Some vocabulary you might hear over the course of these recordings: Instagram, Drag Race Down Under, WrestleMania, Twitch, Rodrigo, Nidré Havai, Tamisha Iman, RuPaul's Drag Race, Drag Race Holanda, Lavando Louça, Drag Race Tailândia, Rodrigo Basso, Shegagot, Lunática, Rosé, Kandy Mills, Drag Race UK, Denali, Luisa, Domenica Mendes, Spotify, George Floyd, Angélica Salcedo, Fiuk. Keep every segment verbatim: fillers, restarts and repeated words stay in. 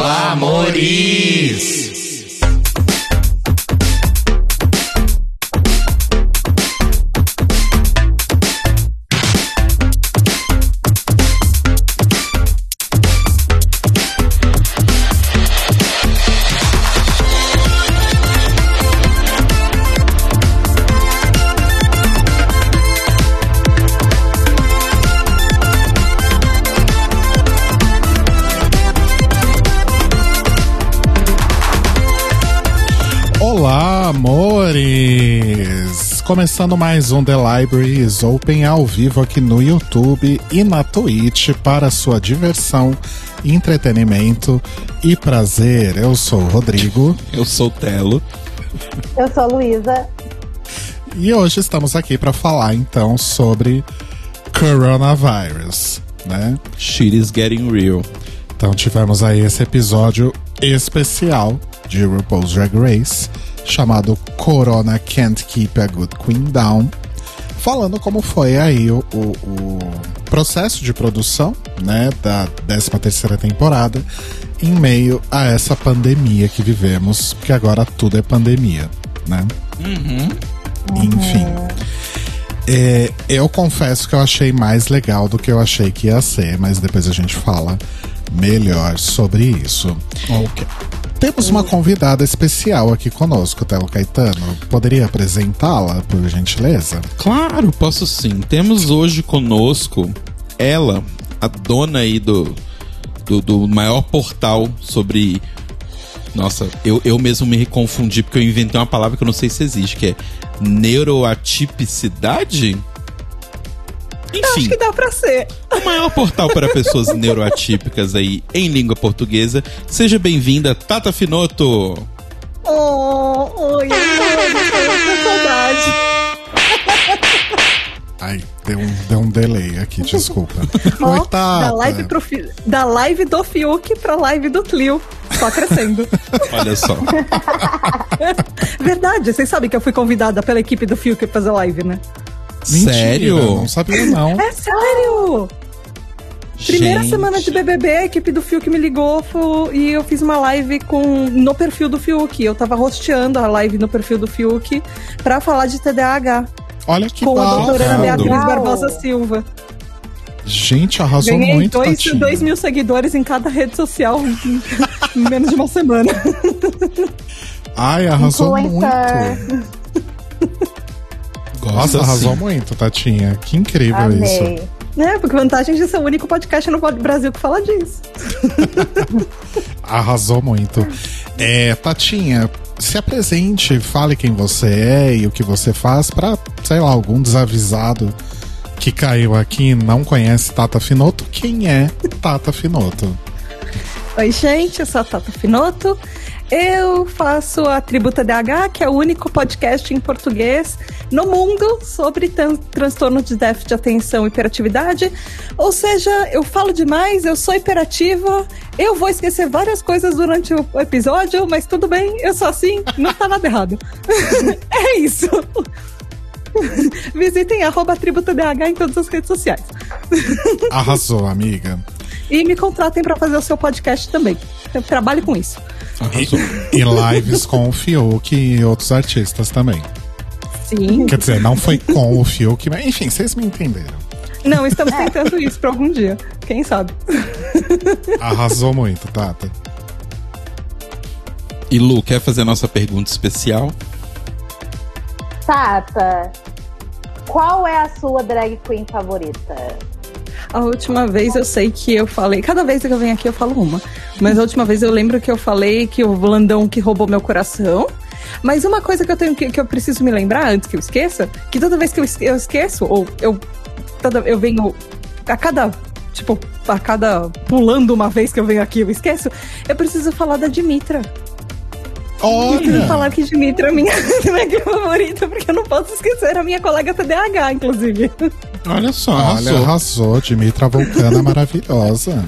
amores! Olá, amores! Começando mais um The Library is Open ao vivo aqui no YouTube e na Twitch para sua diversão, entretenimento e prazer. Eu sou o Rodrigo. Eu sou o Thello. Eu sou a Luisa. E hoje estamos aqui para falar, então, sobre coronavírus, né? Shit is getting real. Então tivemos aí esse episódio especial de RuPaul's Drag Race, chamado Corona Can't Keep a Good Queen Down, falando como foi aí o, o, o processo de produção, né, da décima terceira temporada, em meio a essa pandemia que vivemos, que agora tudo é pandemia, né? Uhum. Enfim. É, eu confesso que eu achei mais legal do que eu achei que ia ser, mas depois a gente fala melhor sobre isso. Ok. Temos uma convidada especial aqui conosco, Thello Caetano. Poderia apresentá-la, por gentileza? Claro, posso sim. Temos hoje conosco ela, a dona aí do, do, do maior portal sobre... Nossa, eu, eu mesmo me confundi, porque eu inventei uma palavra que eu não sei se existe, que é neuroatipicidade? Enfim, eu acho que dá pra ser. O maior portal para pessoas neuroatípicas aí em língua portuguesa. Seja bem-vinda, Thata Finotto. Oh, oi, eu tô com saudade. Ai, deu um, deu um delay aqui, desculpa. Oh, da, live pro fi... da live do Fiuk pra live do Tlio. Só crescendo. Olha só. Verdade, vocês sabem que eu fui convidada pela equipe do Fiuk pra fazer live, né? Mentira, sério? Não sabia, não. É sério! Gente. Primeira semana de B B B, a equipe do Fiuk me ligou foi, e eu fiz uma live com, no perfil do Fiuk. Eu tava hosteando a live no perfil do Fiuk pra falar de T D A H. Olha que com bacana. A doutora Ana Beatriz Barbosa Silva. Gente, arrasou. Ganhei muito, dois, Tatinha. dois mil seguidores em cada rede social em menos de uma semana. Ai, arrasou Influencer. muito. Nossa, arrasou assim. muito, Tatinha. Que incrível. Amei. Isso. É, porque vantagem de ser o único podcast no Brasil que fala disso. Arrasou muito. É, Tatinha, se apresente, fale quem você é e o que você faz pra, sei lá, algum desavisado que caiu aqui e não conhece Thata Finotto. Quem é Thata Finotto? Oi, gente, eu sou a Thata Finotto. Eu faço a Tribo T D A H, que é o único podcast em português no mundo sobre tran- transtorno de déficit de atenção e hiperatividade. Ou seja, eu falo demais, eu sou hiperativa, eu vou esquecer várias coisas durante o episódio, mas tudo bem, eu sou assim, não tá nada errado. É isso. Visitem arroba Tribo T D A H em todas as redes sociais. Arrasou, amiga. E me contratem para fazer o seu podcast também. Eu trabalho com isso. E, e lives com o Fiuk e outros artistas também. Sim. Quer dizer, não foi com o Fiuk, mas enfim, vocês me entenderam. Não, estamos tentando isso para algum dia. Quem sabe? Arrasou muito, Thata. E Lu, quer fazer a nossa pergunta especial? Thata, qual é a sua drag queen favorita? A última vez eu sei que eu falei... Cada vez que eu venho aqui eu falo uma. Mas a última vez eu lembro que eu falei que o Landão que roubou meu coração. Mas uma coisa que eu tenho que, que eu preciso me lembrar antes que eu esqueça, que toda vez que eu esqueço, ou eu, toda, eu venho a cada... Tipo, a cada... Pulando uma vez que eu venho aqui eu esqueço. Eu preciso falar da Dimitra. Olha! Eu preciso falar que Dimitra é a minha drag favorita, porque eu não posso esquecer a minha colega T D A H, inclusive. Olha só, arrasou. Olha, arrasou. Dimitra Vulcana maravilhosa.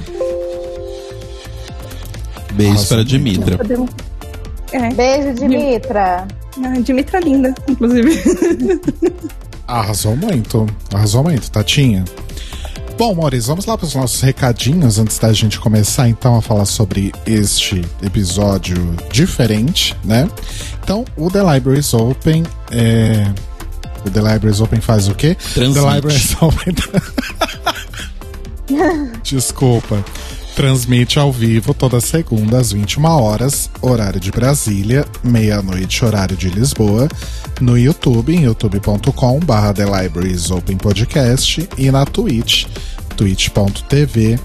Beijo arrasou pra Dimitra. É. Beijo, Dimitra. Ah, Dimitra linda, inclusive. Arrasou muito. Arrasou muito, Tatinha. Bom, Maurício, vamos lá para os nossos recadinhos antes da gente começar, então, a falar sobre este episódio diferente, né? Então, o The Library is Open é... O The Library is Open faz o quê? Transmite. The Library is Open... Desculpa. Transmite ao vivo toda segunda às vinte e uma horas, horário de Brasília, meia-noite, horário de Lisboa, no YouTube, em youtube ponto com barra The Library is Open Podcast, e na Twitch, twitch ponto tv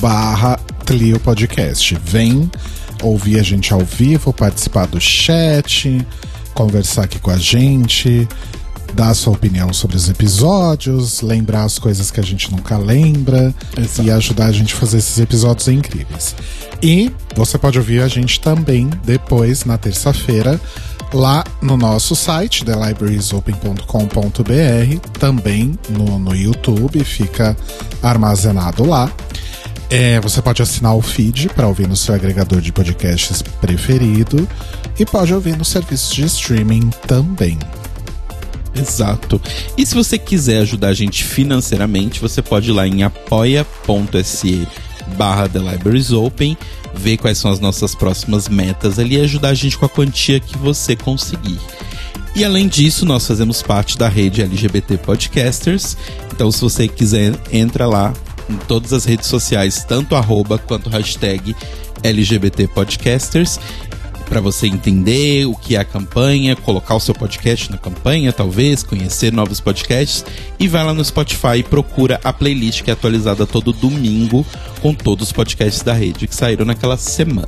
barra Tlio Podcast. Vem ouvir a gente ao vivo, participar do chat, conversar aqui com a gente, dar sua opinião sobre os episódios, lembrar as coisas que a gente nunca lembra. Exato. E ajudar a gente a fazer esses episódios incríveis. E você pode ouvir a gente também depois, na terça-feira, lá no nosso site, the library is open ponto com ponto b r, também no, no YouTube, fica armazenado lá. É, você pode assinar o feed para ouvir no seu agregador de podcasts preferido e pode ouvir no serviço de streaming também. Exato. E se você quiser ajudar a gente financeiramente, você pode ir lá em apoia ponto s e barra The Library is Open, ver quais são as nossas próximas metas ali e ajudar a gente com a quantia que você conseguir. E além disso, nós fazemos parte da rede L G B T Podcasters, então se você quiser, entra lá em todas as redes sociais, tanto arroba quanto hashtag L G B T Podcasters, para você entender o que é a campanha, colocar o seu podcast na campanha, talvez, conhecer novos podcasts. E vai lá no Spotify e procura a playlist que é atualizada todo domingo com todos os podcasts da rede que saíram naquela semana.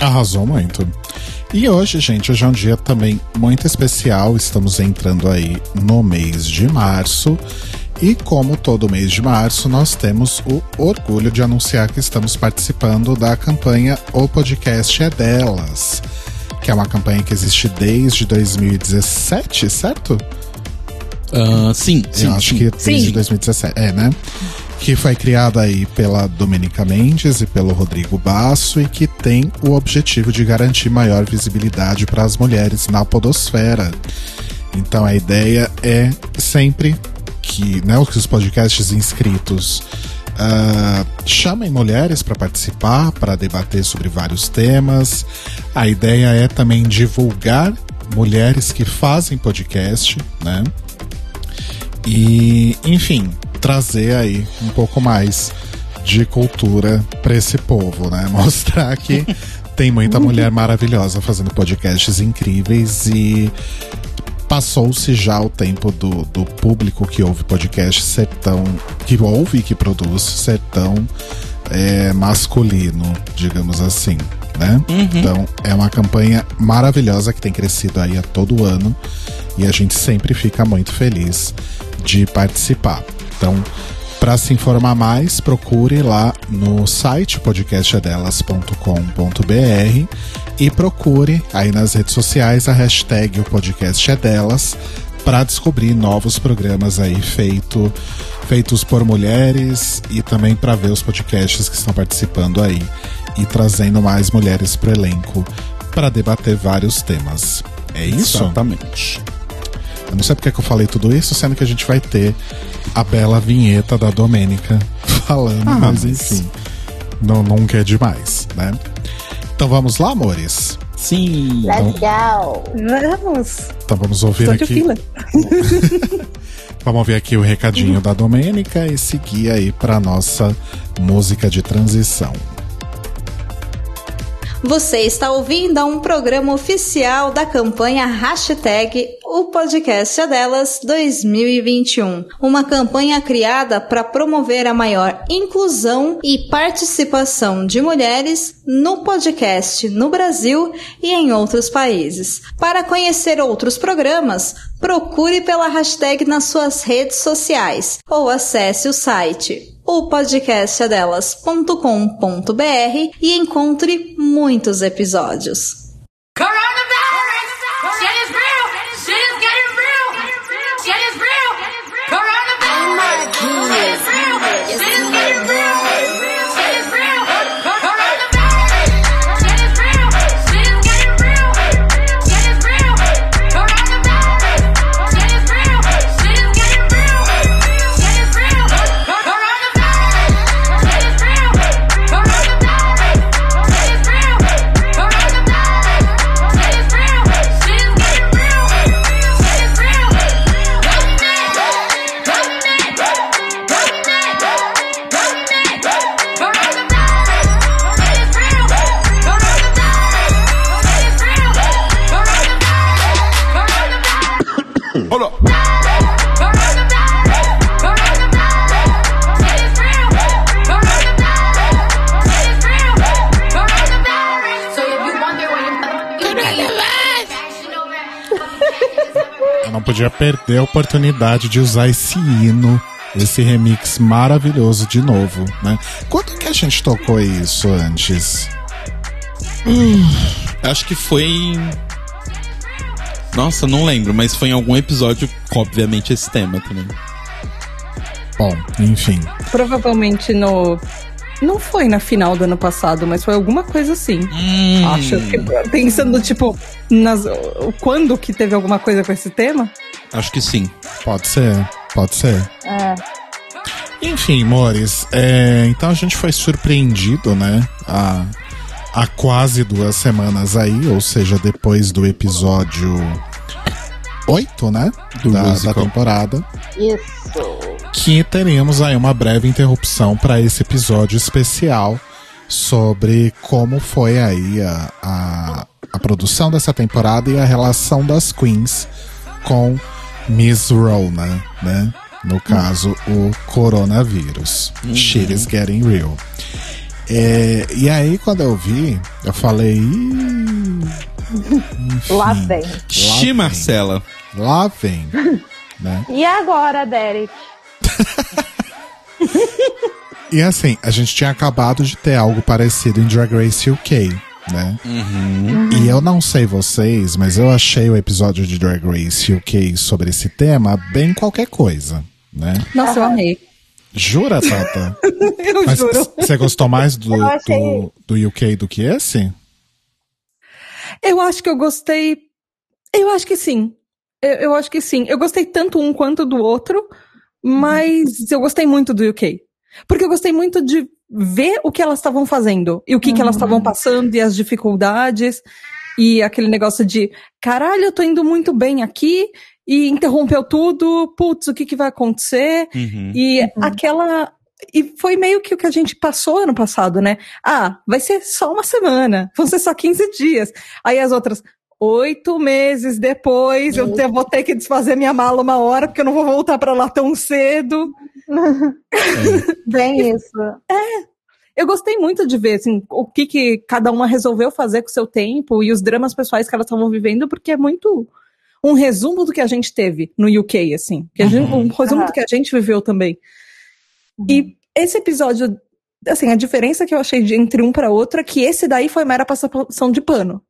Arrasou muito. E hoje, gente, hoje é um dia também muito especial. Estamos entrando aí no mês de março. E como todo mês de março, nós temos o orgulho de anunciar que estamos participando da campanha O Podcast É Delas, que é uma campanha que existe desde dois mil e dezessete, certo? Uh, sim, sim. Eu acho que desde sim. dois mil e dezessete, é, né? Que foi criada aí pela Domenica Mendes e pelo Rodrigo Basso e que tem o objetivo de garantir maior visibilidade para as mulheres na podosfera. Então a ideia é sempre... que, né, os podcasts inscritos uh, chamem mulheres para participar, para debater sobre vários temas. A ideia é também divulgar mulheres que fazem podcast, né? E, enfim, trazer aí um pouco mais de cultura para esse povo, né? Mostrar que tem muita mulher maravilhosa fazendo podcasts incríveis e... Passou-se já o tempo do, do público que ouve podcast ser tão... Que ouve e que produz ser tão é, masculino, digamos assim, né? Uhum. Então, é uma campanha maravilhosa que tem crescido aí a todo ano. E a gente sempre fica muito feliz de participar. Então, para se informar mais, procure lá no site podcast é delas ponto com ponto b r e procure aí nas redes sociais a hashtag O Podcast É Delas para descobrir novos programas aí feito, feitos por mulheres e também para ver os podcasts que estão participando aí e trazendo mais mulheres para o elenco para debater vários temas. É isso? Exatamente. Eu não sei porque que eu falei tudo isso, sendo que a gente vai ter a bela vinheta da Domenica falando, ah, mas enfim, não, nunca é demais, né? Então vamos lá, amores? Sim. Legal. Então, vamos. Então vamos ouvir Tô aqui. Fila. Vamos ouvir aqui o recadinho uhum. da Domenica e seguir aí para nossa música de transição. Você está ouvindo um programa oficial da campanha hashtag O Podcast É Delas dois mil e vinte e um, uma campanha criada para promover a maior inclusão e participação de mulheres no podcast no Brasil e em outros países. Para conhecer outros programas, procure pela hashtag nas suas redes sociais ou acesse o site o podcast é delas ponto com ponto b r e encontre muitos episódios. Olá. Eu não podia perder a oportunidade de usar esse hino, esse remix maravilhoso de novo, né? Quando que a gente tocou isso antes? Hum, acho que foi... Nossa, não lembro, mas foi em algum episódio com, obviamente, esse tema também. Bom, enfim. Provavelmente no... Não foi na final do ano passado, mas foi alguma coisa assim. Hum. Acho que pensando, tipo, nas, quando que teve alguma coisa com esse tema? Acho que sim. Pode ser, pode ser. É. Enfim, mores, é, então a gente foi surpreendido, né? A... Há quase duas semanas aí, ou seja, depois do episódio oito, né? Do da, da temporada. Isso. Que teremos aí uma breve interrupção para esse episódio especial sobre como foi aí a, a, a produção dessa temporada e a relação das queens com Miss Rona, né? No caso, o coronavírus. Uhum. Shit is getting real. É, e aí, quando eu vi, eu falei... Enfim, lá vem. Xi, Marcela. Lá vem. Né? E agora, Derek? E assim, a gente tinha acabado de ter algo parecido em Drag Race U K, né? Uhum. E eu não sei vocês, mas eu achei o episódio de Drag Race U K sobre esse tema bem qualquer coisa, né? Nossa, eu amei. Jura, Tata? Eu Mas juro. Você gostou mais do, achei... do, do U K do que esse? Eu acho que eu gostei... Eu acho que sim. Eu, eu acho que sim. Eu gostei tanto um quanto do outro, mas eu gostei muito do U K. Porque eu gostei muito de ver o que elas estavam fazendo. E o que, hum. que elas estavam passando, e as dificuldades. E aquele negócio de... Caralho, eu tô indo muito bem aqui... E interrompeu tudo, putz, o que que vai acontecer? Uhum, e uhum. aquela... E foi meio que o que a gente passou ano passado, né? Ah, vai ser só uma semana, vão ser só quinze dias. Aí as outras, oito meses depois, eu te, vou ter que desfazer minha mala uma hora, porque eu não vou voltar pra lá tão cedo. É. Bem isso. É. Eu gostei muito de ver, assim, o que que cada uma resolveu fazer com o seu tempo e os dramas pessoais que elas estavam vivendo, porque é muito... um resumo do que a gente teve no U K, assim. Que a gente, um resumo uhum. do que a gente viveu também. Uhum. E esse episódio, assim, a diferença que eu achei de, entre um para outro é que esse daí foi mera passação de pano.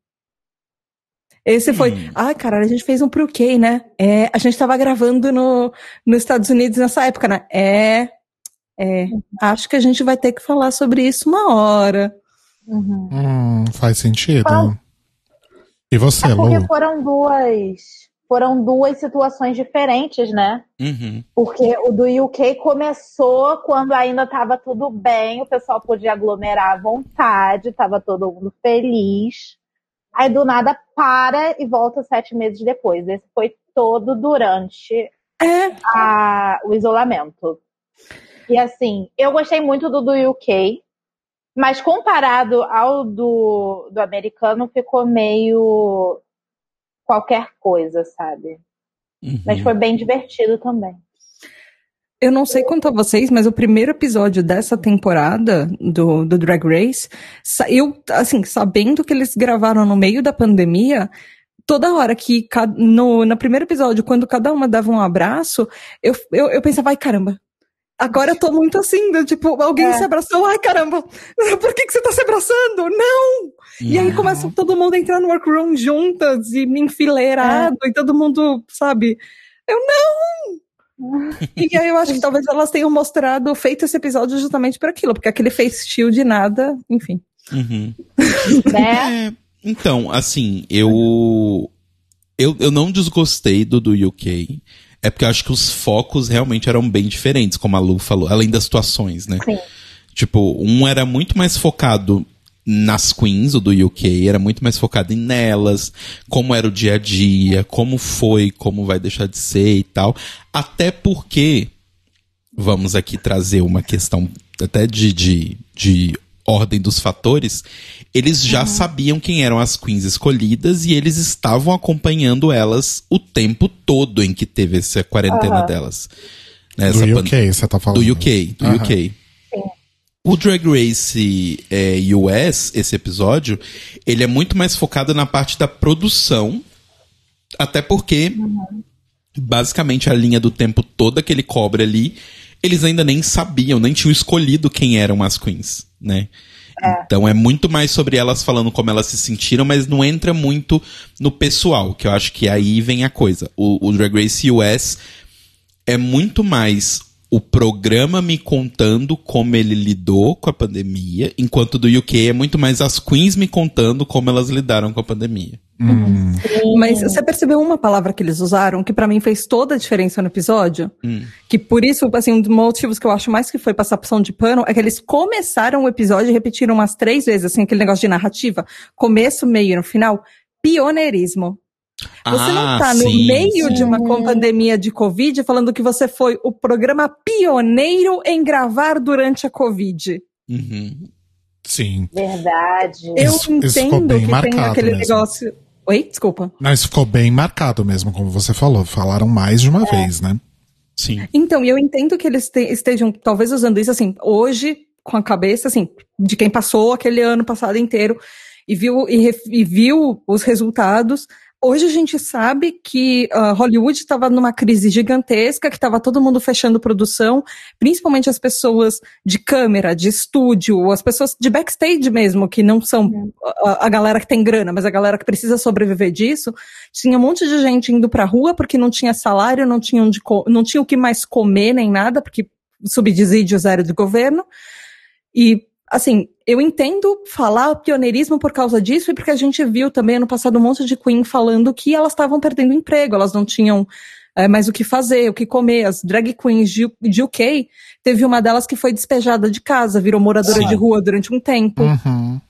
Esse foi, uhum. ah, caralho, a gente fez um pro U K, né? É, a gente tava gravando no, nos Estados Unidos nessa época, né? É, é, uhum. acho que a gente vai ter que falar sobre isso uma hora. Uhum. Hum, faz sentido. Faz. E você, é porque Lu? foram duas, foram duas situações diferentes, né? Uhum. Porque o do U K começou quando ainda estava tudo bem, o pessoal podia aglomerar à vontade, estava todo mundo feliz. Aí do nada para e volta sete meses depois. Esse foi todo durante é. a, o isolamento. E assim, eu gostei muito do do U K. Mas comparado ao do, do americano, ficou meio qualquer coisa, sabe? Uhum. Mas foi bem divertido também. Eu não sei quanto a vocês, mas o primeiro episódio dessa temporada do, do Drag Race, eu, assim, sabendo que eles gravaram no meio da pandemia... Toda hora que, no, no primeiro episódio, quando cada uma dava um abraço, eu, eu, eu pensava, ai caramba... Agora eu tô muito assim, do, tipo, alguém é. se abraçou, ai caramba, por que que você tá se abraçando? Não! Uhum. E aí começa todo mundo a entrar no workroom juntas e me enfileirado, é. e todo mundo, sabe, eu não! E aí eu acho que talvez elas tenham mostrado, feito esse episódio justamente por aquilo, porque aquele face shield de nada, enfim. Uhum. Né? É, então, assim, eu, eu, eu não desgostei do, do U K. É porque eu acho que os focos realmente eram bem diferentes, como a Lu falou, além das situações, né? Sim. Tipo, um era muito mais focado nas queens, o do U K, era muito mais focado em nelas, como era o dia a dia, como foi, como vai deixar de ser e tal. Até porque, vamos aqui trazer uma questão até de, de, de ordem dos fatores, eles já uhum. sabiam quem eram as queens escolhidas e eles estavam acompanhando elas o tempo todo em que teve essa quarentena uhum. delas. Nessa do U K, pan... você tá falando. Do U K, do uhum. U K. Sim. O Drag Race é, U S, esse episódio, ele é muito mais focado na parte da produção, até porque, uhum. basicamente, a linha do tempo toda que ele cobre ali, eles ainda nem sabiam, nem tinham escolhido quem eram as queens, né? É. Então é muito mais sobre elas falando como elas se sentiram, mas não entra muito no pessoal, que eu acho que aí vem a coisa. O, o Drag Race U S é muito mais o programa me contando como ele lidou com a pandemia, enquanto do U K é muito mais as queens me contando como elas lidaram com a pandemia. Hum. Mas você percebeu uma palavra que eles usaram que pra mim fez toda a diferença no episódio? Hum. Que por isso, assim, um dos motivos que eu acho mais que foi passação de pano é que eles começaram o episódio e repetiram umas três vezes, assim, aquele negócio de narrativa, começo, meio e no final, pioneirismo. Você não tá ah, no sim, meio sim. de uma pandemia de Covid falando que você foi o programa pioneiro em gravar durante a Covid. Uhum. Sim. Verdade. Eu isso, entendo isso ficou bem que marcado tem aquele mesmo. Negócio... Oi? Desculpa. Não, isso ficou bem marcado mesmo, como você falou. Falaram mais de uma é. vez, né? Sim. Então, eu entendo que eles te- estejam talvez usando isso assim, hoje, com a cabeça, assim, de quem passou aquele ano passado inteiro e viu, e ref- e viu os resultados... Hoje a gente sabe que uh, Hollywood estava numa crise gigantesca, que estava todo mundo fechando produção, principalmente as pessoas de câmera, de estúdio, as pessoas de backstage mesmo, que não são a, a galera que tem grana, mas a galera que precisa sobreviver disso. Tinha um monte de gente indo pra rua porque não tinha salário, não tinha, onde co- não tinha o que mais comer nem nada, porque subsídio zero do governo. E, assim... Eu entendo falar pioneirismo por causa disso e porque a gente viu também ano passado um monte de queen falando que elas estavam perdendo emprego, elas não tinham é, mais o que fazer, o que comer. As drag queens de, de U K, teve uma delas que foi despejada de casa, virou moradora Sim. de rua durante um tempo. Uhum.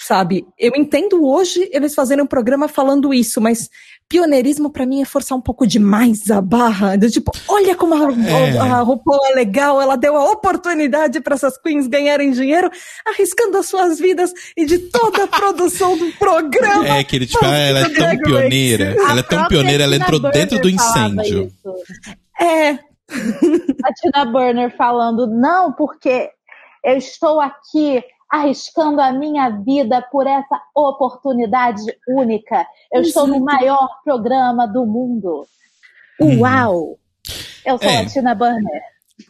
Sabe? Eu entendo hoje eles fazerem um programa falando isso, mas pioneirismo pra mim é forçar um pouco demais a barra. Do tipo, olha como a, é. a, a RuPaul é legal, ela deu a oportunidade pra essas queens ganharem dinheiro, arriscando as suas vidas e de toda a produção do programa. É, que ele, tipo, ela, ela é tão pioneira, ela é tão pioneira, ela entrou dentro do incêndio. É. A Tina Burner falando, não, porque eu estou aqui arriscando a minha vida por essa oportunidade única. Eu Exato. Estou no maior programa do mundo. Uau! Eu sou é, a Tina Burner.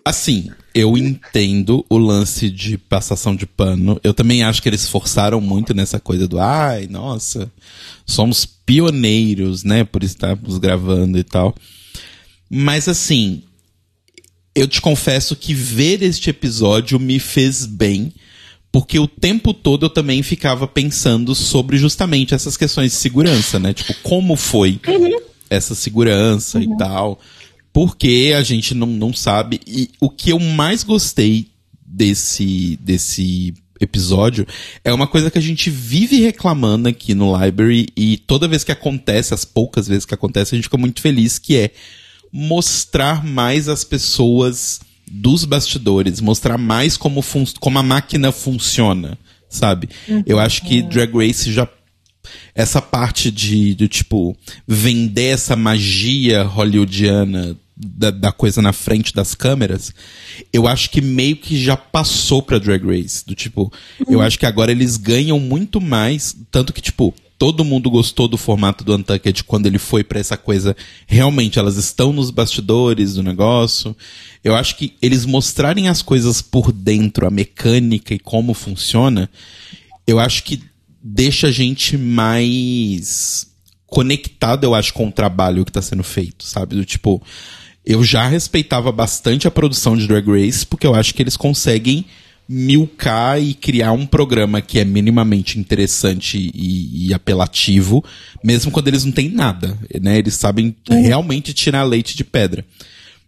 Assim, eu entendo o lance de passação de pano. Eu também acho que eles forçaram muito nessa coisa do ai, nossa, somos pioneiros, né, por estarmos gravando e tal. Mas assim, eu te confesso que ver este episódio me fez bem, porque o tempo todo eu também ficava pensando sobre justamente essas questões de segurança, né? Tipo, como foi uhum. essa segurança uhum. e tal. Porque a gente não, não sabe. E o que eu mais gostei desse, desse episódio é uma coisa que a gente vive reclamando aqui no Library. E toda vez que acontece, as poucas vezes que acontece, a gente fica muito feliz, que é mostrar mais as pessoas... dos bastidores, mostrar mais como, fun- como a máquina funciona, sabe? Uhum. Eu acho que Drag Race já... Essa parte de, de tipo, vender essa magia hollywoodiana da, da coisa na frente das câmeras, eu acho que meio que já passou pra Drag Race. Do tipo, uhum. eu acho que agora eles ganham muito mais, tanto que, tipo, todo mundo gostou do formato do Untucked quando ele foi pra essa coisa. Realmente, elas estão nos bastidores do negócio. Eu acho que eles mostrarem as coisas por dentro, a mecânica e como funciona, eu acho que deixa a gente mais conectado, eu acho, com o trabalho que tá sendo feito, sabe? Do tipo, eu já respeitava bastante a produção de Drag Race, porque eu acho que eles conseguem milcar e criar um programa que é minimamente interessante e, e apelativo, mesmo quando eles não têm nada, né? Eles sabem uhum. realmente tirar leite de pedra.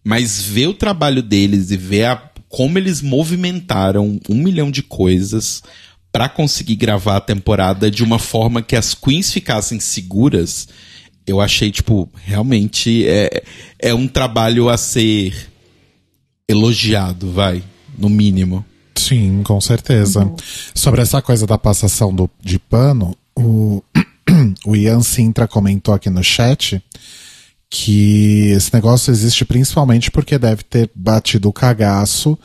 Mas ver o trabalho deles e ver a, como eles movimentaram um milhão de coisas pra conseguir gravar a temporada de uma forma que as queens ficassem seguras, eu achei, tipo, realmente é, é um trabalho a ser elogiado, vai, no mínimo. Sim, com certeza. Uhum. Sobre essa coisa da passação do, de pano, o, o Ian Sintra comentou aqui no chat que esse negócio existe principalmente porque deve ter batido o cagaço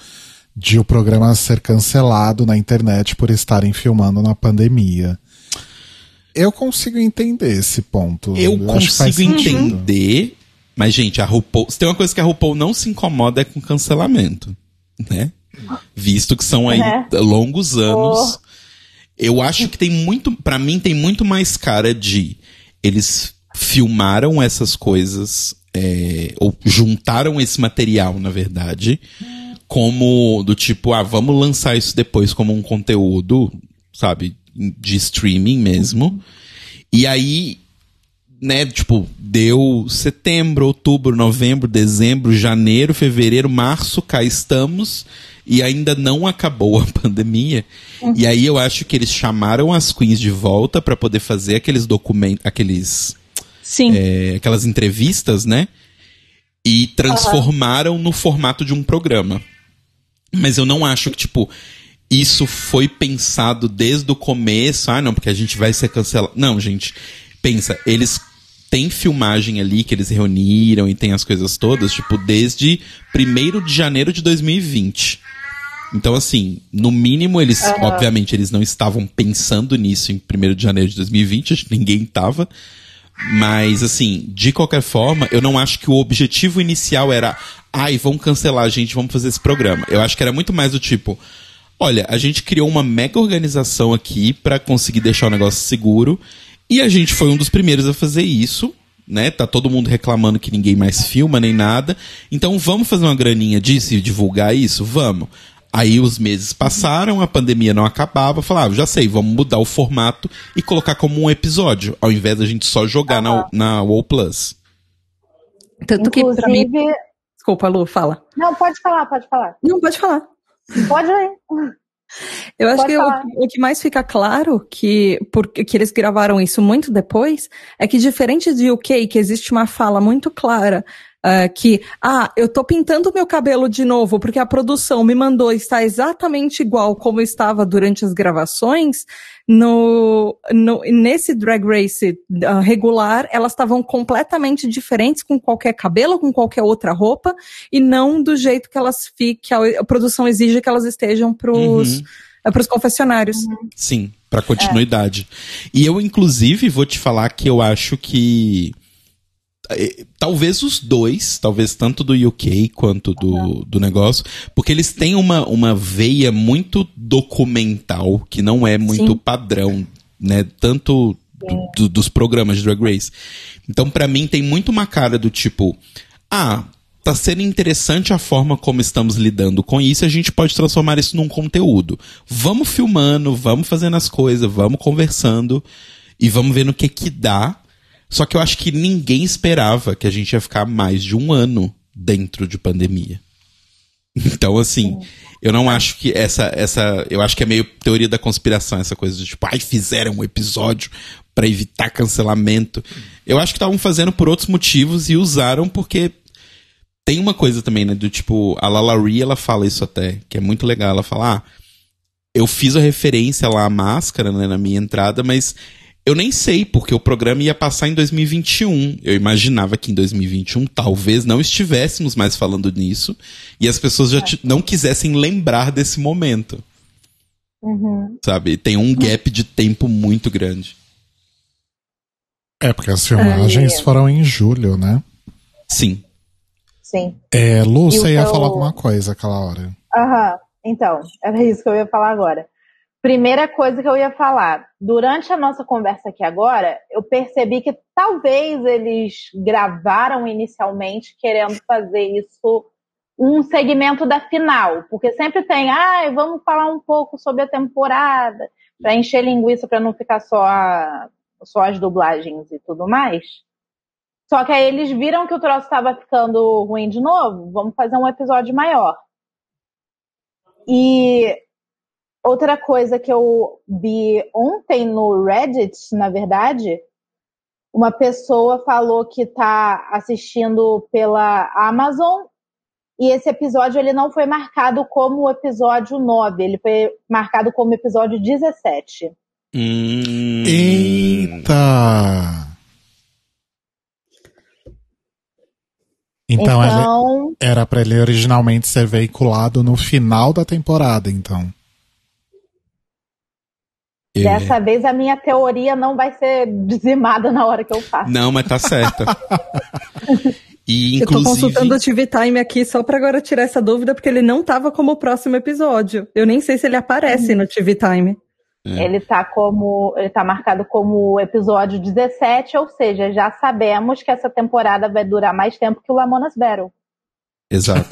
de o programa ser cancelado na internet por estarem filmando na pandemia. Eu consigo entender esse ponto. Eu, eu consigo entender, mas, gente, a RuPaul... Se tem uma coisa que a RuPaul não se incomoda é com cancelamento, né? Visto que são aí uhum. longos anos. Oh. Eu acho que tem muito... Pra mim, tem muito mais cara de... Eles filmaram essas coisas, é, ou juntaram esse material, na verdade, como do tipo, ah, vamos lançar isso depois como um conteúdo, sabe... de streaming mesmo. E aí, né, tipo, deu setembro, outubro, novembro, dezembro, janeiro, fevereiro, março, cá estamos, e ainda não acabou a pandemia. Uhum. E aí eu acho que eles chamaram as queens de volta para poder fazer aqueles documentos, aqueles... Sim. É, aquelas entrevistas, né? E transformaram uhum. no formato de um programa. Mas eu não acho que, tipo... Isso foi pensado desde o começo. Ah, não, porque a gente vai ser cancelado. Não, gente, pensa, eles têm filmagem ali que eles reuniram e tem as coisas todas, tipo, desde primeiro de janeiro de dois mil e vinte. Então, assim, no mínimo, eles, uhum. obviamente, eles não estavam pensando nisso em primeiro de janeiro de dois mil e vinte, acho que ninguém estava. Mas, assim, de qualquer forma, eu não acho que o objetivo inicial era, ai, vamos cancelar a gente, vamos fazer esse programa. Eu acho que era muito mais do tipo... Olha, a gente criou uma mega organização aqui pra conseguir deixar o negócio seguro. E a gente foi um dos primeiros a fazer isso, né? Tá todo mundo reclamando que ninguém mais filma, nem nada. Então vamos fazer uma graninha disso e divulgar isso? Vamos. Aí os meses passaram, a pandemia não acabava. Falaram, ah, já sei, vamos mudar o formato e colocar como um episódio, ao invés da gente só jogar na, na WoW Plus. Tanto que pra mim... Desculpa, Lu, fala. Não, pode falar, pode falar. Não, pode falar. Pode ler. Eu acho Pode que o, o que mais fica claro que, porque, que eles gravaram isso muito depois é que, diferente de U K, que existe uma fala muito clara uh, que, ah, eu tô pintando meu cabelo de novo porque a produção me mandou estar exatamente igual como estava durante as gravações, no, no, nesse Drag Race uh, regular, elas estavam completamente diferentes com qualquer cabelo, com qualquer outra roupa, e não do jeito que elas fiquem, a, a produção exige que elas estejam pros, uhum. uh, pros confessionários. Sim, pra continuidade. É. E eu, inclusive, vou te falar que eu acho que talvez os dois, talvez tanto do U K quanto do, do negócio, porque eles têm uma, uma veia muito documental, que não é muito Sim. padrão, né? Tanto do, do, dos programas de Drag Race. Então, pra mim, tem muito uma cara do tipo, ah, tá sendo interessante a forma como estamos lidando com isso, a gente pode transformar isso num conteúdo. Vamos filmando, vamos fazendo as coisas, vamos conversando e vamos vendo o que que dá. Só que eu acho que ninguém esperava que a gente ia ficar mais de um ano dentro de pandemia. Então, assim, eu não acho que essa... essa eu acho que é meio teoria da conspiração, essa coisa de tipo, ai, fizeram um episódio pra evitar cancelamento. Eu acho que estavam fazendo por outros motivos e usaram porque... Tem uma coisa também, né, do tipo, a Lala Ri, ela fala isso até, que é muito legal. Ela fala, ah, eu fiz a referência lá à máscara, né, na minha entrada, mas... Eu nem sei, porque o programa ia passar em dois mil e vinte e um. Eu imaginava que em dois mil e vinte e um talvez não estivéssemos mais falando nisso e as pessoas já t- não quisessem lembrar desse momento. Uhum. Sabe? Tem um gap de tempo muito grande. É, porque as filmagens é. foram em julho, né? Sim. Sim. É, Lu, você ia teu... falar alguma coisa aquela hora. Aham, então, era isso que eu ia falar agora. Primeira coisa que eu ia falar, durante a nossa conversa aqui agora, eu percebi que talvez eles gravaram inicialmente querendo fazer isso um segmento da final, porque sempre tem, ah, vamos falar um pouco sobre a temporada, para encher linguiça, para não ficar só, a, só as dublagens e tudo mais. Só que aí eles viram que o troço estava ficando ruim de novo, vamos fazer um episódio maior. E... Outra coisa que eu vi ontem no Reddit, na verdade, uma pessoa falou que tá assistindo pela Amazon E esse episódio ele não foi marcado como o episódio nove, ele foi marcado como episódio dezessete. Hum. Eita! Então, então... Ele, era pra ele originalmente ser veiculado no final da temporada, então. Dessa ele... vez a minha teoria não vai ser dizimada na hora que eu faço. Não, mas tá certa. E, inclusive... Eu tô consultando o T V Time aqui só pra agora tirar essa dúvida, porque ele não tava como o próximo episódio. Eu nem sei se ele aparece no T V Time. É. Ele tá como, ele tá marcado como episódio dezessete, ou seja, já sabemos que essa temporada vai durar mais tempo que o Lamona's Battle. Exato.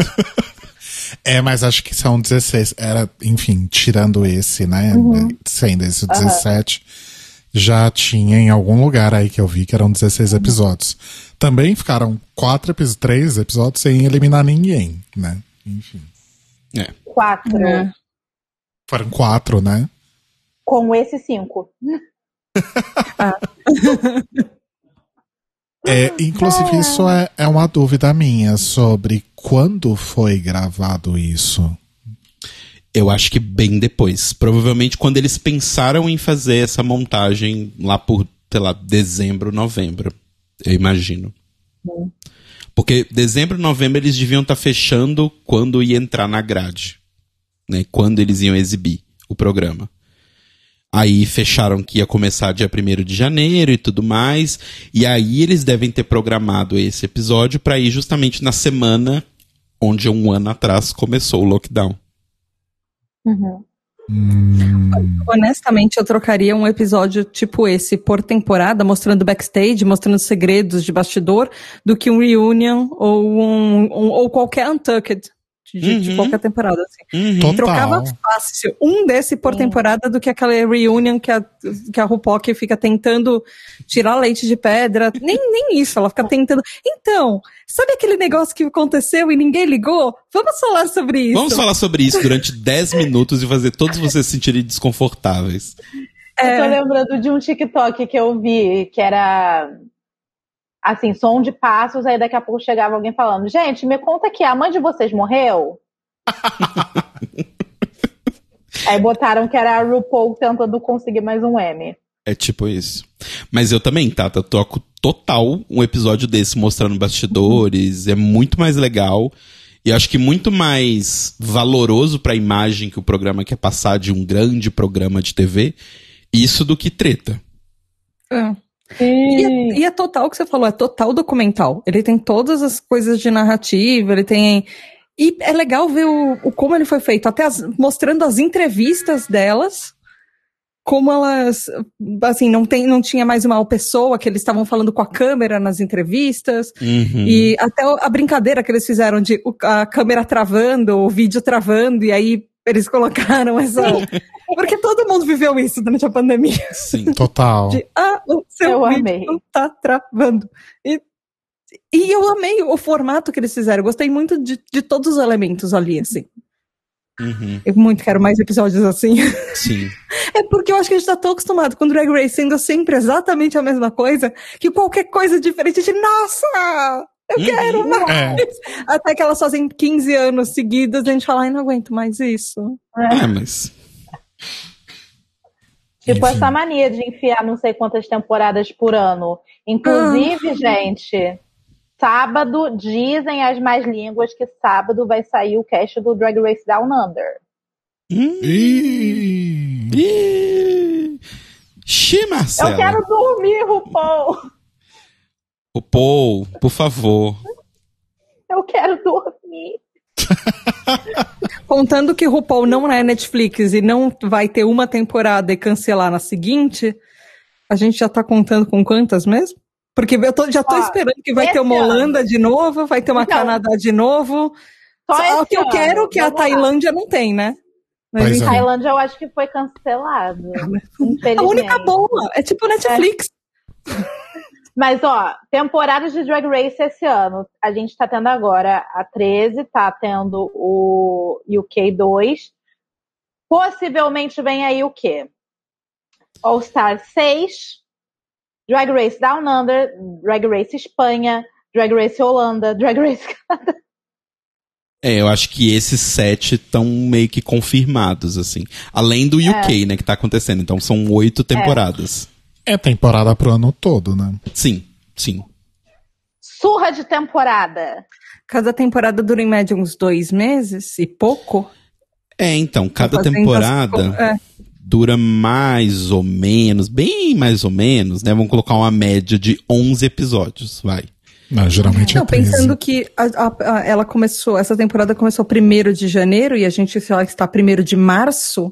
É, mas acho que são dezesseis. Era, enfim, tirando esse, né? Uhum. Sendo esse dezessete, uhum. Já tinha em algum lugar aí que eu vi que eram dezesseis episódios. Também ficaram quatro, três episódios sem eliminar ninguém, né? Enfim. É. Quatro. Uhum. Foram quatro, né? Com esses cinco. Ah. É, inclusive, é. isso é, é uma dúvida minha sobre quando foi gravado isso. Eu acho que bem depois. Provavelmente quando eles pensaram em fazer essa montagem lá por, sei lá, dezembro, novembro. Eu imagino. Hum. Porque dezembro, novembro eles deviam estar tá fechando quando ia entrar na grade. Né? Quando eles iam exibir o programa. Aí fecharam que ia começar dia primeiro de janeiro e tudo mais. E aí eles devem ter programado esse episódio pra ir justamente na semana onde um ano atrás começou o lockdown. Uhum. Hum. Honestamente, eu trocaria um episódio tipo esse por temporada, mostrando backstage, mostrando segredos de bastidor, do que um reunion ou, um, um, ou qualquer Untucked. De, uhum. de qualquer temporada, assim. Uhum. Trocava fácil um desse por temporada do que aquela reunion que a, que a RuPaul que fica tentando tirar leite de pedra. Nem, nem isso, ela fica tentando. Então, sabe aquele negócio que aconteceu e ninguém ligou? Vamos falar sobre isso. Vamos falar sobre isso durante dez minutos e fazer todos vocês se sentirem desconfortáveis. É... Eu tô lembrando de um TikTok que eu vi, que era... assim, som de passos, aí daqui a pouco chegava alguém falando, gente, me conta que a mãe de vocês morreu? Aí botaram que era a RuPaul tentando conseguir mais um M. É tipo isso. Mas eu também, Thata, troco total um episódio desse mostrando bastidores, é muito mais legal e acho que muito mais valoroso pra imagem que o programa quer passar de um grande programa de T V, isso do que treta. É. E é, e é total o que você falou, é total documental. Ele tem todas as coisas de narrativa, ele tem... E é legal ver o, o como ele foi feito, até as, mostrando as entrevistas delas, como elas, assim, não, tem, não tinha mais uma pessoa que eles estavam falando com a câmera nas entrevistas, uhum. E até a brincadeira que eles fizeram de a câmera travando, o vídeo travando, e aí eles colocaram essa... Porque todo mundo viveu isso durante a pandemia. Sim, total. De, ah, o seu eu vídeo amei. Não tá travando. E, e eu amei o formato que eles fizeram. Eu gostei muito de, de todos os elementos ali, assim. Uhum. Eu muito quero mais episódios assim. Sim. É porque eu acho que a gente tá tão acostumado com Drag Race sendo sempre exatamente a mesma coisa, que qualquer coisa diferente de... Nossa! Eu quero mais! É. Até que elas fazem quinze anos seguidas e a gente fala, ai, não aguento mais isso. É, é mas... Tipo, enfim. Essa mania de enfiar não sei quantas temporadas por ano. Inclusive, ah. gente, sábado, dizem as más línguas que sábado vai sair o cast do Drag Race Down Under. Ih. Ih. Xi, Marcela. Eu quero dormir, RuPaul. RuPaul, por favor. Eu quero dormir. Contando que RuPaul não é Netflix e não vai ter uma temporada e cancelar na seguinte, a gente já tá contando com quantas mesmo? Porque eu tô, já tô ah, esperando que vai ter uma Holanda ano. De novo, vai ter uma não. Canadá de novo. Só o que eu ano. Quero que Vamos a Tailândia lá. Não tem, né? Mas a é. Tailândia eu acho que foi cancelado. A única boa é tipo Netflix. É. Mas, ó, temporadas de Drag Race esse ano. A gente tá tendo agora a treze, tá tendo o U K dois. Possivelmente vem aí o quê? All Star seis, Drag Race Down Under, Drag Race Espanha, Drag Race Holanda, Drag Race Canadá. É, eu acho que esses sete estão meio que confirmados, assim. Além do U K, é. né, que tá acontecendo. Então são oito temporadas. É, é temporada pro ano todo, né? Sim, sim. Surra de temporada. Cada temporada dura em média uns dois meses e pouco. É, então, cada temporada as... é. dura mais ou menos, bem mais ou menos, né? Vamos colocar uma média de onze episódios, vai. Não, geralmente não, é pensando que a, a, a, ela começou, essa temporada começou primeiro de janeiro e a gente, sei lá, está primeiro de março.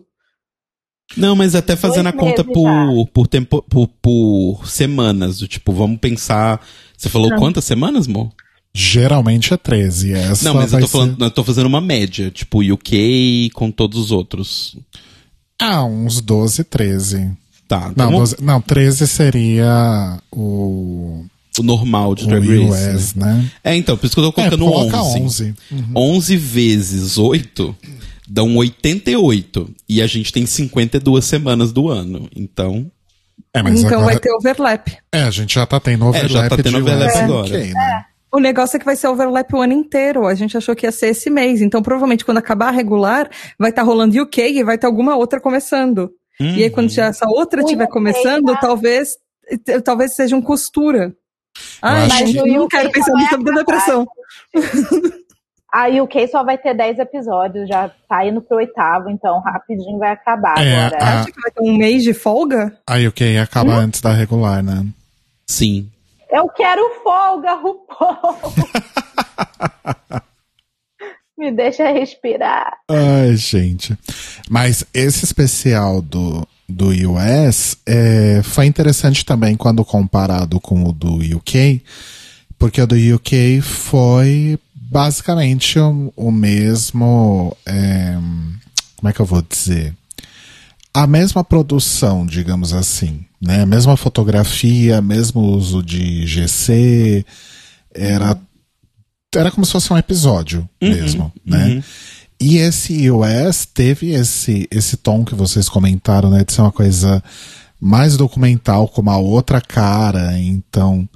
Não, mas até fazendo a conta por, por, tempo, por, por semanas, do tipo, vamos pensar. Você falou não. quantas semanas, amor? Geralmente é treze. Essa não, mas eu tô, falando, ser... eu tô fazendo uma média, tipo U K com todos os outros. Ah, uns doze, treze. Tá. Não, doze, não treze seria o... O normal de Drag Race. U S, né? Né? É, então, por isso que eu tô colocando é, onze. Uhum. onze vezes oito dão oitenta e oito. E a gente tem cinquenta e duas semanas do ano. Então. É, mas então agora... vai ter overlap. É, a gente já tá tendo overlap. É, já tá tendo overlap U S agora. É. Okay, né? É. O negócio é que vai ser overlap o ano inteiro. A gente achou que ia ser esse mês. Então, provavelmente, quando acabar a regular, vai estar tá rolando U K e vai ter tá alguma outra começando. Uhum. E aí, quando já essa outra estiver começando, tá? talvez, talvez seja um costura. Ah, mas eu não quero pensar nisso, tá me dando depressão. A U K só vai ter dez episódios, já tá indo pro oitavo, então rapidinho vai acabar é, agora. A... Acha que vai ter um mês de folga? A U K ia acabar hum? antes da regular, né? Sim. Eu quero folga, RuPaul! Me deixa respirar. Ai, gente. Mas esse especial do... do U S, é, foi interessante também quando comparado com o do U K, porque o do U K foi basicamente o, o mesmo, é, como é que eu vou dizer, a mesma produção, digamos assim, né? A mesma fotografia, mesmo uso de G C, era, era como se fosse um episódio uhum, mesmo, né? Uhum. E esse U S teve esse, esse tom que vocês comentaram, né? De ser uma coisa mais documental, com uma outra cara. Então,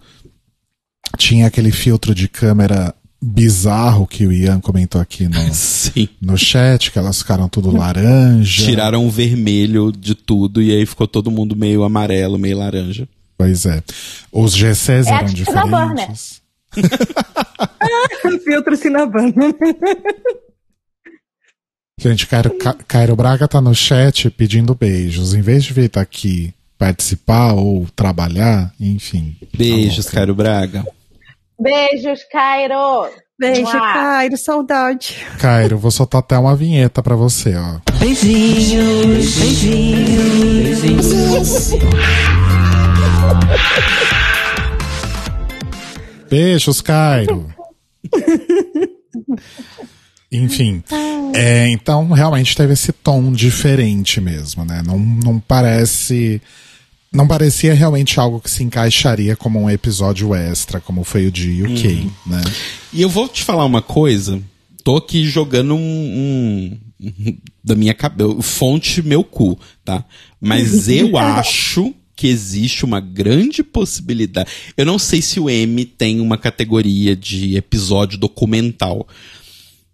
tinha aquele filtro de câmera bizarro que o Ian comentou aqui no, Sim. no chat, que elas ficaram tudo laranja. Tiraram o vermelho de tudo e aí ficou todo mundo meio amarelo, meio laranja. Pois é. Os G Cs é eram diferentes. Filtro Tina Burner. Gente, Cairo, Cairo Braga tá no chat pedindo beijos. Em vez de vir estar aqui participar ou trabalhar, enfim. Beijos, tá Cairo Braga. Beijos, Cairo. Beijo, Uá. Cairo. Saudade. Cairo, vou soltar até uma vinheta pra você, ó. Beijinhos, beijinhos, beijinhos. Beijos, Cairo. Enfim, é, então realmente teve esse tom diferente mesmo, né? Não, não parece. Não parecia realmente algo que se encaixaria como um episódio extra, como foi o de U K, uhum. né? E eu vou te falar uma coisa. Tô aqui jogando um. um da minha cabeça. Fonte meu cu, tá? Mas eu acho que existe uma grande possibilidade. Eu não sei se o M tem uma categoria de episódio documental.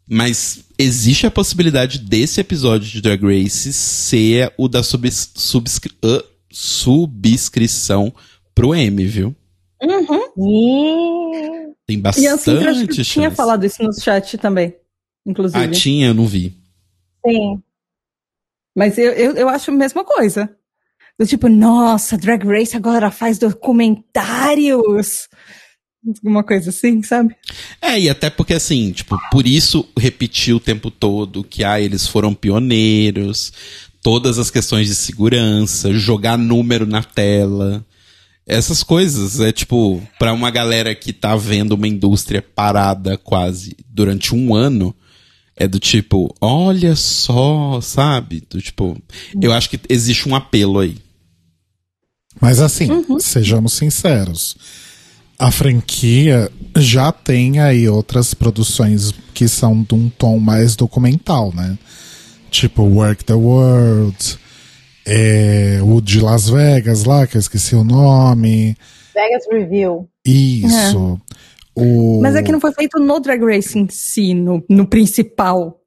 Mas existe a possibilidade desse episódio de Drag Race ser o da subs- subscri- uh, subscrição pro M, viu? Uhum. Tem bastante e assim, eu acho que chance. Tinha falado isso no chat também, inclusive. Ah, tinha? Eu não vi. Sim. Mas eu, eu, eu acho a mesma coisa. Do tipo, nossa, Drag Race agora faz documentários... Alguma coisa assim, sabe? É, e até porque assim, tipo, por isso repetir o tempo todo que, ah, eles foram pioneiros, todas as questões de segurança, jogar número na tela, essas coisas, é tipo, pra uma galera que tá vendo uma indústria parada quase durante um ano, é do tipo, olha só, sabe? Do tipo, eu acho que existe um apelo aí. Mas assim, uhum. sejamos sinceros. A franquia já tem aí outras produções que são de um tom mais documental, né? Tipo Work the World, é, o de Las Vegas lá, que eu esqueci o nome. Vegas Review. Isso. É. O... Mas é que não foi feito no Drag Race em si, no, no principal.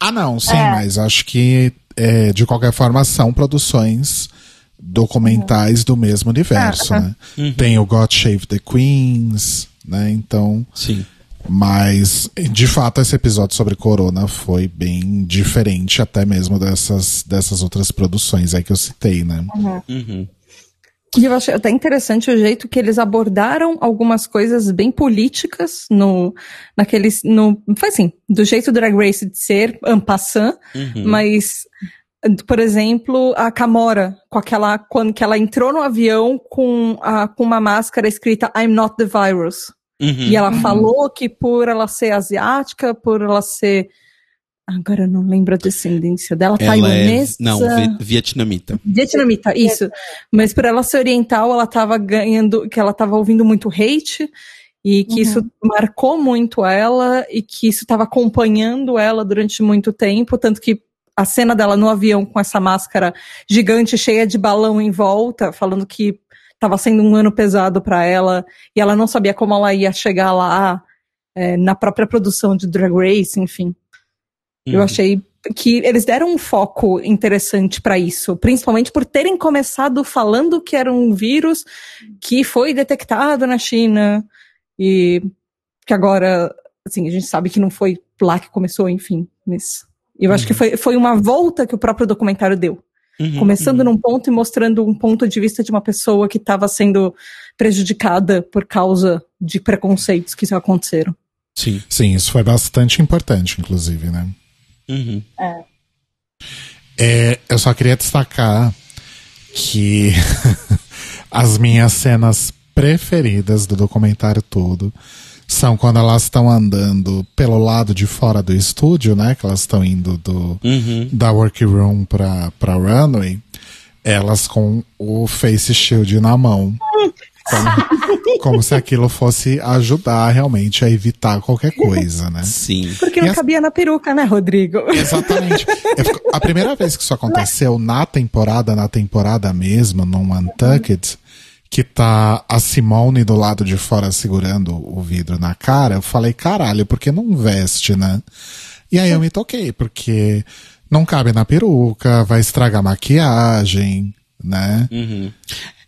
Ah, não, sim, é. Mas acho que, é, de qualquer forma, são produções documentais do mesmo universo, ah, né? Uh-huh. Tem o God Save the Queens, né? Então... Sim. Mas, de fato, esse episódio sobre Corona foi bem diferente até mesmo dessas, dessas outras produções aí que eu citei, né? Uhum. Uhum. E eu achei até interessante o jeito que eles abordaram algumas coisas bem políticas no, naqueles, no, foi assim, do jeito Drag Race de ser, en passant, uhum. Mas... Por exemplo, a Camora, com aquela, quando que ela entrou no avião com, a, com uma máscara escrita I'm not the virus. Uhum, e ela uhum. falou que por ela ser asiática, por ela ser... Agora eu não lembro a descendência dela, ela taiwanesa... É... Não, vi- vietnamita. Vietnamita, isso. Mas por ela ser oriental, ela estava ganhando... que ela estava ouvindo muito hate... E que uhum. isso marcou muito ela, e que isso estava acompanhando ela durante muito tempo, tanto que a cena dela no avião com essa máscara gigante, cheia de balão em volta, falando que estava sendo um ano pesado para ela, e ela não sabia como ela ia chegar lá, é, na própria produção de Drag Race, enfim. Uhum. Eu achei que eles deram um foco interessante para isso, principalmente por terem começado falando que era um vírus que foi detectado na China, e que agora, assim, a gente sabe que não foi lá que começou, enfim, mas... Eu acho uhum. que foi, foi uma volta que o próprio documentário deu. Uhum, começando uhum. num ponto e mostrando um ponto de vista de uma pessoa que estava sendo prejudicada por causa de preconceitos que aconteceram. Sim, sim, isso foi bastante importante, inclusive, né? Uhum. É. É, eu só queria destacar que as minhas cenas preferidas do documentário todo... São quando elas estão andando pelo lado de fora do estúdio, né? Que elas estão indo do, uhum. da workroom pra, pra runway. Elas com o face shield na mão. Como, como se aquilo fosse ajudar realmente a evitar qualquer coisa, né? Sim. Porque e não as... cabia na peruca, né, Rodrigo? Exatamente. Eu, a primeira vez que isso aconteceu na temporada, na temporada mesmo, num Untucked... que tá a Symone do lado de fora segurando o vidro na cara, eu falei, caralho, por que não veste, né? E aí eu me toquei, porque não cabe na peruca, vai estragar a maquiagem, né? Uhum.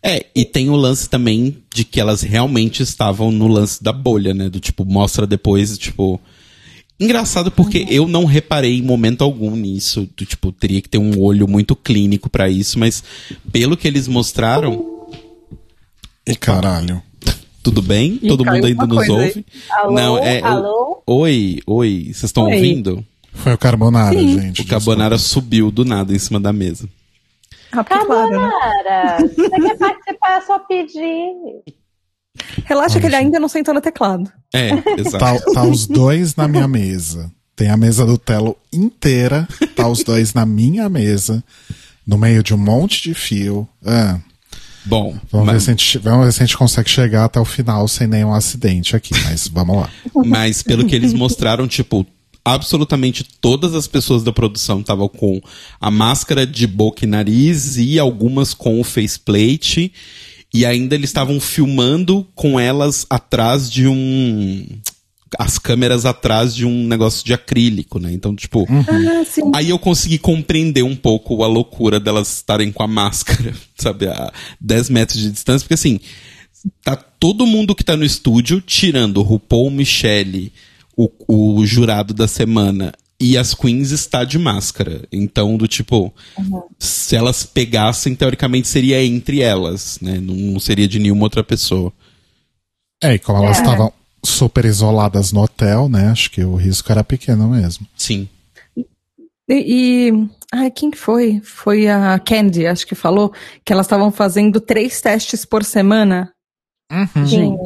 É, e tem o lance também de que elas realmente estavam no lance da bolha, né? Do tipo, mostra depois, tipo... Engraçado porque eu não reparei em momento algum nisso, do tipo, teria que ter um olho muito clínico pra isso, mas pelo que eles mostraram... E caralho. Tudo bem? E todo mundo ainda nos ouve? Alô, não, é, alô? Oi, oi. Vocês estão ouvindo? Foi o Carbonara, sim. Gente. O Carbonara subiu do nada em cima da mesa. Carbonara, você quer participar, só pedir. Relaxa que ele ainda não sentou no teclado. É, exato. Tá, tá os dois na minha mesa. Tem a mesa do Thello inteira. Tá os dois na minha mesa. No meio de um monte de fio. Ah... Bom, vamos, mas... ver se a gente, vamos ver se a gente consegue chegar até o final sem nenhum acidente aqui, mas vamos lá. Mas pelo que eles mostraram, tipo, absolutamente todas as pessoas da produção estavam com a máscara de boca e nariz e algumas com o faceplate, e ainda eles estavam filmando com elas atrás de um... as câmeras atrás de um negócio de acrílico, né? Então, tipo... Uhum. Aí eu consegui compreender um pouco a loucura delas estarem com a máscara, sabe? A dez metros de distância. Porque, assim, tá todo mundo que tá no estúdio, tirando o RuPaul, Michelle, o, o jurado da semana, e as queens está de máscara. Então, do tipo... Uhum. Se elas pegassem, teoricamente, seria entre elas, né? Não seria de nenhuma outra pessoa. É, e como elas estavam... É. Super isoladas no hotel, né? Acho que o risco era pequeno mesmo. Sim. E, e ai, quem foi? Foi a Kandy, acho que falou, que elas estavam fazendo três testes por semana. Uhum. Gente,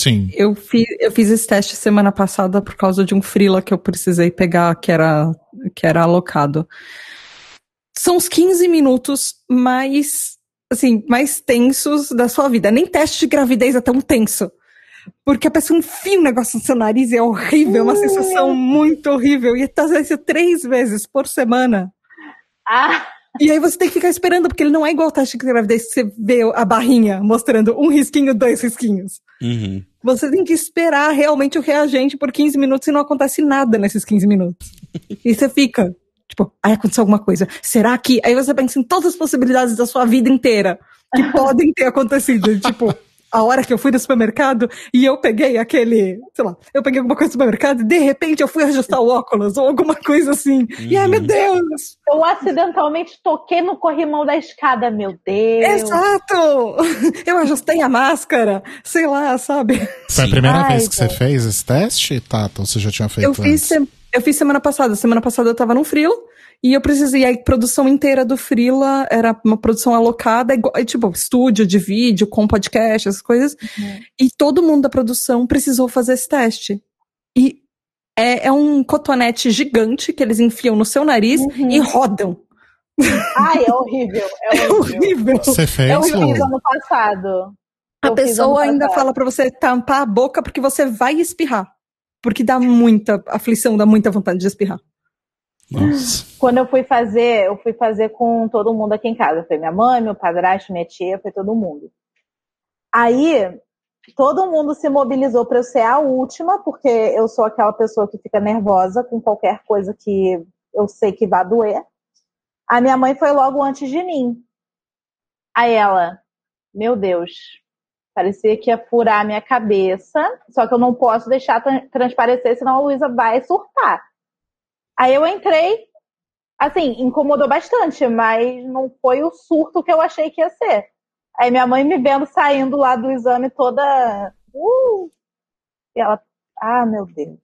sim. Eu fiz, eu fiz esse teste semana passada por causa de um freela que eu precisei pegar, que era, que era alocado. São os quinze minutos mais, assim, mais tensos da sua vida. Nem teste de gravidez é tão tenso. Porque a pessoa enfia um negócio no seu nariz e é horrível, é uma sensação muito horrível. E tá fazendo isso três vezes por semana. Ah. E aí você tem que ficar esperando, porque ele não é igual o teste de gravidez que você vê a barrinha mostrando um risquinho, dois risquinhos. Uhum. Você tem que esperar realmente o reagente por quinze minutos e não acontece nada nesses quinze minutos. E você fica, tipo, aí aconteceu alguma coisa. Será que... Aí você pensa em todas as possibilidades da sua vida inteira que podem ter acontecido. Tipo, a hora que eu fui no supermercado e eu peguei aquele... Sei lá, eu peguei alguma coisa no supermercado e de repente eu fui ajustar o óculos ou alguma coisa assim. Uhum. E ai, meu Deus! Eu acidentalmente toquei no corrimão da escada, meu Deus! Exato! Eu ajustei a máscara, sei lá, sabe? Foi a primeira ai, vez que Deus. Você fez esse teste, Thata? Ou você já tinha feito eu antes? Fiz, eu fiz semana passada. Semana passada eu tava num frilo. E eu precisei, a produção inteira do Freela era uma produção alocada, igual, tipo, estúdio de vídeo, com podcast, essas coisas. Uhum. E todo mundo da produção precisou fazer esse teste. E é, é um cotonete gigante que eles enfiam no seu nariz uhum. e rodam. Ai, é horrível. É horrível. É horrível. Você fez? É horrível ano passado. A pessoa ainda fala pra você tampar a boca porque você vai espirrar. Porque dá muita aflição, dá muita vontade de espirrar. Nossa. Quando eu fui fazer, eu fui fazer com todo mundo aqui em casa. Foi minha mãe, meu padrasto, minha tia, foi todo mundo. Aí, todo mundo se mobilizou para eu ser a última, porque eu sou aquela pessoa que fica nervosa com qualquer coisa que eu sei que vai doer. A minha mãe foi logo antes de mim. Aí ela, meu Deus, parecia que ia furar a minha cabeça, só que eu não posso deixar transparecer, senão a Luisa vai surtar. Aí eu entrei, assim, incomodou bastante, mas não foi o surto que eu achei que ia ser. Aí minha mãe me vendo saindo lá do exame toda... Uh, e ela, ah, meu Deus.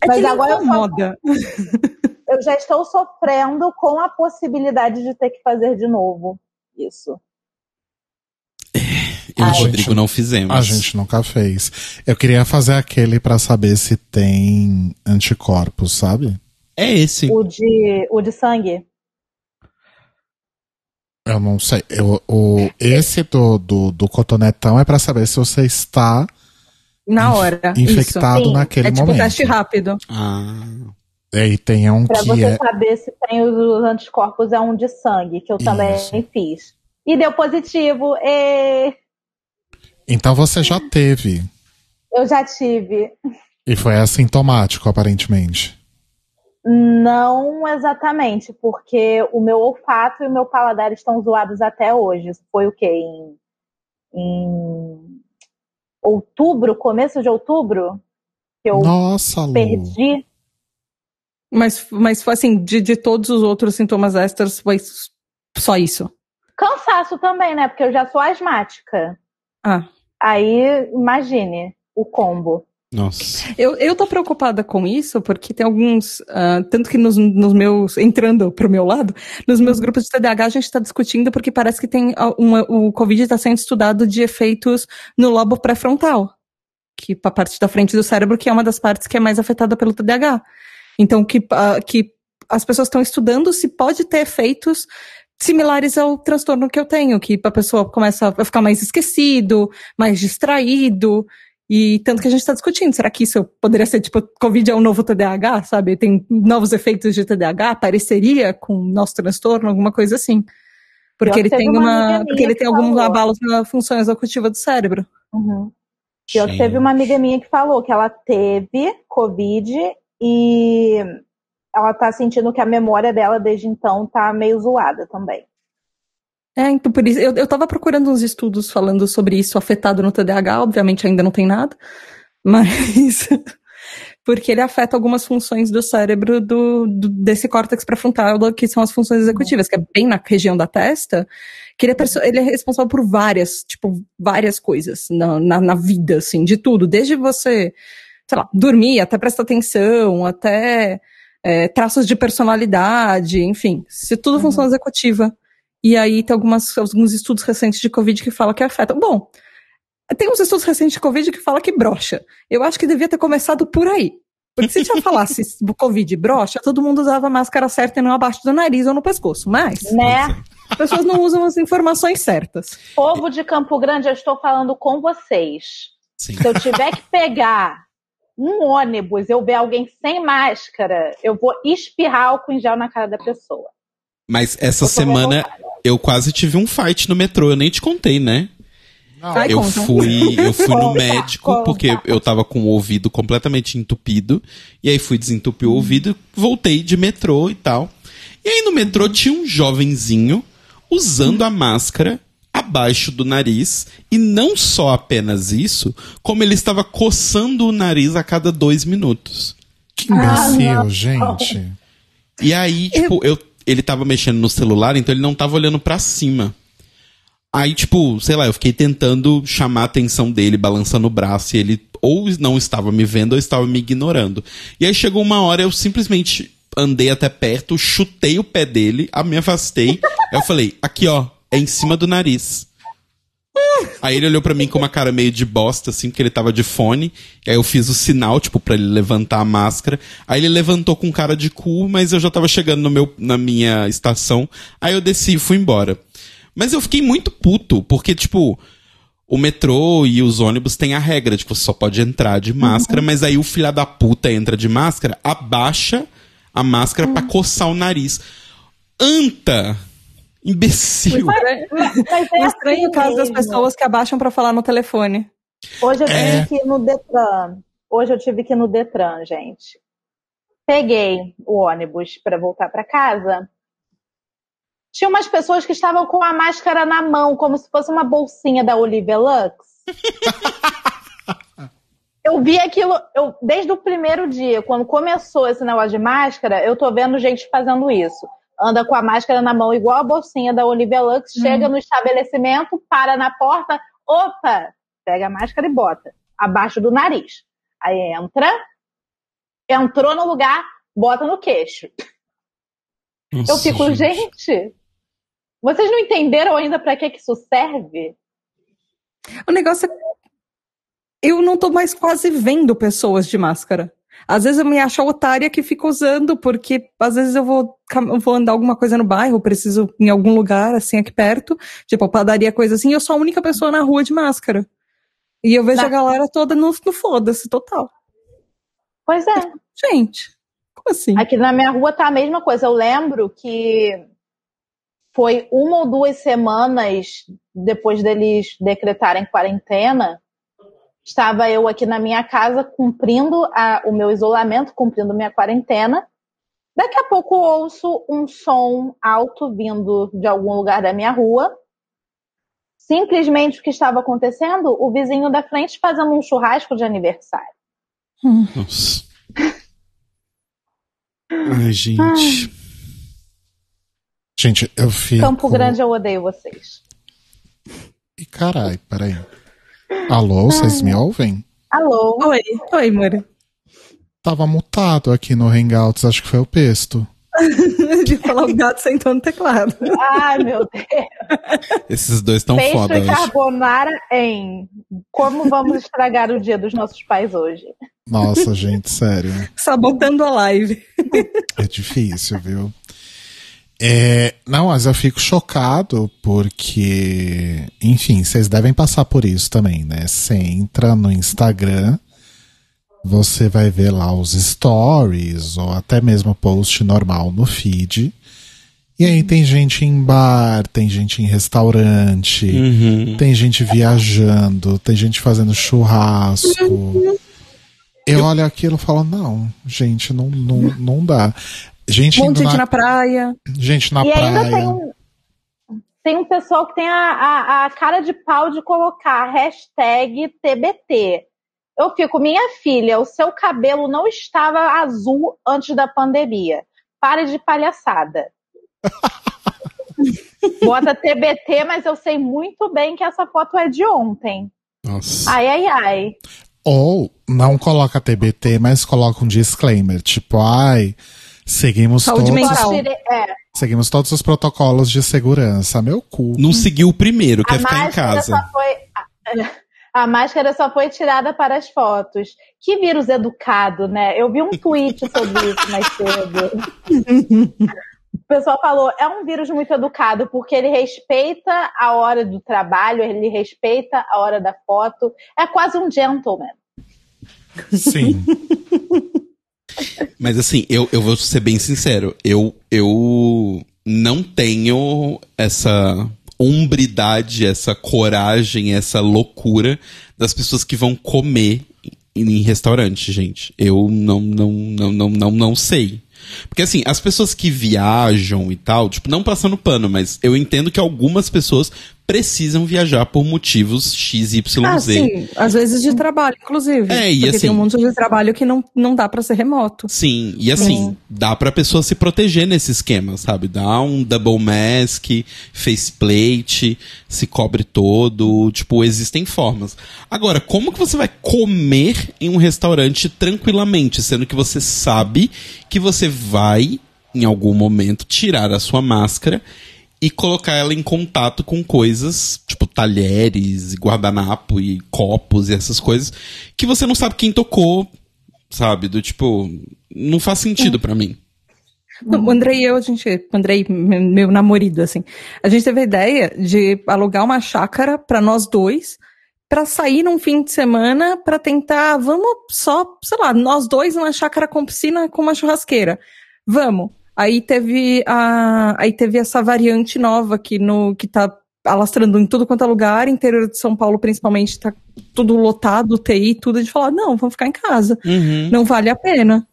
É mas agora eu, moda. Só, eu já estou sofrendo com a possibilidade de ter que fazer de novo isso. Eu e o Rodrigo não fizemos. A gente nunca fez. Eu queria fazer aquele pra saber se tem anticorpos, sabe? É esse. O de, o de sangue? Eu não sei. Eu, o, esse do, do, do cotonetão é pra saber se você está na hora. Inf, infectado naquele momento. É tipo momento. Teste rápido. Ah. E aí tem um pra que você é... saber se tem os anticorpos é um de sangue, que eu Isso. também fiz. E deu positivo. E... Então você já teve. Eu já tive. E foi assintomático, aparentemente. Não exatamente, porque o meu olfato e o meu paladar estão zoados até hoje. Isso foi o quê? Em, em outubro, começo de outubro? Que eu Nossa, Lu. Perdi. Mas, mas foi assim, de, de todos os outros sintomas extras, foi só isso? Cansaço também, né? Porque eu já sou asmática. Ah. Aí, imagine o combo. Nossa. Eu, eu tô preocupada com isso, porque tem alguns... Uh, tanto que nos, nos meus... Entrando pro meu lado, nos meus grupos de T D A H a gente tá discutindo, porque parece que tem uma, o Covid tá sendo estudado de efeitos no lobo pré-frontal. Que a parte da frente do cérebro, que é uma das partes que é mais afetada pelo T D A H. Então, que, uh, que as pessoas estão estudando se pode ter efeitos... similares ao transtorno que eu tenho, que a pessoa começa a ficar mais esquecido, mais distraído, e tanto que a gente está discutindo, será que isso poderia ser, tipo, Covid é um novo T D A H, sabe? Tem novos efeitos de T D A H, pareceria com o nosso transtorno, alguma coisa assim. Porque ele tem, uma, porque ele tem alguns abalos nas funções locutivas do cérebro. Uhum. Eu teve uma amiga minha que falou que ela teve Covid e... ela tá sentindo que a memória dela desde então tá meio zoada também. É, então por isso, eu, eu tava procurando uns estudos falando sobre isso afetado no T D A H, obviamente ainda não tem nada, mas porque ele afeta algumas funções do cérebro do, do, desse córtex pré-frontal, que são as funções executivas, que é bem na região da testa, que ele é, perso- ele é responsável por várias, tipo, várias coisas na, na, na vida, assim, de tudo, desde você, sei lá, dormir, até prestar atenção, até... É, traços de personalidade, enfim, se tudo função uhum. executiva. E aí tem algumas, alguns estudos recentes de Covid que falam que afeta. Bom, tem uns estudos recentes de Covid que falam que brocha. Eu acho que devia ter começado por aí. Porque se já falasse Covid brocha, todo mundo usava a máscara certa e não abaixo do nariz ou no pescoço. Mas né? As pessoas não usam as informações certas. Povo de Campo Grande, eu estou falando com vocês. Sim. Se eu tiver que pegar... um ônibus, eu ver alguém sem máscara, eu vou espirrar álcool em gel na cara da pessoa. Mas essa eu semana eu quase tive um fight no metrô, eu nem te contei, né? Ai, eu, fui, eu fui no médico porque eu tava com o ouvido completamente entupido. E aí fui desentupir o ouvido, voltei de metrô e tal. E aí no metrô tinha um jovenzinho usando a máscara abaixo do nariz. E não só apenas isso, como ele estava coçando o nariz a cada dois minutos. Que imbecil, ah, gente. E aí, tipo, eu... Eu, ele tava mexendo no celular, então ele não tava olhando pra cima. Aí, tipo, sei lá, eu fiquei tentando chamar a atenção dele, balançando o braço, e ele ou não estava me vendo ou estava me ignorando. E aí chegou uma hora, eu simplesmente andei até perto, chutei o pé dele, me afastei, aí eu falei, aqui ó, é em cima do nariz. Aí ele olhou pra mim com uma cara meio de bosta, assim, porque ele tava de fone. Aí eu fiz o sinal, tipo, pra ele levantar a máscara. Aí ele levantou com cara de cu, mas eu já tava chegando no meu, na minha estação. Aí eu desci e fui embora. Mas eu fiquei muito puto, porque, tipo, o metrô e os ônibus têm a regra de que você só pode entrar de máscara, uhum. Mas aí o filho da puta entra de máscara, abaixa a máscara, uhum, pra coçar o nariz. Anta! Imbecil. Mas, mas é o estranho assim caso mesmo. Das pessoas que abaixam pra falar no telefone. Hoje eu é. tive que ir no Detran. Hoje eu tive que ir no Detran, gente. Peguei o ônibus pra voltar pra casa. Tinha umas pessoas que estavam com a máscara na mão, como se fosse uma bolsinha da Olivia Lux. Eu vi aquilo... Eu, desde o primeiro dia, quando começou esse negócio de máscara, eu tô vendo gente fazendo isso. Anda com a máscara na mão, igual a bolsinha da Olivia Lux, chega hum. no estabelecimento, para na porta, opa, pega a máscara e bota, abaixo do nariz. Aí entra, entrou no lugar, bota no queixo. Nossa, eu fico, gente. gente, vocês não entenderam ainda pra que, que isso serve? O negócio é... Eu não tô mais quase vendo pessoas de máscara. Às vezes eu me acho a otária que fica usando, porque às vezes eu vou, vou andar alguma coisa no bairro, preciso em algum lugar, assim, aqui perto, tipo, padaria, coisa assim, e eu sou a única pessoa na rua de máscara. E eu vejo na... a galera toda no, no foda-se, total. Pois é. Gente, como assim? Aqui na minha rua tá a mesma coisa. Eu lembro que foi uma ou duas semanas depois deles decretarem quarentena, estava eu aqui na minha casa cumprindo a, o meu isolamento, cumprindo minha quarentena. Daqui a pouco ouço um som alto vindo de algum lugar da minha rua. Simplesmente o que estava acontecendo? O vizinho da frente fazendo um churrasco de aniversário. Nossa. Ai, gente. Ai. Gente, eu fico... Campo Grande, eu odeio vocês. E caralho, peraí. Alô, vocês me ouvem? Alô. Oi, oi, Mora. Tava mutado aqui no Hangouts, acho que foi o pesto. De falar o gato sentando no teclado. Ai, meu Deus. Esses dois tão foda. Peixe carbonara em... Como vamos estragar o dia dos nossos pais hoje? Nossa, gente, sério. Sabotando a live. É difícil, viu? É, não, mas eu fico chocado porque, enfim, vocês devem passar por isso também, né? Você entra no Instagram, você vai ver lá os stories ou até mesmo post normal no feed, e aí tem gente em bar, tem gente em restaurante, uhum, tem gente viajando, tem gente fazendo churrasco. Eu olho aquilo e falo, não, gente, não, não, não dá. Gente, um monte de gente na... na praia. Gente na e praia. E ainda tem um, tem um pessoal que tem a, a, a cara de pau de colocar hashtag T B T. Eu fico, minha filha, o seu cabelo não estava azul antes da pandemia. Pare de palhaçada. Bota T B T, mas eu sei muito bem que essa foto é de ontem. Nossa. Ai, ai, ai. Ou não coloca T B T, mas coloca um disclaimer. Tipo, ai... Seguimos todos, é. seguimos todos os protocolos de segurança. Meu cu. Não seguiu o primeiro, quer a ficar em casa. Só foi, a, a máscara só foi tirada para as fotos. Que vírus educado, né? Eu vi um tweet sobre isso mais cedo. O pessoal falou, é um vírus muito educado, porque ele respeita a hora do trabalho, ele respeita a hora da foto. É quase um gentleman. Sim. Mas assim, eu, eu vou ser bem sincero, eu, eu não tenho essa hombridade, essa coragem, essa loucura das pessoas que vão comer em restaurante, gente. Eu não, não, não, não, não, não sei. Porque assim, as pessoas que viajam e tal, tipo, não passando pano, mas eu entendo que algumas pessoas precisam viajar por motivos X, Y, ah, Z. Sim, às vezes de trabalho, inclusive. É, e porque assim, tem um monte de trabalho que não, não dá pra ser remoto. Sim, e assim, é. dá pra pessoa se proteger nesse esquema, sabe? Dá um double mask, faceplate, se cobre todo, tipo, existem formas. Agora, como que você vai comer em um restaurante tranquilamente, sendo que você sabe que você vai, em algum momento, tirar a sua máscara e colocar ela em contato com coisas, tipo talheres, guardanapo e copos e essas coisas, que você não sabe quem tocou, sabe? Do tipo, não faz sentido pra mim. O Andrei e eu, a gente, Andrei, meu namorado, assim, a gente teve a ideia de alugar uma chácara pra nós dois, pra sair num fim de semana, pra tentar, vamos só, sei lá, nós dois numa chácara com piscina, com uma churrasqueira. Vamos. Aí teve, a, aí teve essa variante nova que, no, que tá alastrando em tudo quanto é lugar, interior de São Paulo principalmente, tá tudo lotado, T I, tudo, de falar, não, vamos ficar em casa, uhum. não vale a pena.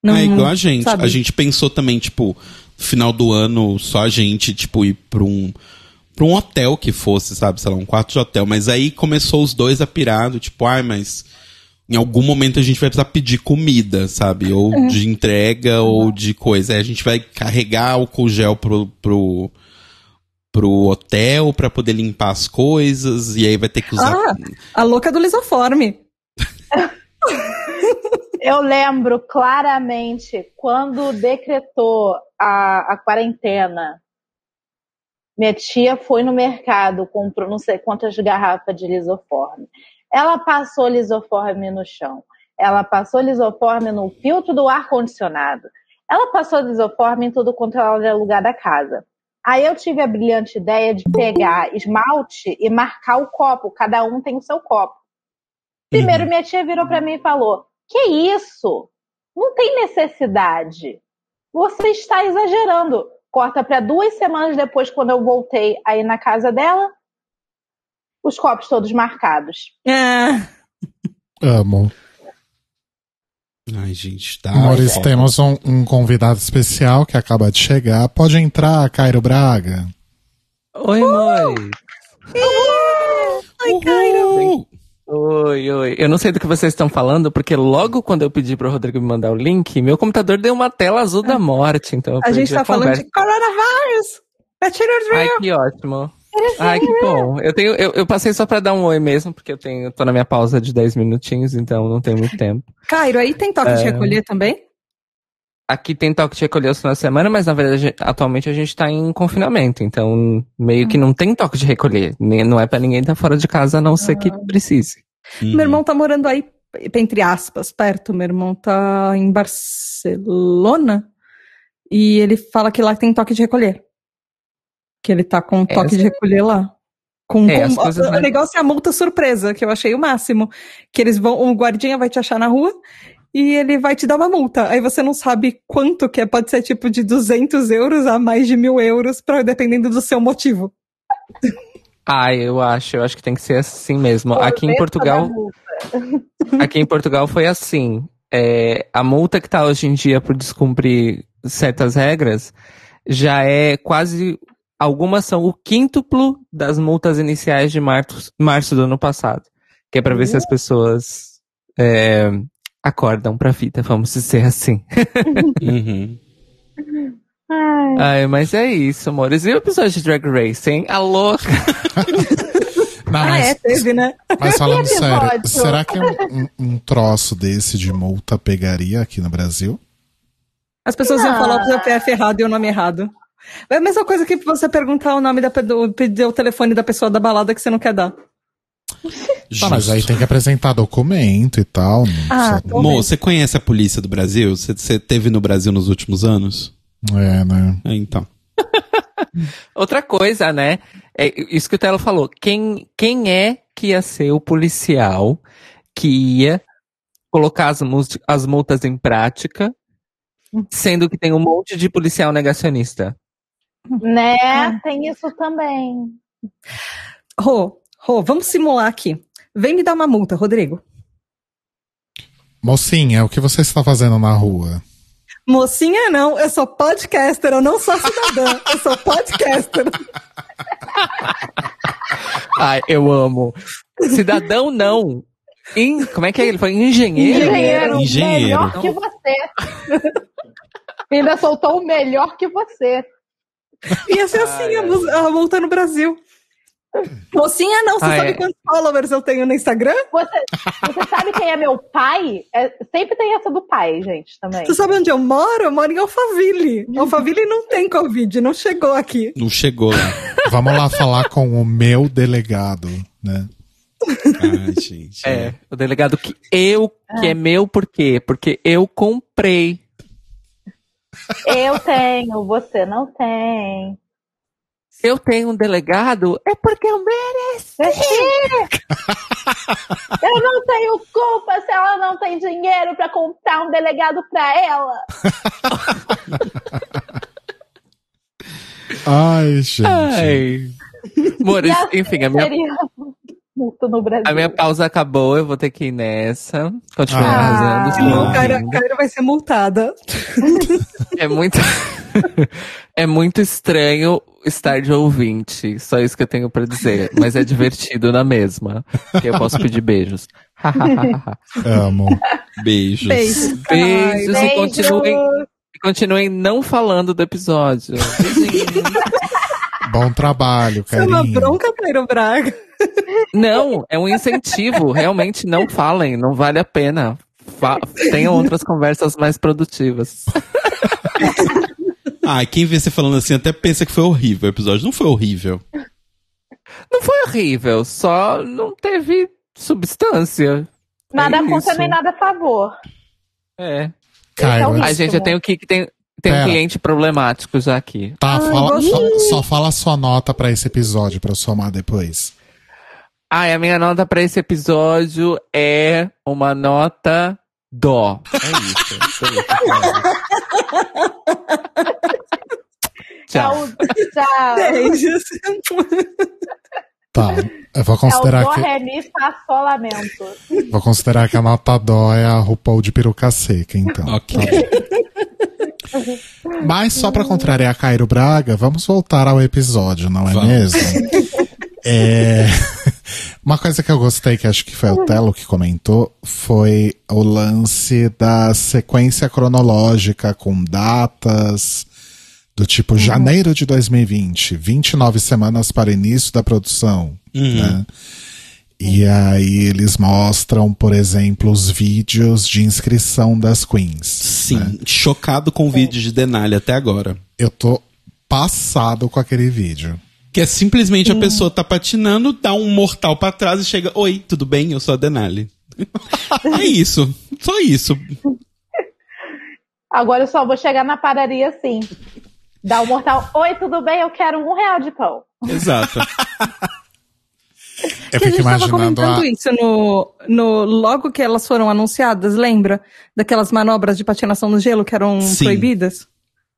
Não, é igual a gente, sabe? A gente pensou também, tipo, final do ano, só a gente, tipo, ir pra um, pra um hotel que fosse, sabe, sei lá, um quarto de hotel, mas aí começou os dois a pirar, tipo, ai, mas... em algum momento a gente vai precisar pedir comida, sabe? Ou é. de entrega, ah. ou de coisa. Aí a gente vai carregar álcool gel pro, pro, pro hotel pra poder limpar as coisas. E aí vai ter que usar... Ah, a louca do lisoforme. Eu lembro claramente quando decretou a, a quarentena. Minha tia foi no mercado, comprou não sei quantas garrafas de lisoforme. Ela passou lisoforme no chão. Ela passou lisoforme no filtro do ar-condicionado. Ela passou lisoforme em tudo quanto era lugar da casa. Aí eu tive a brilhante ideia de pegar esmalte e marcar o copo. Cada um tem o seu copo. Primeiro minha tia virou pra mim e falou: que isso? Não tem necessidade. Você está exagerando. Corta pra duas semanas depois, quando eu voltei aí na casa dela, os copos todos marcados. É. Amo. Ai, gente, tá. Amores, temos um, um convidado especial que acaba de chegar. Pode entrar, Cairo Braga. Oi, uh! amores. Uh! Oi, Cairo. Oi, oi. Eu não sei do que vocês estão falando, porque logo quando eu pedi pro Rodrigo me mandar o link, meu computador deu uma tela azul da morte. Então eu a gente tá a falando de coronavírus. Ai, que ótimo. Ai, que bom. Eu, tenho, eu, eu passei só pra dar um oi mesmo, porque eu, tenho, eu tô na minha pausa de dez minutinhos, então não tem muito tempo. Cairo, aí tem toque é... de recolher também? Aqui tem toque de recolher no final de semana, mas na verdade atualmente a gente tá em confinamento, então meio que não tem toque de recolher. Não é pra ninguém estar fora de casa, a não ser que precise. Hum. Meu irmão tá morando aí, entre aspas, perto. Meu irmão tá em Barcelona e ele fala que lá tem toque de recolher. Que ele tá com um toque é, de recolher lá. Com, é, com, coisas, o negócio é a multa surpresa, que eu achei o máximo. Que eles vão, o guardinha vai te achar na rua e ele vai te dar uma multa. Aí você não sabe quanto que é, pode ser tipo de duzentos euros a mais de mil euros, pra, dependendo do seu motivo. Ah, eu acho, eu acho que tem que ser assim mesmo. Aqui em Portugal, aqui em Portugal foi assim. É, a multa que tá hoje em dia por descumprir certas regras já é quase... Algumas são o quíntuplo das multas iniciais de março, março do ano passado. Que é pra ver uhum. se as pessoas é, acordam pra fita, vamos dizer assim. Uhum. Ai. Ai, mas é isso, amores. E o episódio de Drag Race, hein? Alô? Não, ah, mas, é, teve, né? Mas falando sério, será que um, um troço desse de multa pegaria aqui no Brasil? As pessoas ah. iam falar o P F errado e o nome errado. É a mesma coisa que você perguntar o nome da do, pedir o telefone da pessoa da balada que você não quer dar. Tá, mas aí tem que apresentar documento e tal. Ah, Mo, você conhece a polícia do Brasil? Você, você teve no Brasil nos últimos anos? É, né? É, então. Outra coisa, né? É isso que o Thello falou. Quem, quem é que ia ser o policial que ia colocar as, as multas em prática, sendo que tem um monte de policial negacionista? Né? Ah. Tem isso também. Rô, Rô, vamos simular aqui. Vem me dar uma multa, Rodrigo. Mocinha, o que você está fazendo na rua? Mocinha não, eu sou podcaster, eu não sou cidadã, eu sou podcaster. Ai, eu amo. Cidadão não. In, como é que é? Ele foi engenheiro? Engenheiro. Engenheiro. Melhor que você. Ainda soltou o melhor que você. Ia ser assim, a multa no Brasil. Mocinha não, você ah, sabe é. quantos followers eu tenho no Instagram? Você, você sabe quem é meu pai? É, sempre tem essa do pai, gente, também. Você sabe onde eu moro? Eu moro em Alphaville. Alphaville não tem Covid, não chegou aqui. Não chegou. Vamos lá falar com o meu delegado, né? Ai, gente. É, é. o delegado que eu, que é. é meu, por quê? Porque eu comprei. Eu tenho, você não tem. Se eu tenho um delegado, é porque eu mereci. Eu não tenho culpa se ela não tem dinheiro pra comprar um delegado pra ela. Ai, gente. Ai. Amor, enfim, a minha... No Brasil. A minha pausa acabou, eu vou ter que ir nessa. Continuar ah, arrasando. A Cairo vai ser multada. É muito... é muito estranho estar de ouvinte. Só isso que eu tenho pra dizer. Mas é divertido na mesma. Porque eu posso pedir beijos. Amo. Beijos. Beijos, beijos e continuem, continuem não falando do episódio. Bom trabalho, Cairo. Isso é uma bronca, Cairo Braga. Não, é um incentivo. Realmente não falem, não vale a pena. Fa- Tenham outras conversas mais produtivas. Ah, quem vê você falando assim até pensa que foi horrível o episódio. Não foi horrível. Não foi horrível, só não teve substância. Nada é contra nem nada a favor. É. Cairo. É a gente, eu tenho que... que tem... Tem Pera. um cliente problemático já aqui. Tá, Ai, fala, só, só fala a sua nota pra esse episódio, pra eu somar depois. Ai, a minha nota pra esse episódio é uma nota dó. É isso. Tchau. Tchau. Beijos. Tá, eu vou considerar é o que... Remi, lamento. Vou considerar que a nota dó é a RuPaul de peruca seca, então. Ok. Mas só pra contrariar a Cairo Braga, vamos voltar ao episódio, não é vamos. mesmo? É... Uma coisa que eu gostei, que acho que foi o Thello que comentou, foi o lance da sequência cronológica com datas, do tipo janeiro de dois mil e vinte, vinte e nove semanas para o início da produção, uhum. né? E aí eles mostram, por exemplo, os vídeos de inscrição das queens. Sim, né? Chocado com o vídeo de Denali até agora. Eu tô passado com aquele vídeo. Que é simplesmente hum. a pessoa tá patinando, dá um mortal pra trás e chega... Oi, tudo bem? Eu sou a Denali. É isso, só isso. Agora eu só vou chegar na padaria assim. Dá um mortal. Oi, tudo bem? Eu quero um real de pão. Exato. Eu que a gente estava comentando a... isso no, no, logo que elas foram anunciadas, lembra? Daquelas manobras de patinação no gelo que eram Sim. proibidas.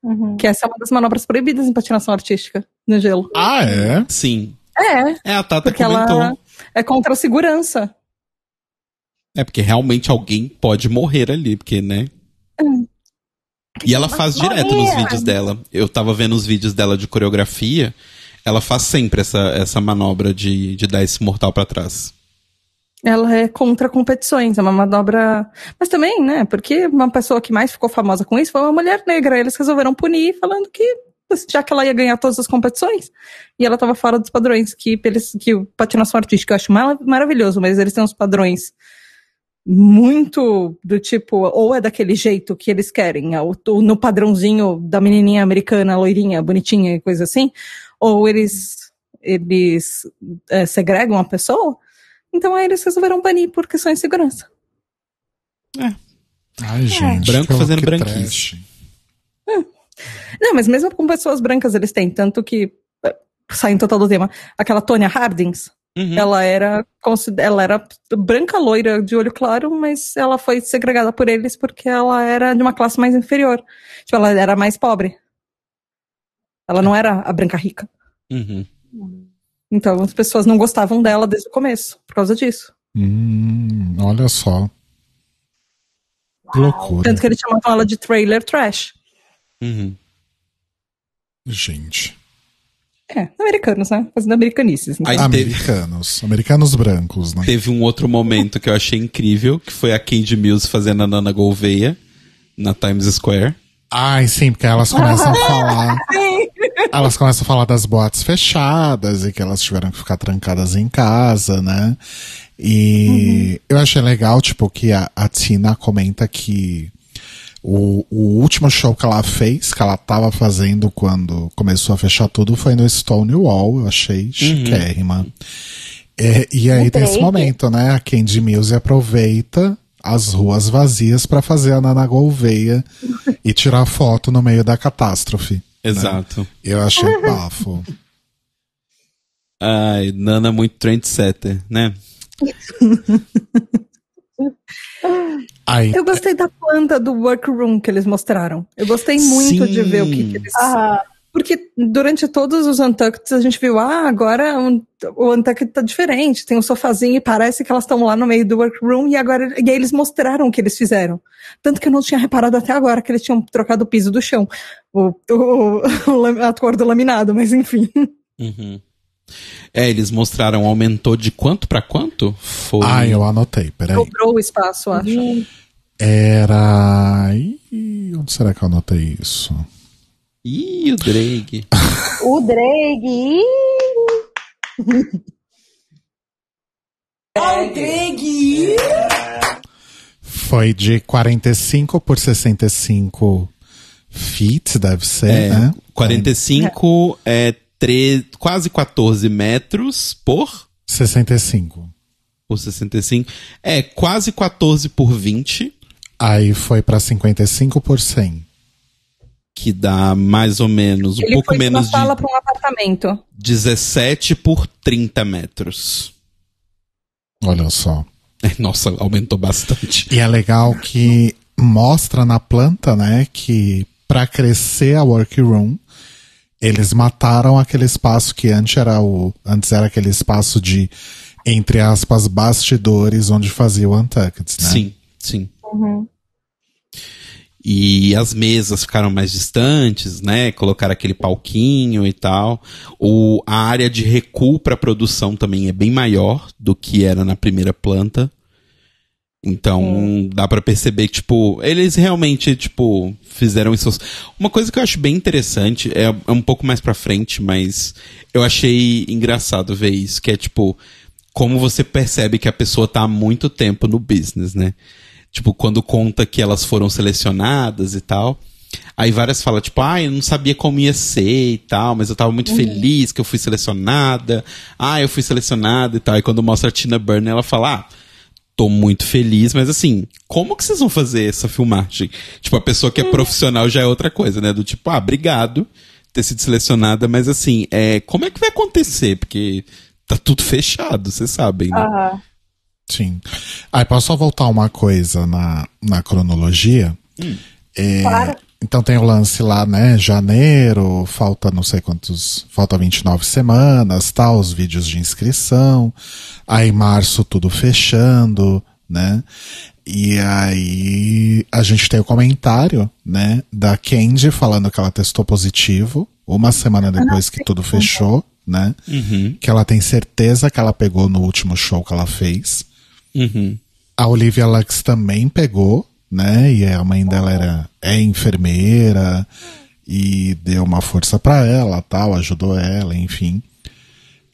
Uhum. Que essa é uma das manobras proibidas em patinação artística no gelo. Ah, é? Sim. É. É, a Thata porque comentou. Ela é contra a segurança. É, porque realmente alguém pode morrer ali, porque, né? Hum. E ela faz Mas direto morrer. nos vídeos dela. Eu tava vendo os vídeos dela de coreografia. Ela faz sempre essa, essa manobra de, de dar esse mortal pra trás. Ela é contra competições, é uma manobra... Mas também, né, porque uma pessoa que mais ficou famosa com isso foi uma mulher negra. Eles resolveram punir falando que já que ela ia ganhar todas as competições. E ela tava fora dos padrões, que, eles, que o patinação artística eu acho mar- maravilhoso, mas eles têm uns padrões muito do tipo, ou é daquele jeito que eles querem, ou no padrãozinho da menininha americana, loirinha, bonitinha e coisa assim... Ou eles, eles é, segregam a pessoa. Então aí eles resolveram banir por questões de segurança. É. Ai, é. gente. Branco fazendo branquice. Hum. Não, mas mesmo com pessoas brancas eles têm. Tanto que, saindo total do tema, aquela Tonya Hardings, uhum. ela, era, ela era branca loira de olho claro, mas ela foi segregada por eles porque ela era de uma classe mais inferior. Tipo, ela era mais pobre. Ela não era a branca rica. Uhum. Então as pessoas não gostavam dela desde o começo, por causa disso. Hum, olha só. Que loucura. Tanto que eles chamavam ela de trailer trash. Uhum. Gente. É, americanos, né? Fazendo americanices. Então. Aí, americanos. Teve... Americanos brancos, né? Teve um outro momento que eu achei incrível, que foi a Kandy Mills fazendo a Nana Gouveia na Times Square. Ai, sim, porque elas começam a falar... Elas começam a falar das boates fechadas e que elas tiveram que ficar trancadas em casa, né? E uhum. eu achei legal, tipo, que a, a Tina comenta que o, o último show que ela fez, que ela tava fazendo quando começou a fechar tudo, foi no Stonewall. Eu achei chiquérrima. Uhum. É, e aí tem esse momento, né? A Kandy Mills aproveita as ruas vazias pra fazer a Nana Gouveia e tirar foto no meio da catástrofe. Exato. Né? Eu achei bafo. Ai, Nana muito trendsetter, né? Ai, eu gostei da planta do workroom que eles mostraram. Eu gostei muito sim. de ver o que, que eles... Ah, porque durante todos os Untuckeds a gente viu, ah, agora um, o Untucked tá diferente, tem um sofazinho e parece que elas estão lá no meio do workroom e agora e aí eles mostraram o que eles fizeram. Tanto que eu não tinha reparado até agora que eles tinham trocado o piso do chão. O, o, o, a cor do laminado, mas enfim. Uhum. É, eles mostraram, aumentou de quanto pra quanto? Foi... Ah, eu anotei, peraí. Dobrou o espaço, acho. Uhum. Era... Ih, onde será que eu anotei isso? Ih, o Drake. O Drake. O Drake. Foi de quarenta e cinco por sessenta e cinco feet, deve ser, é, né? quarenta e cinco é, é tre... quase quatorze metros por... sessenta e cinco. Por sessenta e cinco. É, quase quatorze por vinte. Aí foi pra cinquenta e cinco por cem. Que dá mais ou menos, um ele pouco menos de, de uma sala para um apartamento. dezessete por trinta metros. Olha só. Nossa, aumentou bastante. E é legal que mostra na planta, né, que para crescer a workroom, eles mataram aquele espaço que antes era, o, antes era aquele espaço de, entre aspas, bastidores, onde fazia o Untucked, né? Sim, sim. Uhum. E as mesas ficaram mais distantes, né? Colocaram aquele palquinho e tal. O, a área de recuo para produção também é bem maior do que era na primeira planta. Então, hum. dá para perceber que, tipo, eles realmente, tipo, fizeram isso. Uma coisa que eu acho bem interessante, é, é um pouco mais pra frente, mas eu achei engraçado ver isso, que é, tipo, como você percebe que a pessoa tá há muito tempo no business, né? Tipo, quando conta que elas foram selecionadas e tal. Aí várias falam, tipo, ah, eu não sabia como ia ser e tal, mas eu tava muito uhum. feliz que eu fui selecionada. Ah, eu fui selecionada e tal. E quando mostra a Tina Burner, ela fala, ah, tô muito feliz, mas assim, como que vocês vão fazer essa filmagem? Tipo, a pessoa que é uhum. profissional já é outra coisa, né? Do tipo, ah, obrigado por ter sido selecionada, mas assim, é, como é que vai acontecer? Porque tá tudo fechado, vocês sabem, né? Uhum. Sim. Aí posso só voltar uma coisa na, na cronologia. Hum. É, claro. Então tem o lance lá, né? Janeiro, falta não sei quantos. Falta vinte e nove semanas, tá? Os vídeos de inscrição. Aí março tudo fechando, né? E aí a gente tem o comentário, né? Da Kandy falando que ela testou positivo uma semana depois que tudo fechou, né? Uhum. Que ela tem certeza que ela pegou no último show que ela fez. Uhum. A Olivia Lux também pegou, né? E a mãe dela era, é enfermeira e deu uma força pra ela, tal, ajudou ela, enfim.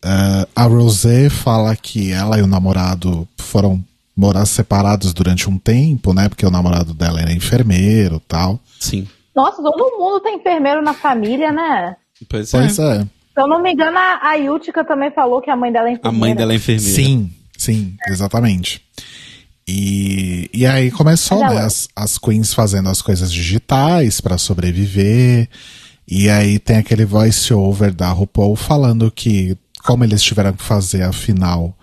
Uh, a Rosé fala que ela e o namorado foram morar separados durante um tempo, né? Porque o namorado dela era enfermeiro, tal. Sim. Nossa, todo mundo tem enfermeiro na família, né? Pois é. Pois é. Se eu não me engano, a Yutica também falou que a mãe dela é enfermeira. A mãe dela é enfermeira. Sim. Sim, exatamente. E, e aí começou, né, as, as queens fazendo as coisas digitais pra sobreviver. E aí tem aquele voice-over da RuPaul falando que, como eles tiveram que fazer a final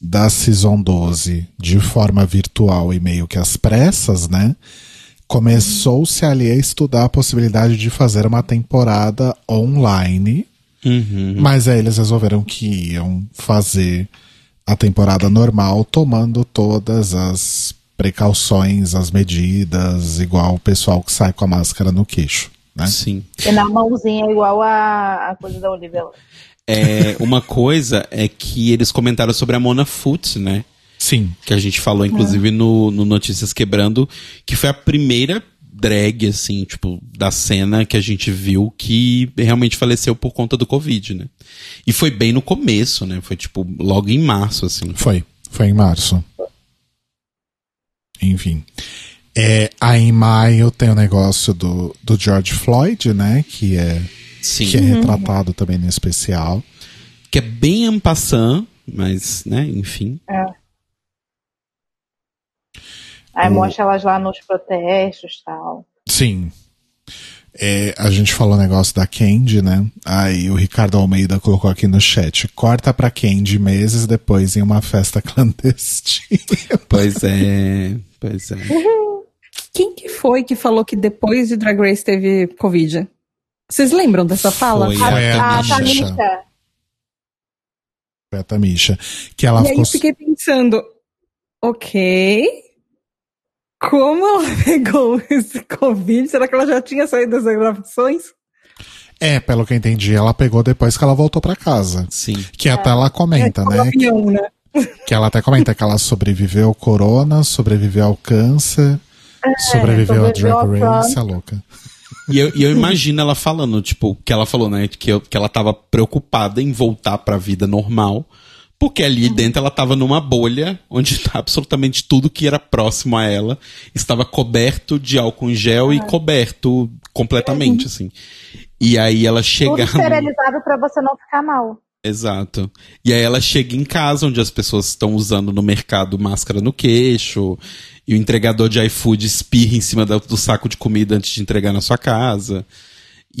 da Season doze de forma virtual e meio que às pressas, né? começou-se ali a estudar a possibilidade de fazer uma temporada online. Uhum. Mas aí eles resolveram que iam fazer a temporada normal, tomando todas as precauções, as medidas, igual o pessoal que sai com a máscara no queixo, né? Sim. E na mãozinha, igual a, a coisa da Olivia Lux. É, uma coisa é que eles comentaram sobre a Mona Foot, né? Sim. Que a gente falou, inclusive, no, no Notícias Quebrando, que foi a primeira drag, assim, tipo, da cena que a gente viu que realmente faleceu por conta do Covid, né? E foi bem no começo, né? Foi, tipo, logo em março, assim. Foi. Foi em março. Enfim. É, aí em maio tem o negócio do, do George Floyd, né? Que é, Sim. Que é retratado também no especial. Que é bem en passant, mas, né? Enfim. É. Aí mostra elas lá nos protestos e tal. Sim. É, a gente falou o negócio da Candy, né? Aí o Ricardo Almeida colocou aqui no chat. Corta pra Candy meses depois em uma festa clandestina. Pois é, pois é. Uhum. Quem que foi que falou que depois de Drag Race teve Covid? Vocês lembram dessa fala? Foi a, a, a Tamisha. Foi a Tamisha. Que ela e ficou... aí eu fiquei pensando, ok... como ela pegou esse Covid? Será que ela já tinha saído das gravações? É, pelo que eu entendi, ela pegou depois que ela voltou pra casa. Sim. Que é. Até ela comenta, é, né? Opinião, que, né? Que ela até comenta que ela sobreviveu ao corona, sobreviveu ao câncer, é, sobreviveu ao Drag Race, a louca. E eu, e eu imagino ela falando, tipo, que ela falou, né? Que, eu, que ela tava preocupada em voltar pra vida normal. Porque ali dentro ela estava numa bolha onde absolutamente tudo que era próximo a ela estava coberto de álcool em gel, ah. e coberto completamente, uhum. assim. E aí ela chega... tudo esterilizado para você não ficar mal. Exato. E aí ela chega em casa, onde as pessoas estão usando no mercado máscara no queixo, e o entregador de iFood espirra em cima do saco de comida antes de entregar na sua casa...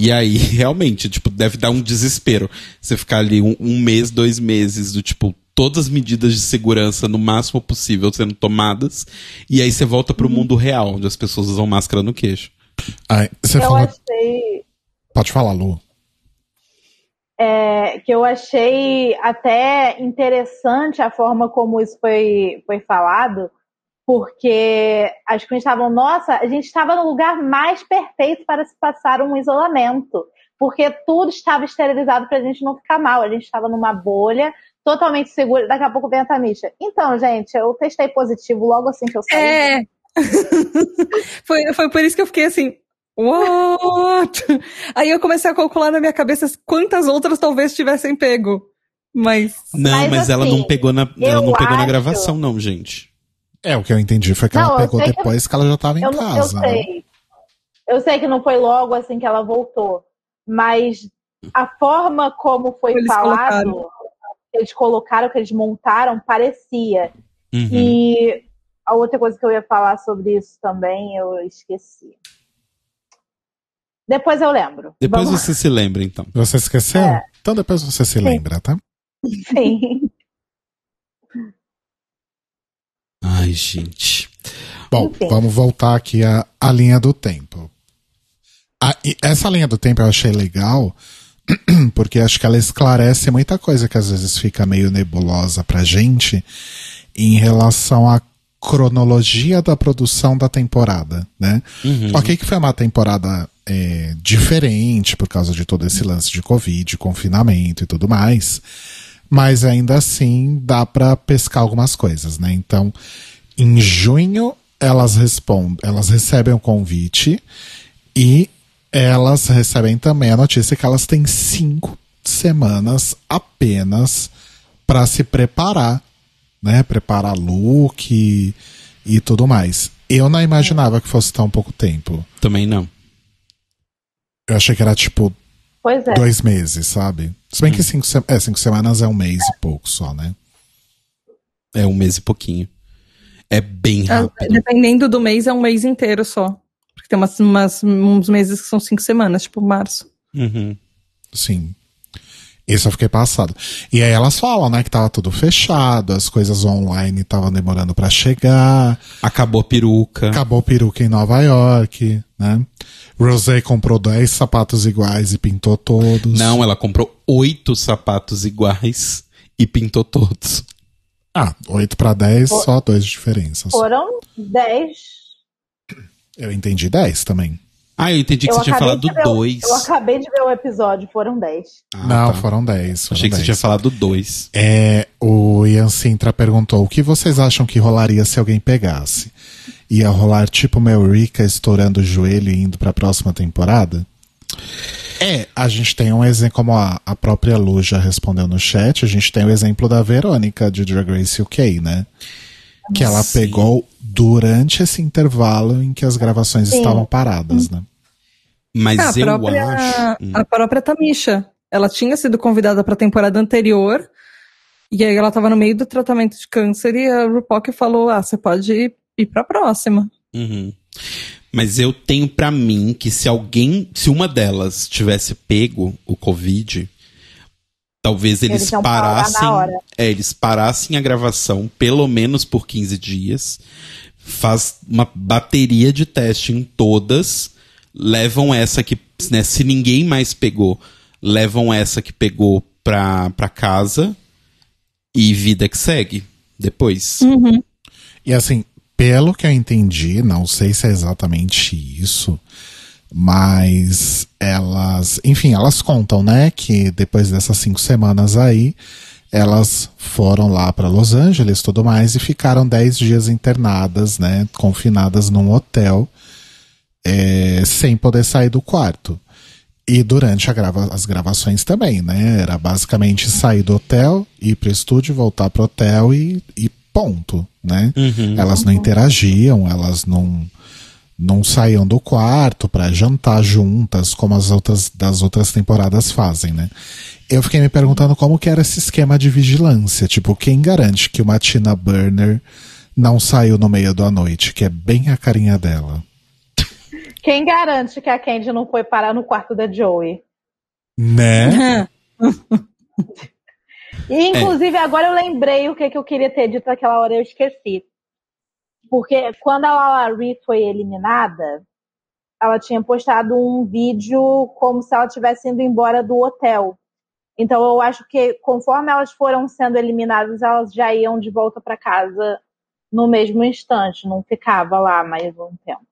E aí, realmente, tipo, deve dar um desespero. Você ficar ali um, um mês, dois meses, do tipo, todas as medidas de segurança no máximo possível sendo tomadas. E aí você volta pro hum. mundo real, onde as pessoas usam máscara no queixo. Ai, você eu falou... achei... Pode falar, Lu. É, que eu achei até interessante a forma como isso foi, foi falado. Porque as queens estavam, nossa, a gente estava no lugar mais perfeito para se passar um isolamento. Porque tudo estava esterilizado para a gente não ficar mal. A gente estava numa bolha, totalmente segura. Daqui a pouco vem a Tamisha. Então, gente, eu testei positivo logo assim que eu saí. É! foi, foi por isso que eu fiquei assim, what? Aí eu comecei a calcular na minha cabeça quantas outras talvez tivessem pego. Mas... Não, mas, mas assim, ela não pegou na, ela não pegou acho... na gravação, não, gente. É, o que eu entendi foi que não, ela pegou depois que, eu, que ela já estava em eu, casa. Eu sei. eu sei que não foi logo assim que ela voltou, mas a forma como foi eles falado, colocaram. que eles colocaram, que eles montaram, parecia. Uhum. E a outra coisa que eu ia falar sobre isso também, eu esqueci. Depois eu lembro. Depois Vamos você lá. se lembra, então. Você esqueceu? É. Então depois você se Sim. lembra, tá? Sim. Ai, gente. Bom, Enfim. vamos voltar aqui à, à linha do tempo. A, essa linha do tempo eu achei legal, porque acho que ela esclarece muita coisa que às vezes fica meio nebulosa pra gente em relação à cronologia da produção da temporada, né? Uhum. Ok, que foi uma temporada é, diferente por causa de todo esse lance de Covid, confinamento e tudo mais. Mas ainda assim dá pra pescar algumas coisas, né? Então, em junho, elas respondem, elas recebem o convite e elas recebem também a notícia que elas têm cinco semanas apenas pra se preparar, né? Preparar look e, e tudo mais. Eu não imaginava que fosse tão pouco tempo. Também não. Eu achei que era tipo... Pois é. Dois meses, sabe? Se bem hum. que cinco, se... é, cinco semanas é um mês e pouco só, né? É um mês e pouquinho. É bem rápido. É, dependendo do mês, é um mês inteiro só. Porque tem umas, umas, uns meses que são cinco semanas, tipo março. Uhum. Sim. Isso eu fiquei passado. E aí elas falam, né, que tava tudo fechado, as coisas online estavam demorando pra chegar. Acabou peruca. Acabou peruca em Nova York, né? Rosé comprou dez sapatos iguais e pintou todos. Não, ela comprou oito sapatos iguais e pintou todos. Ah, oito pra dez, For... só dois de diferença. Foram dez. Eu entendi dez também. Ah, eu entendi que eu você tinha falado dois. Eu, eu acabei de ver o episódio, foram dez. Ah, não, tá. Foram dez. Achei que dez. Você tinha falado dois. É, o Ian Sintra perguntou, o que vocês acham que rolaria se alguém pegasse? Ia rolar tipo Melrica estourando o joelho e indo pra próxima temporada? É, a gente tem um exemplo, como a, a própria Lu já respondeu no chat, a gente tem o exemplo da Verônica de Drag Race U K, né? Que ela Sim. pegou durante esse intervalo em que as gravações Sim. estavam paradas, né? Mas ah, eu própria, acho... A própria Tamisha, ela tinha sido convidada para a temporada anterior e aí ela estava no meio do tratamento de câncer e a RuPaul que falou, ah, você pode ir, ir para a próxima. Uhum. Mas eu tenho pra mim que se alguém, se uma delas tivesse pego o Covid... Talvez eles, eles parassem, é, eles parassem a gravação pelo menos por quinze dias, faz uma bateria de teste em todas, levam essa que, né, se ninguém mais pegou, levam essa que pegou pra, pra casa e vida que segue depois. Uhum. E assim, pelo que eu entendi, não sei se é exatamente isso... Mas elas, enfim, elas contam, né, que depois dessas cinco semanas aí, elas foram lá para Los Angeles e tudo mais e ficaram dez dias internadas, né, confinadas num hotel, é, sem poder sair do quarto. E durante a grava- as gravações também, né, era basicamente sair do hotel, ir pro estúdio, voltar pro hotel e, e ponto, né. Uhum. Elas não interagiam, elas não... Não saíam do quarto pra jantar juntas, como as outras das outras temporadas fazem, né? Eu fiquei me perguntando como que era esse esquema de vigilância. Tipo, quem garante que uma Tina Burner não saiu no meio da noite, que é bem a carinha dela? Quem garante que a Kandy não foi parar no quarto da Joey? Né? E, inclusive, é. Agora eu lembrei o que, que eu queria ter dito naquela hora e eu esqueci. Porque quando a Lala Ri foi eliminada, ela tinha postado um vídeo como se ela estivesse indo embora do hotel. Então eu acho que conforme elas foram sendo eliminadas, elas já iam de volta para casa no mesmo instante. Não ficava lá mais um tempo.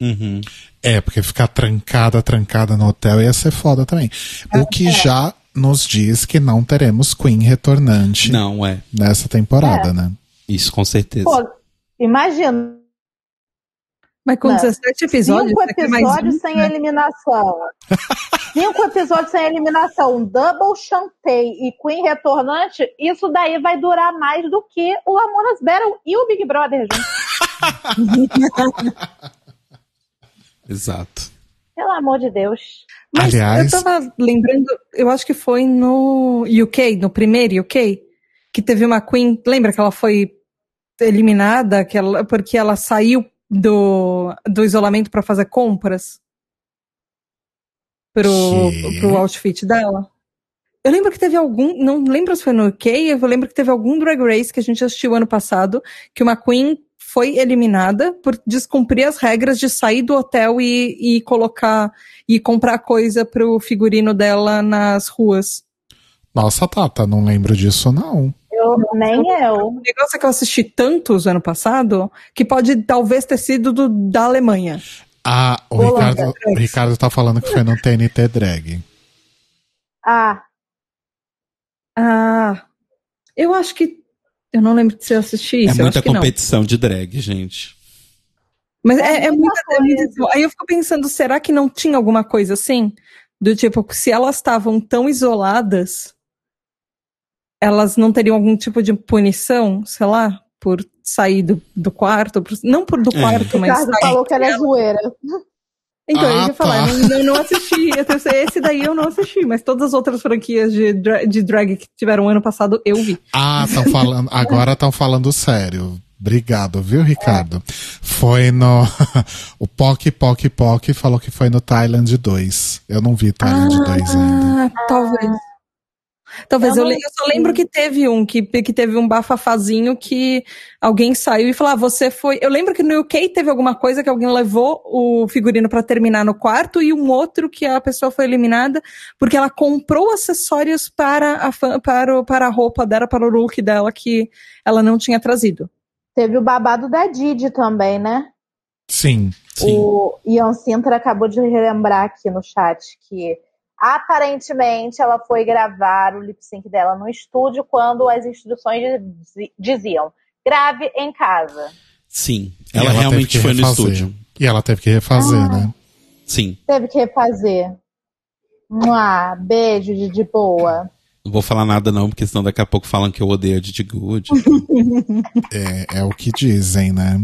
Uhum. É, porque ficar trancada, trancada no hotel ia ser foda também. O que é. já nos diz que não teremos Queen retornante não, é. nessa temporada, é. né? Isso, com certeza. Pô, imagina. Mas com dezessete episódios... Cinco episódios um, sem né? eliminação. Cinco episódios sem eliminação. Double Chantei e Queen retornante, isso daí vai durar mais do que o Amoras Battle e o Big Brother juntos. Exato. Pelo amor de Deus. Mas aliás... eu tava lembrando, eu acho que foi no U K, no primeiro U K, que teve uma Queen... Lembra que ela foi... eliminada que ela, porque ela saiu do, do isolamento para fazer compras pro, pro outfit dela. Eu lembro que teve algum, não lembro se foi no U K, eu lembro que teve algum Drag Race que a gente assistiu ano passado, que uma Queen foi eliminada por descumprir as regras de sair do hotel e, e colocar e comprar coisa pro figurino dela nas ruas. Nossa, Tata, não lembro disso não. Eu, nem eu. O negócio é que eu assisti tantos ano passado que pode talvez ter sido do, da Alemanha. Ah, o Ricardo, o Ricardo tá falando que foi no T N T Drag. Ah. Ah. Eu acho que... Eu não lembro de se eu assisti isso. É muita competição de drag, gente. Mas é, é, é muita competição. Aí eu fico pensando, será que não tinha alguma coisa assim? Do tipo, se elas estavam tão isoladas... Elas não teriam algum tipo de punição, sei lá, por sair do, do quarto, por, não por do quarto, é. mas... O Ricardo falou que ela é zoeira. Então, ah, eu ia tá. falar, eu, eu não assisti, eu pensei, esse daí eu não assisti, mas todas as outras franquias de, dra- de drag que tiveram ano passado, eu vi. Ah, estão falando, agora estão falando sério. Obrigado, viu, Ricardo? É. Foi no... o Poc, Poc, Poc falou que foi no Thailand dois. Eu não vi Thailand ah, dois ainda. Ah, talvez... Talvez eu, eu, eu só lembro que teve um, que, que teve um bafafazinho que alguém saiu e falou, ah, você foi... Eu lembro que no U K teve alguma coisa que alguém levou o figurino pra terminar no quarto e um outro que a pessoa foi eliminada porque ela comprou acessórios para a, fã, para, o, para a roupa dela, para o look dela que ela não tinha trazido. Teve o babado da Didi também, né? Sim, sim. O Ian Sintra acabou de relembrar aqui no chat que... Aparentemente, ela foi gravar o lip-sync dela no estúdio quando as instruções diziam grave em casa. Sim, ela, ela realmente foi refazer. No estúdio. E ela teve que refazer, ah, né? Sim. Teve que refazer. Mua, beijo, Didi Boa. Não vou falar nada não, porque senão daqui a pouco falam que eu odeio a Didi Good. é, é o que dizem, né?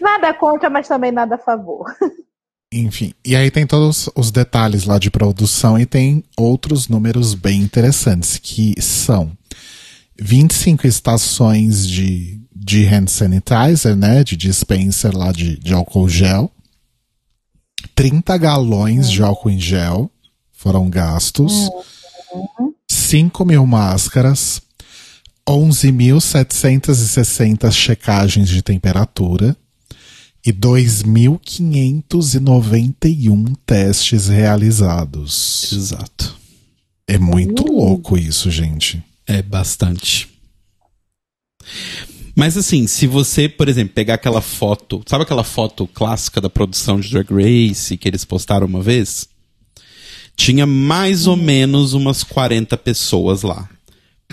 Nada contra, mas também nada a favor. Enfim, e aí tem todos os detalhes lá de produção e tem outros números bem interessantes, que são vinte e cinco estações de, de hand sanitizer, né, de dispenser lá de, de álcool gel, trinta galões de álcool em gel foram gastos, cinco mil máscaras, onze mil setecentos e sessenta checagens de temperatura, e dois mil quinhentos e noventa e um testes realizados. Exato. É muito uh. louco isso, gente. É bastante. Mas assim, se você, por exemplo, pegar aquela foto... Sabe aquela foto clássica da produção de Drag Race que eles postaram uma vez? Tinha mais ou menos umas quarenta pessoas lá.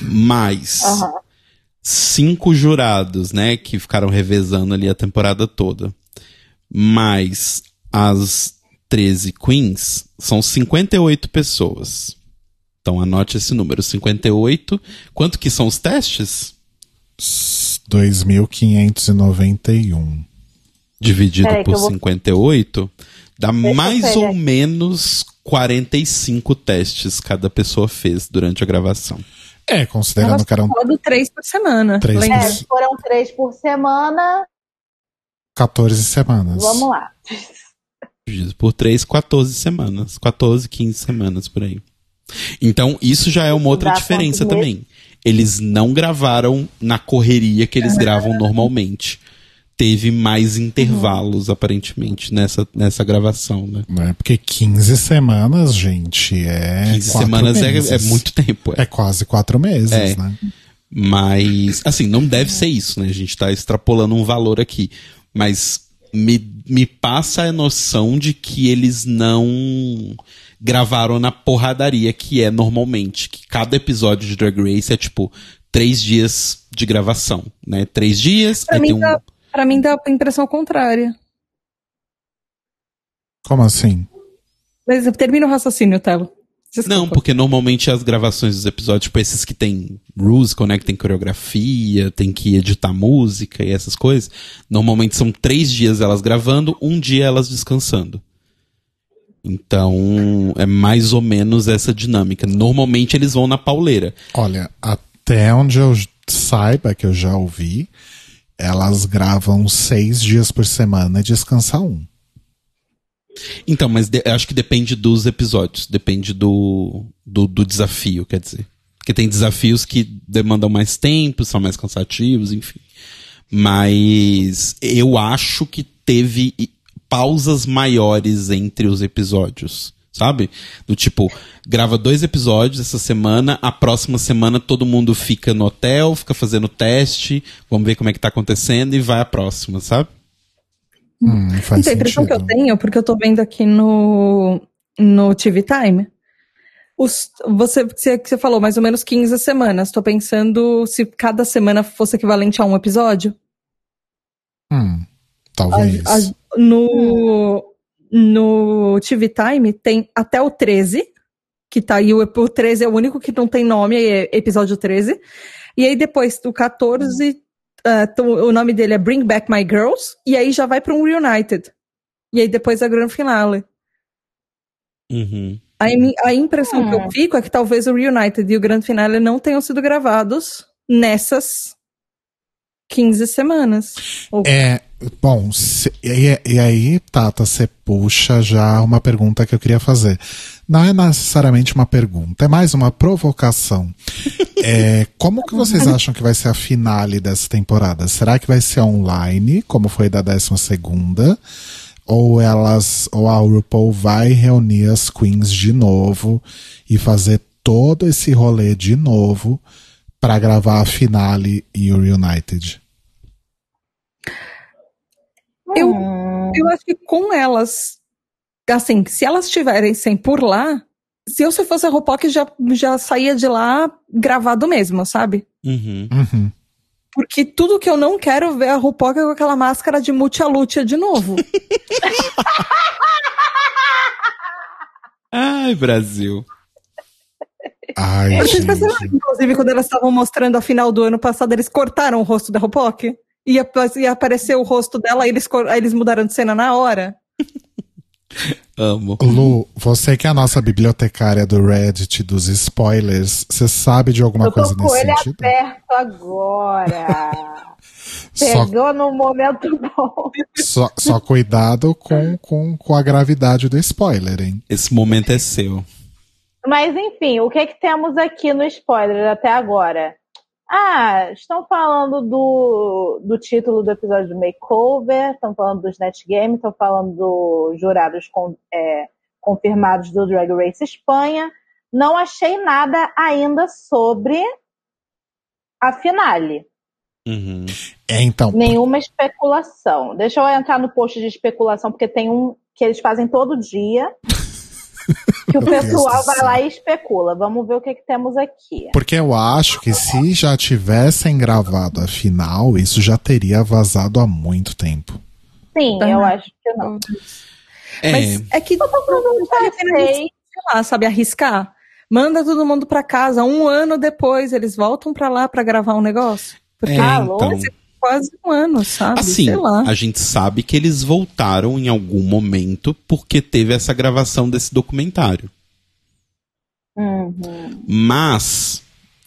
Mais... Uh-huh. Cinco jurados, né, que ficaram revezando ali a temporada toda. Mas as treze queens são cinquenta e oito pessoas. Então anote esse número, cinquenta e oito. Quanto que são os testes? dois mil quinhentos e noventa e um. Dividido Peraí, por vou... cinquenta e oito, dá Deixa mais ou menos quarenta e cinco testes cada pessoa fez durante a gravação. É, considerando Elas que eram... Foram três por semana. Três é, por... Foram três por semana. quatorze semanas. Vamos lá. Por três, quatorze semanas. quatorze, quinze semanas, por aí. Então, isso já é uma outra diferença também. Eles não gravaram na correria que eles gravam normalmente. Teve mais intervalos, uhum. aparentemente, nessa, nessa gravação, né? Não é porque quinze semanas, gente, é... quinze semanas é, é muito tempo. É, é quase quatro meses, é. né? Mas, assim, não deve ser isso, né? A gente tá extrapolando um valor aqui. Mas me, me passa a noção de que eles não gravaram na porradaria que é normalmente. Que cada episódio de Drag Race é, tipo, três dias de gravação, né? Três dias, pra aí tem um... Tá... Pra mim dá a impressão contrária. Como assim? Mas termina o raciocínio, Thello. Não, porque normalmente as gravações dos episódios, tipo esses que tem musical, né, que tem coreografia, tem que editar música e essas coisas, normalmente são três dias elas gravando, um dia elas descansando. Então é mais ou menos essa dinâmica. Normalmente eles vão na pauleira. Olha, até onde eu saiba, que eu já ouvi, elas gravam seis dias por semana e descansam um. Então, mas de, acho que depende dos episódios. Depende do, do, do desafio, quer dizer. Porque tem desafios que demandam mais tempo, são mais cansativos, enfim. Mas eu acho que teve pausas maiores entre os episódios, sabe? Do tipo, grava dois episódios essa semana, a próxima semana todo mundo fica no hotel, fica fazendo teste, vamos ver como é que tá acontecendo e vai a próxima, sabe? Hum, faz então, a impressão que eu tenho, porque eu tô vendo aqui no, no T V Time, os, você, você falou mais ou menos quinze semanas, tô pensando se cada semana fosse equivalente a um episódio. Hum, talvez. A, a, no... No T V Time tem até o treze, que tá aí, o, o treze é o único que não tem nome, é episódio treze. E aí depois do catorze, uh, o nome dele é Bring Back My Girls, e aí já vai pra um Reunited. E aí depois a grande finale. Uhum. A, a impressão ah. que eu fico é que talvez o Reunited e o grande finale não tenham sido gravados nessas quinze semanas. Ou... É, bom, se, e, e aí, Thata, você puxa já uma pergunta que eu queria fazer. Não é necessariamente uma pergunta, é mais uma provocação. É, como que vocês acham que vai ser a finale dessa temporada? Será que vai ser online, como foi da décima segunda? Ou elas, ou a RuPaul vai reunir as queens de novo e fazer todo esse rolê de novo para gravar a finale e o Reunited? Eu, eu acho que com elas, assim, se elas estiverem sem por lá, se eu se fosse a RuPaul, que já, já saía de lá gravado mesmo, sabe? Uhum. Uhum. Porque tudo que eu não quero ver a RuPaul com aquela máscara de multialúcia de novo. Ai, Brasil. Ai, gente. Inclusive, quando elas estavam mostrando a final do ano passado, eles cortaram o rosto da RuPaul e, e apareceu o rosto dela, e eles, aí eles mudaram de cena na hora. Amo. Lu, você que é a nossa bibliotecária do Reddit, dos spoilers, você sabe de alguma coisa nesse sentido? Eu tô com o olho aberto agora. Pegou só, no momento bom. Só, só cuidado com, com, com a gravidade do spoiler, hein? Esse momento é seu. Mas enfim, o que é que temos aqui no spoiler até agora? Ah, estão falando do, do título do episódio do Makeover, estão falando dos NetGame, estão falando dos jurados com, é, confirmados do Drag Race Espanha. Não achei nada ainda sobre a finale. Uhum. É, então... Nenhuma especulação. Deixa eu entrar no post de especulação, porque tem um que eles fazem todo dia. Que o pessoal vai lá e especula. Vamos ver o que, que temos aqui. Porque eu acho que se já tivessem gravado a final, isso já teria vazado há muito tempo. Sim, eu acho que não. É. Mas é que todo mundo vai sei lá, sabe, arriscar. Manda todo mundo pra casa. Um ano depois, eles voltam pra lá pra gravar um negócio. Porque é, então... quase um ano, sabe? Assim, sei lá. A gente sabe que eles voltaram em algum momento porque teve essa gravação desse documentário. Uhum. Mas,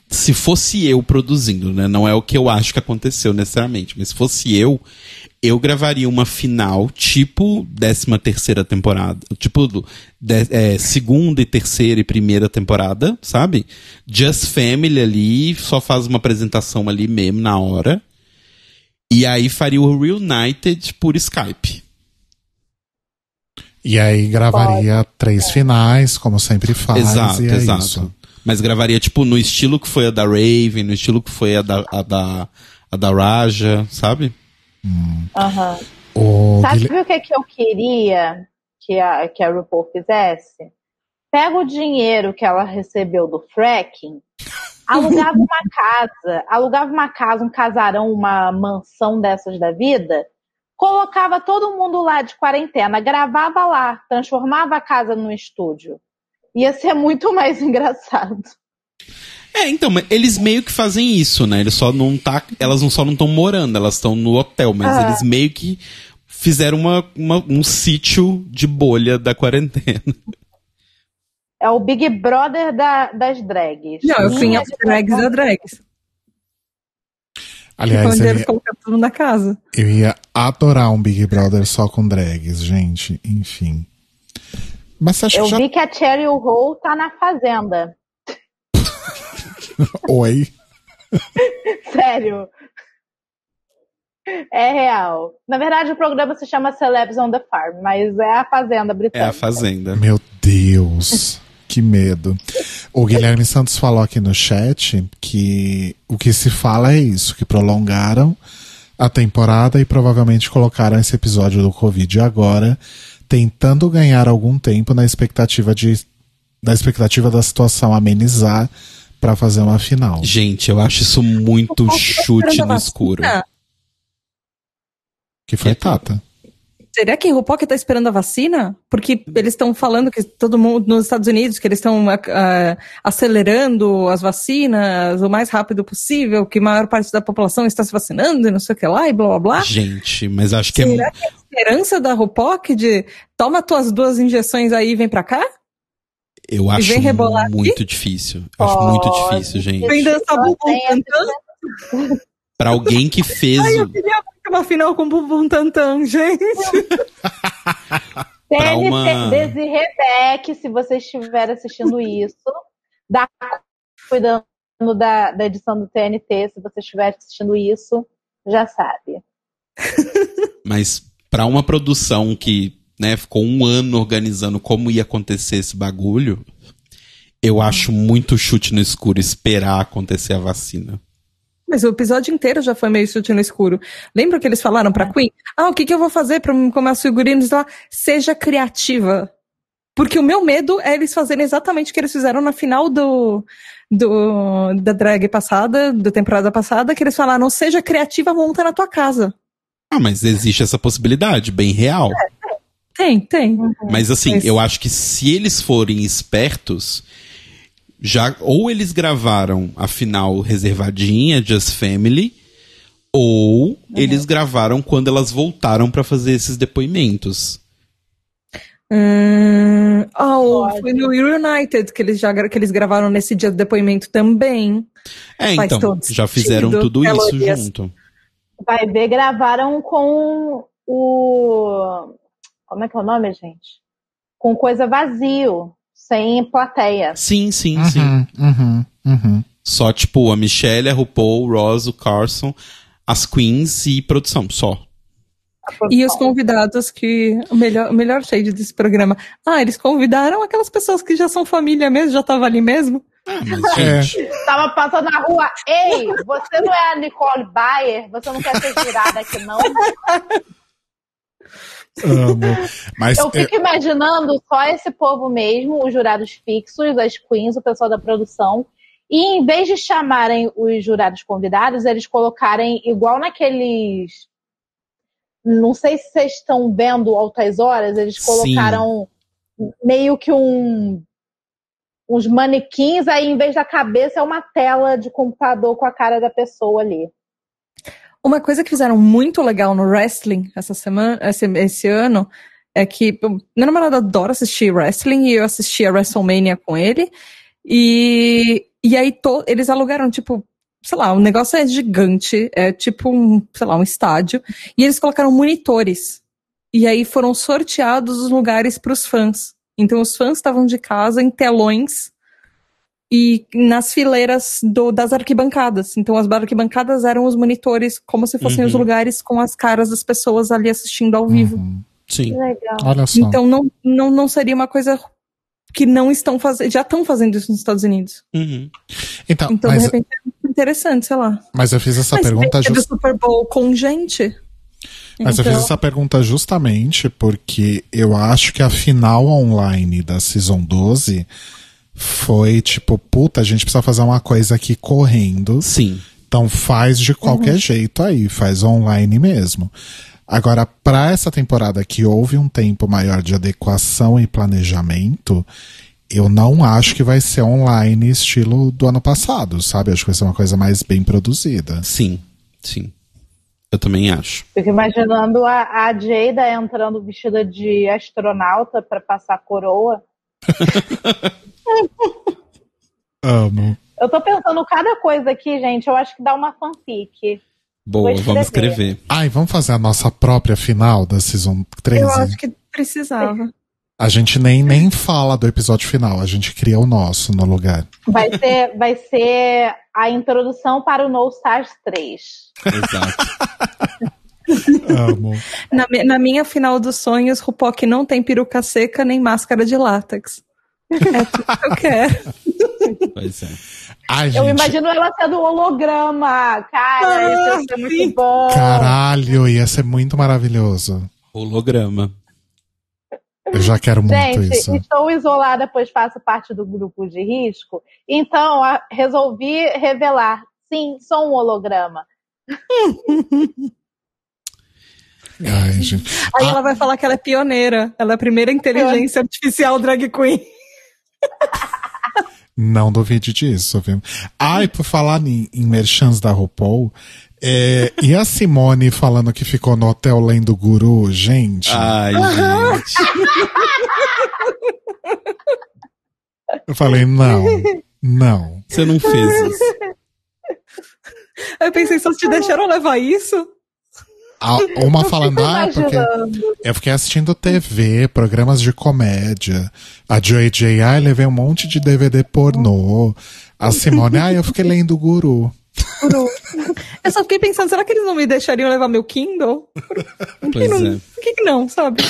se fosse eu produzindo, né? Não é o que eu acho que aconteceu necessariamente, mas se fosse eu, eu gravaria uma final tipo décima terceira temporada. Tipo, de, é, segunda e terceira e primeira temporada, sabe? Just Family ali, só faz uma apresentação ali mesmo na hora. E aí faria o Reunited por Skype. E aí gravaria Pode. três finais, como sempre faz. Exato, e é exato. Isso. Mas gravaria, tipo, no estilo que foi a da Raven, no estilo que foi a da, a da, a da Raja, sabe? Hum. Uhum. O sabe Guilherme... o que, é que eu queria que a, que a RuPaul fizesse? Pega o dinheiro que ela recebeu do fracking. Alugava uma casa, alugava uma casa, um casarão, uma mansão dessas da vida, colocava todo mundo lá de quarentena, gravava lá, transformava a casa num estúdio. Ia ser muito mais engraçado. É, então, eles meio que fazem isso, né? Eles só não tá, elas não só não estão morando, elas estão no hotel, mas ah. eles meio que fizeram uma, uma, um sítio de bolha da quarentena. É o Big Brother da, das drags. Não, eu fui as drags da drags. Aliás, eu ia, tudo na casa. Eu ia adorar um Big Brother só com drags, gente. Enfim. Mas acho eu que já... vi que a Cheryl Hole tá na fazenda. Oi? Sério. É real. Na verdade, o programa se chama Celebs on the Farm, mas é a fazenda britânica. É a fazenda. Meu Deus. Que medo. O Guilherme Santos falou aqui no chat que o que se fala é isso, que prolongaram a temporada e provavelmente colocaram esse episódio do Covid agora, tentando ganhar algum tempo na expectativa de, na expectativa da situação amenizar pra fazer uma final. Gente, eu acho isso muito chute no escuro. Que foi Thata. Será que RuPaul que tá esperando a vacina? Porque eles estão falando que todo mundo nos Estados Unidos, que eles estão uh, acelerando as vacinas o mais rápido possível, que a maior parte da população está se vacinando e não sei o que lá e blá blá blá. Gente, mas acho que Será é... que a esperança da RuPaul de toma tuas duas injeções aí e vem pra cá? Eu acho vem rebolar muito aqui? Difícil. Eu acho oh, muito difícil, gente. Vem dançar bumbum cantando. Pra alguém que fez... Ai, eu queria uma final com o Bumbum Tantan, gente. Teve uma... Desirê Beck, se vocês estiverem assistindo isso. Da... Cuidando da, da edição do T N T, se você estiver assistindo isso, já sabe. Mas pra uma produção que, né, ficou um ano organizando como ia acontecer esse bagulho, eu acho muito chute no escuro esperar acontecer a vacina. Mas o episódio inteiro já foi meio chute no escuro. Lembra que eles falaram pra Queen? Ah, o que, que eu vou fazer pra comer os figurinos lá? Seja criativa. Porque o meu medo é eles fazerem exatamente o que eles fizeram na final do, do, da drag passada, da temporada passada, que eles falaram, seja criativa, monta na tua casa. Ah, mas existe essa possibilidade, bem real. É, tem, tem. Mas assim, é eu acho que se eles forem espertos, já ou eles gravaram a final reservadinha, Just Family, ou uhum. eles gravaram quando elas voltaram pra fazer esses depoimentos. Hum, oh, foi no United que eles, já, que eles gravaram nesse dia do depoimento também. É, Faz então, já fizeram tudo calorias. Isso junto. Vai ver, gravaram com o... Como é que é o nome, gente? Com coisa vazio, sem plateia. Sim, sim, uhum, sim. Uhum, uhum. Só, tipo, a Michelle, a RuPaul, o Ross, o Carson, as Queens e produção, só. E os convidados que... O melhor, o melhor shade desse programa. Ah, eles convidaram aquelas pessoas que já são família mesmo, já estavam ali mesmo. Ah, mas gente... É. Tava passando na rua. Ei, você não é a Nicole Bayer? Você não quer ser tirada aqui, não? Amo. Mas eu fico é... imaginando só esse povo mesmo, os jurados fixos, as queens, o pessoal da produção. E em vez de chamarem os jurados convidados, eles colocarem igual naqueles... Não sei se vocês estão vendo Altas Horas, eles colocaram Sim. meio que um, uns manequins, aí em vez da cabeça é uma tela de computador com a cara da pessoa ali. Uma coisa que fizeram muito legal no wrestling essa semana, esse, esse ano, é que meu namorado adora assistir wrestling e eu assisti a WrestleMania com ele, e, e aí to, eles alugaram, tipo, sei lá, o negócio é gigante, é tipo um, sei lá, um estádio, e eles colocaram monitores, e aí foram sorteados os lugares pros fãs. Então os fãs estavam de casa em telões e nas fileiras do, das arquibancadas. Então as arquibancadas eram os monitores, como se fossem uhum. os lugares com as caras das pessoas ali assistindo ao vivo. Uhum. Sim. Legal. Olha só. Então não, não, não seria uma coisa... que não estão fazendo, já estão fazendo isso nos Estados Unidos. Uhum. Então, então mas, de repente, é muito interessante, sei lá. Mas eu fiz essa mas pergunta... Mas just... do Super Bowl com gente. Mas então... eu fiz essa pergunta justamente porque eu acho que a final online da Season doze foi tipo, puta, a gente precisa fazer uma coisa aqui correndo. Sim. Então faz de qualquer uhum. jeito aí, faz online mesmo. Agora, para essa temporada que houve um tempo maior de adequação e planejamento, eu não acho que vai ser online estilo do ano passado, sabe? Acho que vai ser uma coisa mais bem produzida. Sim, sim. Eu também acho. Fico imaginando a, a Jada entrando vestida de astronauta para passar a coroa. Amo. Eu tô pensando cada coisa aqui, gente. Eu acho que dá uma fanfic. Boa, vamos escrever. Ai, vamos fazer a nossa própria final da Season treze? Eu acho que precisava. A gente nem, nem fala do episódio final, a gente cria o nosso no lugar. Vai ser, vai ser a introdução para o No Stars três. Exato. Amo. Na, na minha final dos sonhos, RuPaul que não tem peruca seca nem máscara de látex. É tudo que eu quero. Pois é. Ai, eu gente... imagino ela sendo holograma, cara, ah, ia ser sim. muito bom. Caralho, ia ser muito maravilhoso. Holograma. Eu já quero gente, muito isso. Gente, estou isolada, pois faço parte do grupo de risco, então resolvi revelar, sim, sou um holograma. Ai, gente. Aí ah. ela vai falar que ela é pioneira, ela é a primeira inteligência é. artificial drag queen. Não duvide disso, viu? Ai, ah, por falar em, em merchans da RuPaul, é, e a Symone falando que ficou no hotel lendo Guru, gente. Ai, gente. Eu falei, não, não. Você não fez isso. Aí eu pensei, só te deixaram levar isso? A, uma falando, ah, porque eu fiquei assistindo T V, programas de comédia. A Joey Jay, ah, levei um monte de D V D pornô. A Symone, ah, eu fiquei lendo o Guru. Guru. Eu só fiquei pensando, será que eles não me deixariam levar meu Kindle? Por que, não, é. por que, que não, sabe?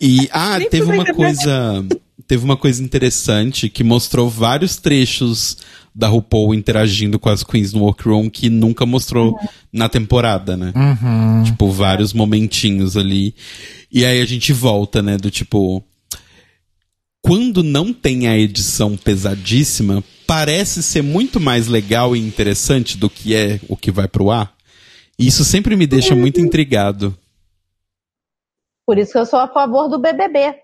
E, ah, Nem teve uma coisa... Teve uma coisa interessante que mostrou vários trechos da RuPaul interagindo com as queens no workroom que nunca mostrou uhum. na temporada, né? Uhum. Tipo, vários momentinhos ali. E aí a gente volta, né? Do tipo... Quando não tem a edição pesadíssima, parece ser muito mais legal e interessante do que é o que vai pro ar. E isso sempre me deixa muito intrigado. Por isso que eu sou a favor do B B B.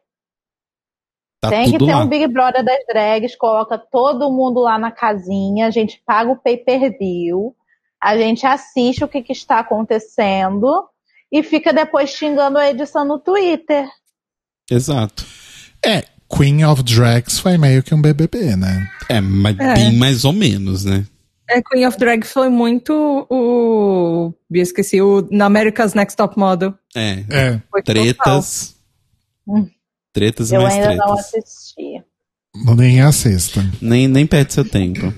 Tá, tem que ter lá um Big Brother das drags, coloca todo mundo lá na casinha, a gente paga o pay-per-view, a gente assiste o que, que está acontecendo e fica depois xingando a edição no Twitter. Exato. É, Queen of Drags foi meio que um B B B, né? É, mas é. bem mais ou menos, né? É, Queen of Drag foi muito o... Eu esqueci, o na America's Next Top Model. É, é. Foi tretas. Hum. Tretas e mais tretas. Eu ainda não assisti. Nem assista. Nem, nem perde seu tempo.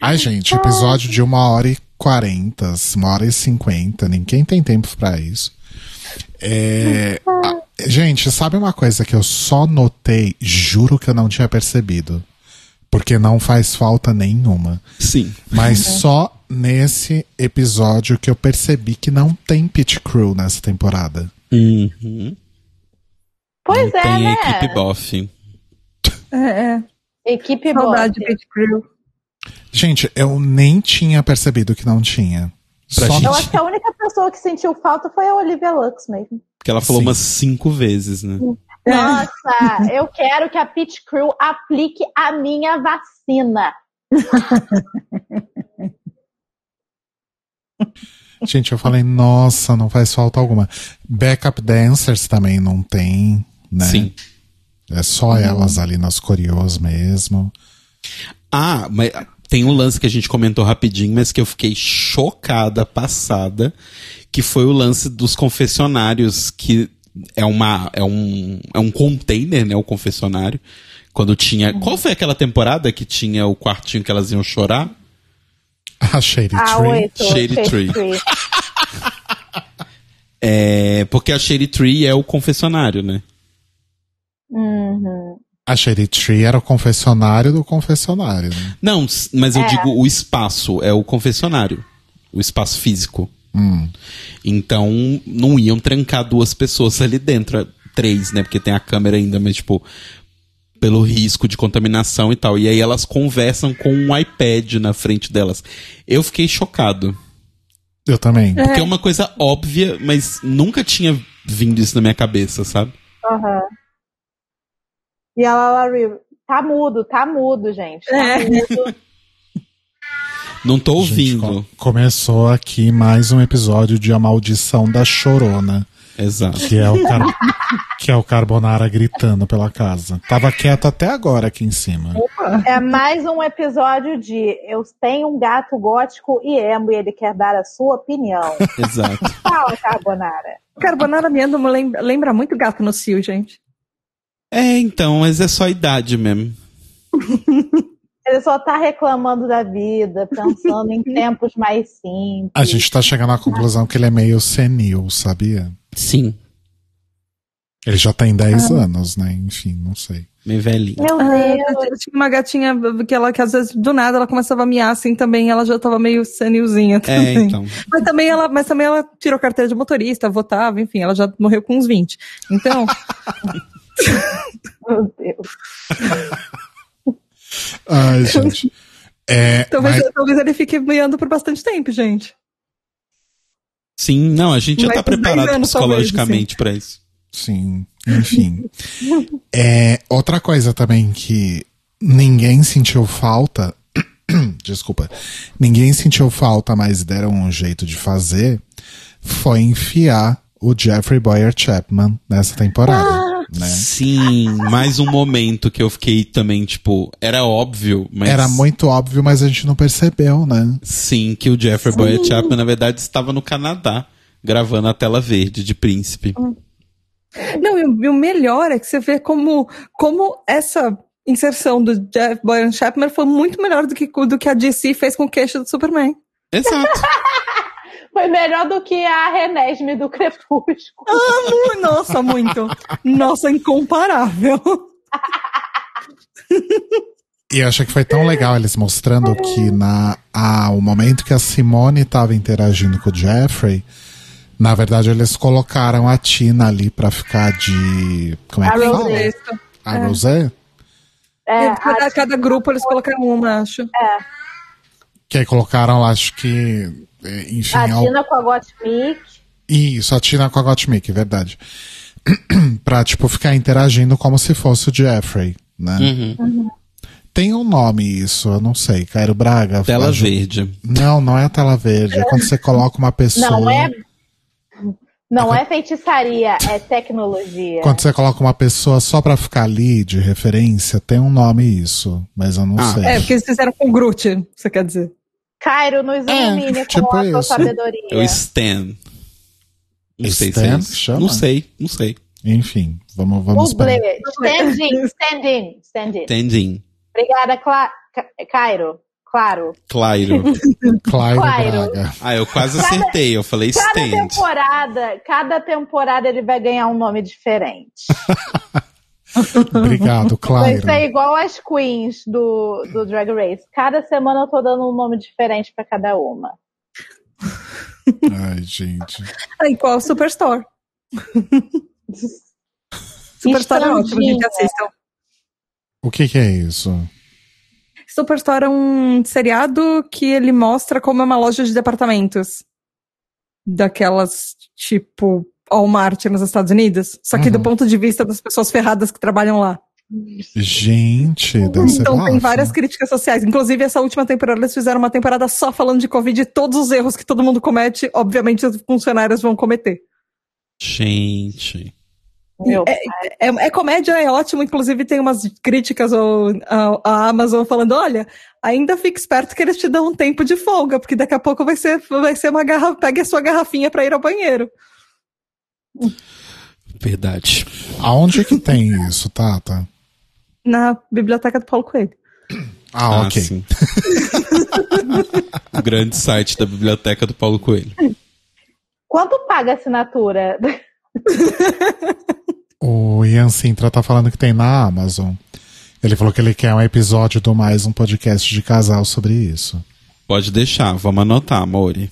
Ai, gente, episódio de uma hora e quarenta, uma hora e cinquenta. Ninguém tem tempo pra isso. É, a, gente, sabe uma coisa que eu só notei? Juro que eu não tinha percebido. Porque não faz falta nenhuma. Sim. Mas é. só nesse episódio que eu percebi que não tem pit crew nessa temporada. Uhum. Pois não é, tem né? equipe bofe. É, é. Equipe Saudade bofe. Pit crew. Gente, eu nem tinha percebido que não tinha. Só gente... Eu acho que a única pessoa que sentiu falta foi a Olivia Lux mesmo. Porque ela falou Sim. umas cinco vezes, né? Nossa, eu quero que a pit crew aplique a minha vacina. Gente, eu falei, nossa, não faz falta alguma. Backup dancers também não tem, né? Sim. É só hum. elas ali nas coreos mesmo. Ah, mas tem um lance que a gente comentou rapidinho, mas que eu fiquei chocada, passada, que foi o lance dos confessionários, que é, uma, é, um, é um container, né, o confessionário. Quando tinha... Hum. Qual foi aquela temporada que tinha o quartinho que elas iam chorar? A Shady ah, Tree. Oito, Shady Shady Tree. Tree. É, porque a Shady Tree é o confessionário, né? Uhum. A Shady Tree era o confessionário do confessionário. Né? Não, mas eu é. digo o espaço, é o confessionário. O espaço físico. Hum. Então, não iam trancar duas pessoas ali dentro. Três, né? Porque tem a câmera ainda, mas tipo... Pelo risco de contaminação e tal. E aí elas conversam com um iPad na frente delas. Eu fiquei chocado. Eu também. Porque é uma coisa óbvia, mas nunca tinha vindo isso na minha cabeça, sabe? Aham. Uhum. E a Lala Ri, tá mudo, tá mudo, gente. Tá é. mudo. Não tô ouvindo. Gente, começou aqui mais um episódio de A Maldição da Chorona. Exato. Que é o cara... Que é o Carbonara gritando pela casa. Tava quieto até agora aqui em cima. É mais um episódio de eu tenho um gato gótico e emo e ele quer dar a sua opinião. Exato. Fala, Carbonara. Carbonara me anda, lembra, lembra muito gato no cio, gente. É, então, mas é só a idade mesmo. Ele só tá reclamando da vida, pensando em tempos mais simples. A gente tá chegando à conclusão que ele é meio senil, sabia? Sim. Ele já tem dez ah. anos, né? Enfim, não sei. Meio velhinho. Meu Deus. Eu tinha uma gatinha que, ela, que às vezes, do nada, ela começava a miar assim também. Ela já tava meio senilzinha também. É, então. Mas também ela, mas também ela tirou carteira de motorista, votava, enfim. Ela já morreu com uns vinte. Então... Meu Deus. Ai, gente. É, talvez, mas... talvez ele fique miando por bastante tempo, gente. Sim, não. A gente já mas tá preparado anos, psicologicamente para isso. Sim, enfim. É, outra coisa também que ninguém sentiu falta, desculpa, ninguém sentiu falta, mas deram um jeito de fazer, foi enfiar o Jeffrey Bowyer-Chapman nessa temporada. Ah, né? Sim. Mais um momento que eu fiquei também, tipo, era óbvio, mas... Era muito óbvio, mas a gente não percebeu, né? Sim, que o Jeffrey Bowyer-Chapman, na verdade, estava no Canadá, gravando a tela verde de Príncipe. Não, e o melhor é que você vê como, como essa... inserção do Jeff Bowyer-Chapman foi muito melhor do que, do que a D C fez com o queixo do Superman. Exato. Foi melhor do que a Renesme do Crepúsculo. Amo! Nossa, muito. Nossa, incomparável. E eu achei que foi tão legal eles mostrando que na, ah, o momento que a Symone estava interagindo com o Jeffrey, na verdade eles colocaram a Tina ali pra ficar de... Como é que fala? A Rosé. É, é, cada, cada grupo eles colocaram uma, acho. É. Que aí colocaram, acho que. Enfim, a Tina ao... com a Gottmik. Isso, a Tina com a Gottmik, verdade. Pra, tipo, ficar interagindo como se fosse o Jeffrey, né? Uhum. Uhum. Tem um nome isso, eu não sei. Cairo Braga. Tela faz... verde. Não, não é a tela verde. É quando você coloca uma pessoa. Não é. Não é feitiçaria, é tecnologia. Quando você coloca uma pessoa só pra ficar ali, de referência, tem um nome isso, mas eu não ah, sei. É, porque eles fizeram com o Groot, você quer dizer. Cairo, nos ilumine é, tipo com a sua sabedoria. É o Stan. Não sei Stan, se chama? Não sei, não sei. Enfim, vamos, vamos esperar. Standing, standing, standing. Standing. Obrigada, Cla- Cairo. Claro. Clairo. Clairo Braga. Ah, eu quase acertei. Eu falei stand. Cada temporada, cada temporada ele vai ganhar um nome diferente. Obrigado, Clairo. Vai ser igual as queens do, do Drag Race. Cada semana eu tô dando um nome diferente pra cada uma. Ai, gente. É igual Superstore. Superstore é ótimo, gente, assistam. O que que é isso? Superstore é um seriado que ele mostra como é uma loja de departamentos. Daquelas, tipo, Walmart nos Estados Unidos. Só que uhum. do ponto de vista das pessoas ferradas que trabalham lá. Gente, deve ser Então tem várias críticas sociais. Inclusive, essa última temporada, eles fizeram uma temporada só falando de Covid e todos os erros que todo mundo comete, obviamente, os funcionários vão cometer. Gente... É, é, é comédia, é ótimo. Inclusive tem umas críticas à Amazon falando, olha, ainda fica esperto que eles te dão um tempo de folga, porque daqui a pouco vai ser, vai ser uma garrafa, pegue a sua garrafinha pra ir ao banheiro. Verdade. Aonde é que tem isso, Tata? Na biblioteca do Paulo Coelho. Ah, ah ok. Sim. O grande site da biblioteca do Paulo Coelho. Quanto paga a assinatura? O Ian Sintra tá falando que tem na Amazon. Ele falou que ele quer um episódio do Mais Um Podcast de Casal sobre isso. Pode deixar, vamos anotar, Mori.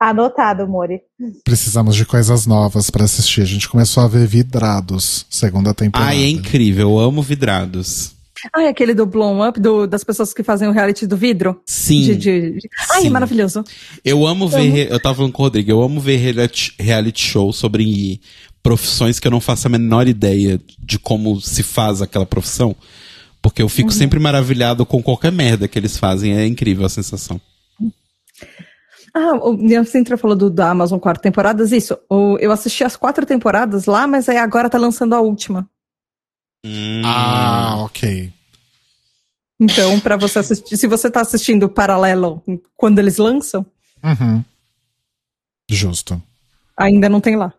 Anotado, Mori. Precisamos de coisas novas pra assistir. A gente começou a ver Vidrados, segunda temporada. Ai, é incrível, eu amo Vidrados. Ah, é aquele do blow up, do, das pessoas que fazem o reality do vidro? Sim. De, de, de... Ai, sim. Maravilhoso. Eu amo ver, eu, re... eu tava falando com o Rodrigo, eu amo ver reality, reality show sobre profissões que eu não faço a menor ideia de como se faz aquela profissão. Porque eu fico uhum. sempre maravilhado com qualquer merda que eles fazem, é incrível a sensação. Ah, o Nian Sintra falou do, da Amazon quatro temporadas, isso. O, eu assisti as quatro temporadas lá, mas aí agora tá lançando a última. Hum. Ah, ok. Então, pra você assistir, se você tá assistindo paralelo quando eles lançam, uhum. justo. Ainda não tem lá.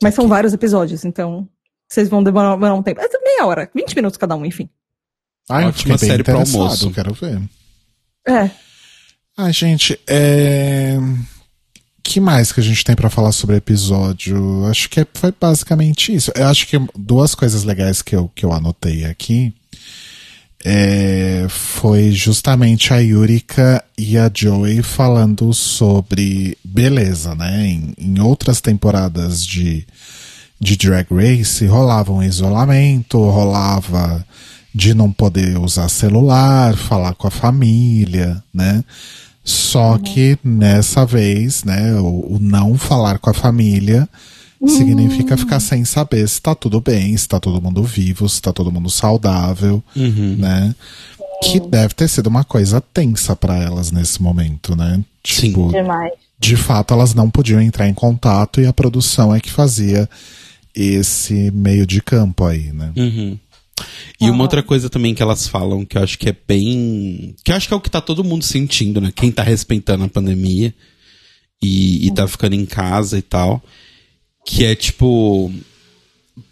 Mas okay. São vários episódios, então vocês vão demorar um tempo. É meia hora, vinte minutos cada um, enfim. Ah, ótima série pra almoço, quero ver. É. Ai, gente, é. Que mais que a gente tem pra falar sobre o episódio? Acho que foi basicamente isso. Eu acho que duas coisas legais que eu, que eu anotei aqui é, foi justamente a Yurika e a Joey falando sobre beleza, né? Em, em outras temporadas de, de Drag Race rolava um isolamento, rolava de não poder usar celular, falar com a família, né? Só que nessa vez, né, o, o não falar com a família uhum. significa ficar sem saber se tá tudo bem, se tá todo mundo vivo, se tá todo mundo saudável, uhum. né? Que deve ter sido uma coisa tensa pra elas nesse momento, né? Tipo, sim, demais. De fato, elas não podiam entrar em contato e a produção é que fazia esse meio de campo aí, né? Uhum. E ah. uma outra coisa também que elas falam, que eu acho que é bem... que eu acho que é o que tá todo mundo sentindo, né? Quem tá respeitando a pandemia e, e tá ficando em casa e tal. Que é, tipo...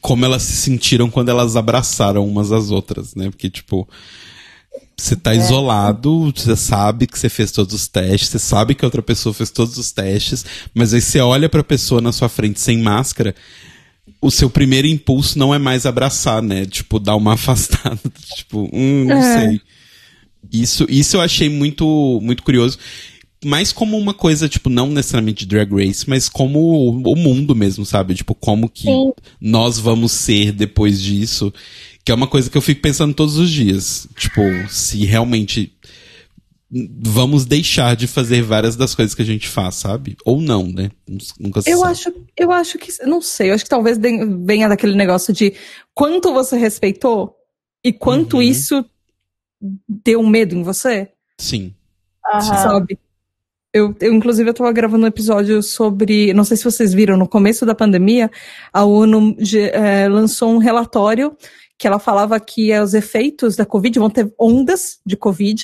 como elas se sentiram quando elas abraçaram umas às outras, né? Porque, tipo... você tá é. isolado, você sabe que você fez todos os testes, você sabe que a outra pessoa fez todos os testes, mas aí você olha pra pessoa na sua frente sem máscara... o seu primeiro impulso não é mais abraçar, né? Tipo, dar uma afastada. Tipo, hum, não é. sei. Isso, isso eu achei muito, muito curioso. Mais como uma coisa, tipo, não necessariamente de Drag Race, mas como o, o mundo mesmo, sabe? Tipo, como que Sim. nós vamos ser depois disso. Que é uma coisa que eu fico pensando todos os dias. Tipo, se realmente vamos deixar de fazer várias das coisas que a gente faz, sabe? Ou não, né? Nunca se eu sabe. acho, eu acho que, não sei, eu acho que talvez venha daquele negócio de quanto você respeitou e quanto uhum. isso deu medo em você. Sim. Uhum. Sabe? Eu, eu, inclusive, eu tava gravando um episódio sobre, não sei se vocês viram, no começo da pandemia, a ONU eh, lançou um relatório que ela falava que os efeitos da Covid vão ter ondas de Covid.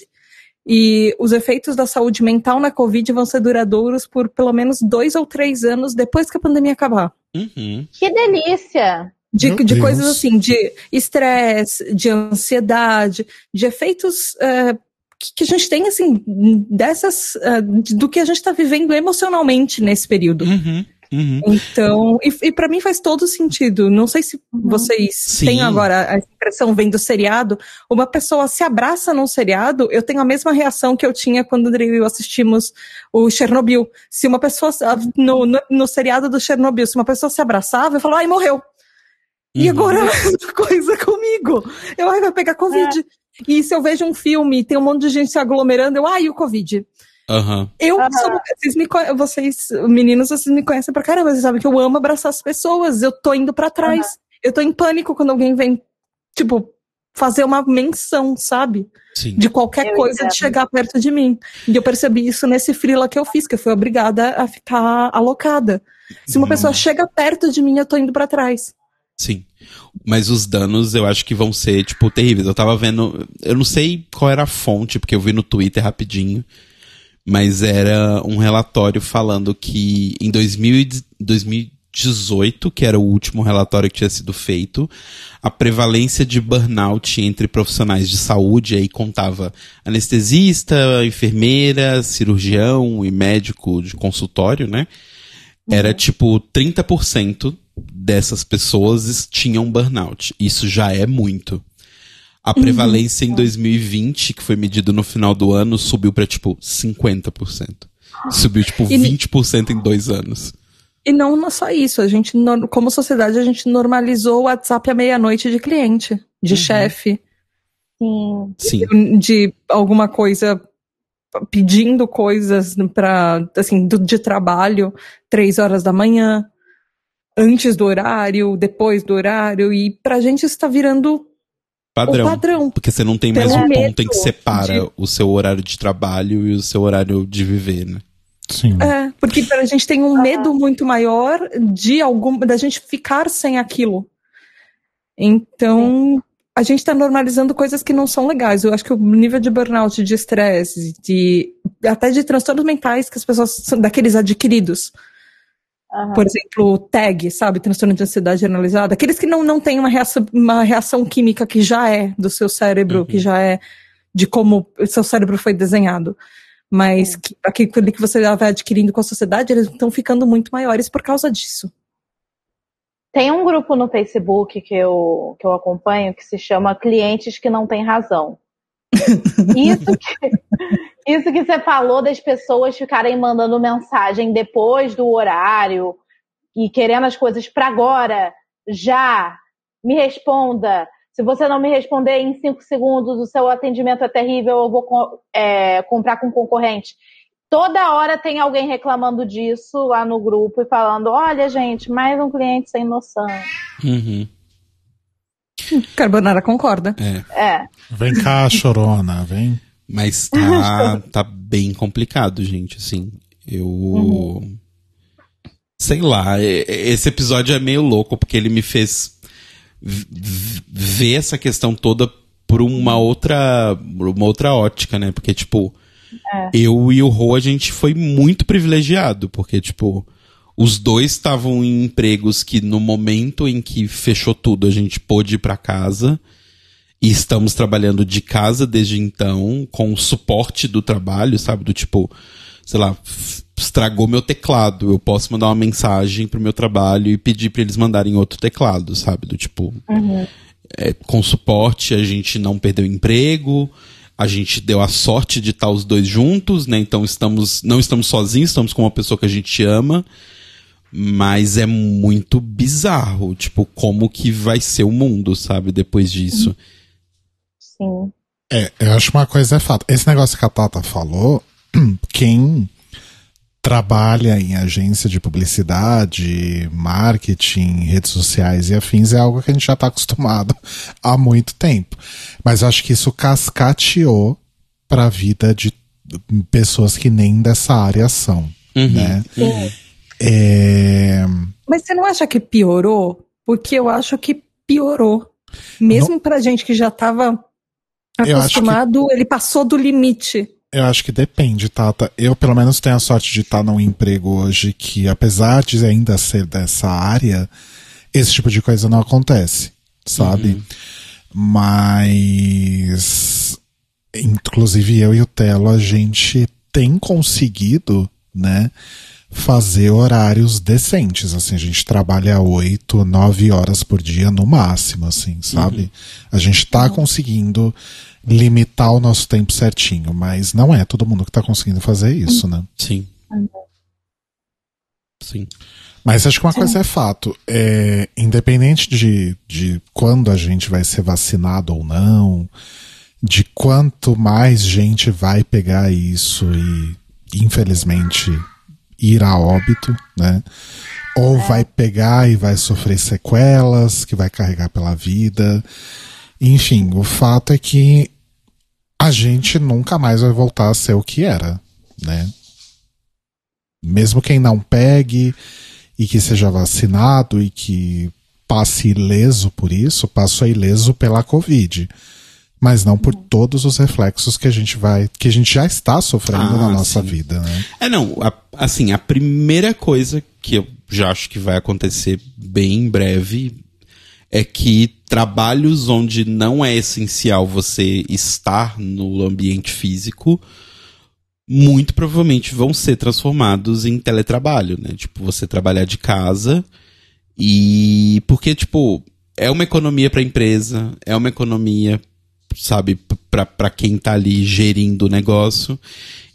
E os efeitos da saúde mental na Covid vão ser duradouros por pelo menos dois ou três anos depois que a pandemia acabar. Uhum. Que delícia! De, de coisas assim, de estresse, de ansiedade, de efeitos uh, que, que a gente tem, assim, dessas uh, do que a gente está vivendo emocionalmente nesse período. Uhum. Uhum. Então, e, e pra mim faz todo sentido. Não sei se vocês Sim. têm agora a impressão, vendo o seriado, uma pessoa se abraça num seriado, eu tenho a mesma reação que eu tinha quando o Rodrigo e eu assistimos o Chernobyl. Se uma pessoa, no, no, no seriado do Chernobyl, se uma pessoa se abraçava, eu falava, ai, morreu. Uhum. E agora a mesma coisa comigo. Eu, ai, vai pegar Covid. É. E se eu vejo um filme e tem um monte de gente se aglomerando, eu, ai, o Covid. Uhum. Eu uhum. sou, vocês, me, vocês, meninos, vocês me conhecem pra caramba, vocês sabem que eu amo abraçar as pessoas, eu tô indo pra trás, uhum. eu tô em pânico quando alguém vem, tipo, fazer uma menção, sabe? Sim. De qualquer eu coisa entendo. De chegar perto de mim. E eu percebi isso nesse freela que eu fiz, que eu fui obrigada a ficar alocada. Se uma uhum. pessoa chega perto de mim, eu tô indo pra trás. Sim, mas os danos eu acho que vão ser, tipo, terríveis. Eu tava vendo, eu não sei qual era a fonte, porque eu vi no Twitter rapidinho. Mas era um relatório falando que em dois mil e dezoito, que era o último relatório que tinha sido feito, a prevalência de burnout entre profissionais de saúde, aí contava anestesista, enfermeira, cirurgião e médico de consultório, né? Era uhum. tipo trinta por cento dessas pessoas tinham burnout. Isso já é muito. A prevalência uhum. em dois mil e vinte, que foi medida no final do ano, subiu pra, tipo, cinquenta por cento. Subiu, tipo, e vinte por cento em dois anos. E não só isso. A gente, como sociedade, a gente normalizou o WhatsApp à meia-noite de cliente, de uhum. chefe. Sim. Sim. De alguma coisa, pedindo coisas pra, assim, de trabalho, três horas da manhã, antes do horário, depois do horário. E pra gente isso tá virando... Padrão, padrão, porque você não tem mais um ponto em que separa de... o seu horário de trabalho e o seu horário de viver, né? Sim. É, porque a gente tem um ah. medo muito maior de algum, da gente ficar sem aquilo. Então, a gente tá normalizando coisas que não são legais. Eu acho que o nível de burnout, de estresse, de, até de transtornos mentais que as pessoas são daqueles adquiridos. Uhum. Por exemplo, tag, sabe? Transtorno de ansiedade generalizada. Aqueles que não, não têm uma reação, uma reação química que já é do seu cérebro, uhum. que já é de como o seu cérebro foi desenhado. Mas uhum. que, aquele que você vai adquirindo com a sociedade, eles estão ficando muito maiores por causa disso. Tem um grupo no Facebook que eu, que eu acompanho que se chama Clientes que Não Têm Razão. Isso que... Isso que você falou das pessoas ficarem mandando mensagem depois do horário e querendo as coisas para agora, já, me responda. Se você não me responder em cinco segundos, o seu atendimento é terrível, eu vou é, comprar com concorrente. Toda hora tem alguém reclamando disso lá no grupo e falando, olha, gente, mais um cliente sem noção. Uhum. Carbonara concorda. É. é. Vem cá, chorona, vem. Mas tá, tá bem complicado, gente, assim. Eu... Uhum. Sei lá, esse episódio é meio louco, porque ele me fez ver essa questão toda por uma outra, uma outra ótica, né? Porque, tipo, é. eu e o Rô, a gente foi muito privilegiado, porque, tipo, os dois estavam em empregos que, no momento em que fechou tudo, a gente pôde ir pra casa, e estamos trabalhando de casa desde então, com o suporte do trabalho, sabe? Do tipo, sei lá... estragou meu teclado, eu posso mandar uma mensagem pro meu trabalho e pedir pra eles mandarem outro teclado, sabe? Do tipo, uhum. é, com suporte a gente não perdeu emprego, a gente deu a sorte de estar os dois juntos, né? Então estamos, não estamos sozinhos, estamos com uma pessoa que a gente ama, mas é muito bizarro, tipo, como que vai ser o mundo, sabe? Depois disso. Sim. É, eu acho uma coisa é fato. Esse negócio que a Thata falou, quem... trabalha em agência de publicidade, marketing, redes sociais e afins, é algo que a gente já está acostumado há muito tempo. Mas eu acho que isso cascateou para a vida de pessoas que nem dessa área são. Uhum, né? Uhum. É... Mas você não acha que piorou? Porque eu acho que piorou. Mesmo não... para gente que já estava acostumado, que... ele passou do limite. Eu acho que depende, Thata. Eu, pelo menos, tenho a sorte de estar num emprego hoje que, apesar de ainda ser dessa área, esse tipo de coisa não acontece, sabe? Uhum. Mas, inclusive, eu e o Thello, a gente tem conseguido, né, fazer horários decentes, assim. A gente trabalha oito, nove horas por dia, no máximo, assim, sabe? Uhum. A gente tá conseguindo... limitar o nosso tempo certinho, mas não é todo mundo que tá conseguindo fazer isso, né? Sim. Sim. Mas acho que uma coisa é fato, é, independente de, de quando a gente vai ser vacinado ou não, de quanto mais gente vai pegar isso e, infelizmente, ir a óbito, né? Ou vai pegar e vai sofrer sequelas, que vai carregar pela vida... Enfim, o fato é que a gente nunca mais vai voltar a ser o que era, né? Mesmo quem não pegue e que seja vacinado e que passe ileso por isso, passou ileso pela Covid, mas não por todos os reflexos que a gente vai, que a gente já está sofrendo ah, na nossa sim. vida, né? É, não, a, assim, a primeira coisa que eu já acho que vai acontecer bem em breve é que trabalhos onde não é essencial você estar no ambiente físico, muito provavelmente vão ser transformados em teletrabalho, né? Tipo, você trabalhar de casa e... Porque, tipo, é uma economia para a empresa, é uma economia, sabe, para quem tá ali gerindo o negócio.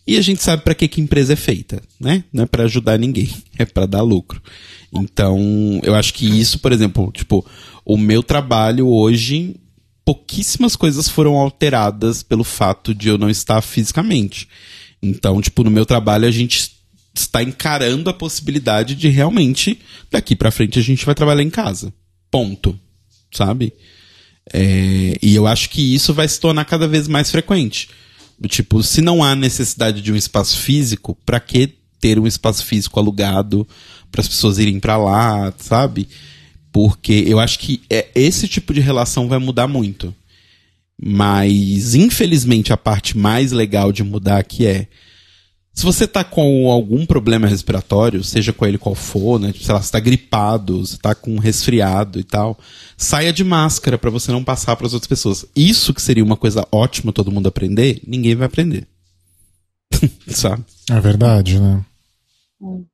E a gente sabe para que que empresa é feita, né? Não é para ajudar ninguém, é para dar lucro. Então, eu acho que isso, por exemplo, tipo... O meu trabalho hoje, pouquíssimas coisas foram alteradas pelo fato de eu não estar fisicamente. Então, tipo, no meu trabalho a gente está encarando a possibilidade de realmente, daqui pra frente a gente vai trabalhar em casa. Ponto. Sabe? É, e eu acho que isso vai se tornar cada vez mais frequente. Tipo, se não há necessidade de um espaço físico, pra que ter um espaço físico alugado para as pessoas irem pra lá, sabe? Porque eu acho que é, esse tipo de relação vai mudar muito. Mas, infelizmente, a parte mais legal de mudar aqui é... Se você tá com algum problema respiratório, seja com ele qual for, né? Tipo, sei lá, você tá gripado, você tá com um resfriado e tal, saia de máscara pra você não passar pras outras pessoas. Isso que seria uma coisa ótima todo mundo aprender, ninguém vai aprender. Sabe? É verdade, né? Hum.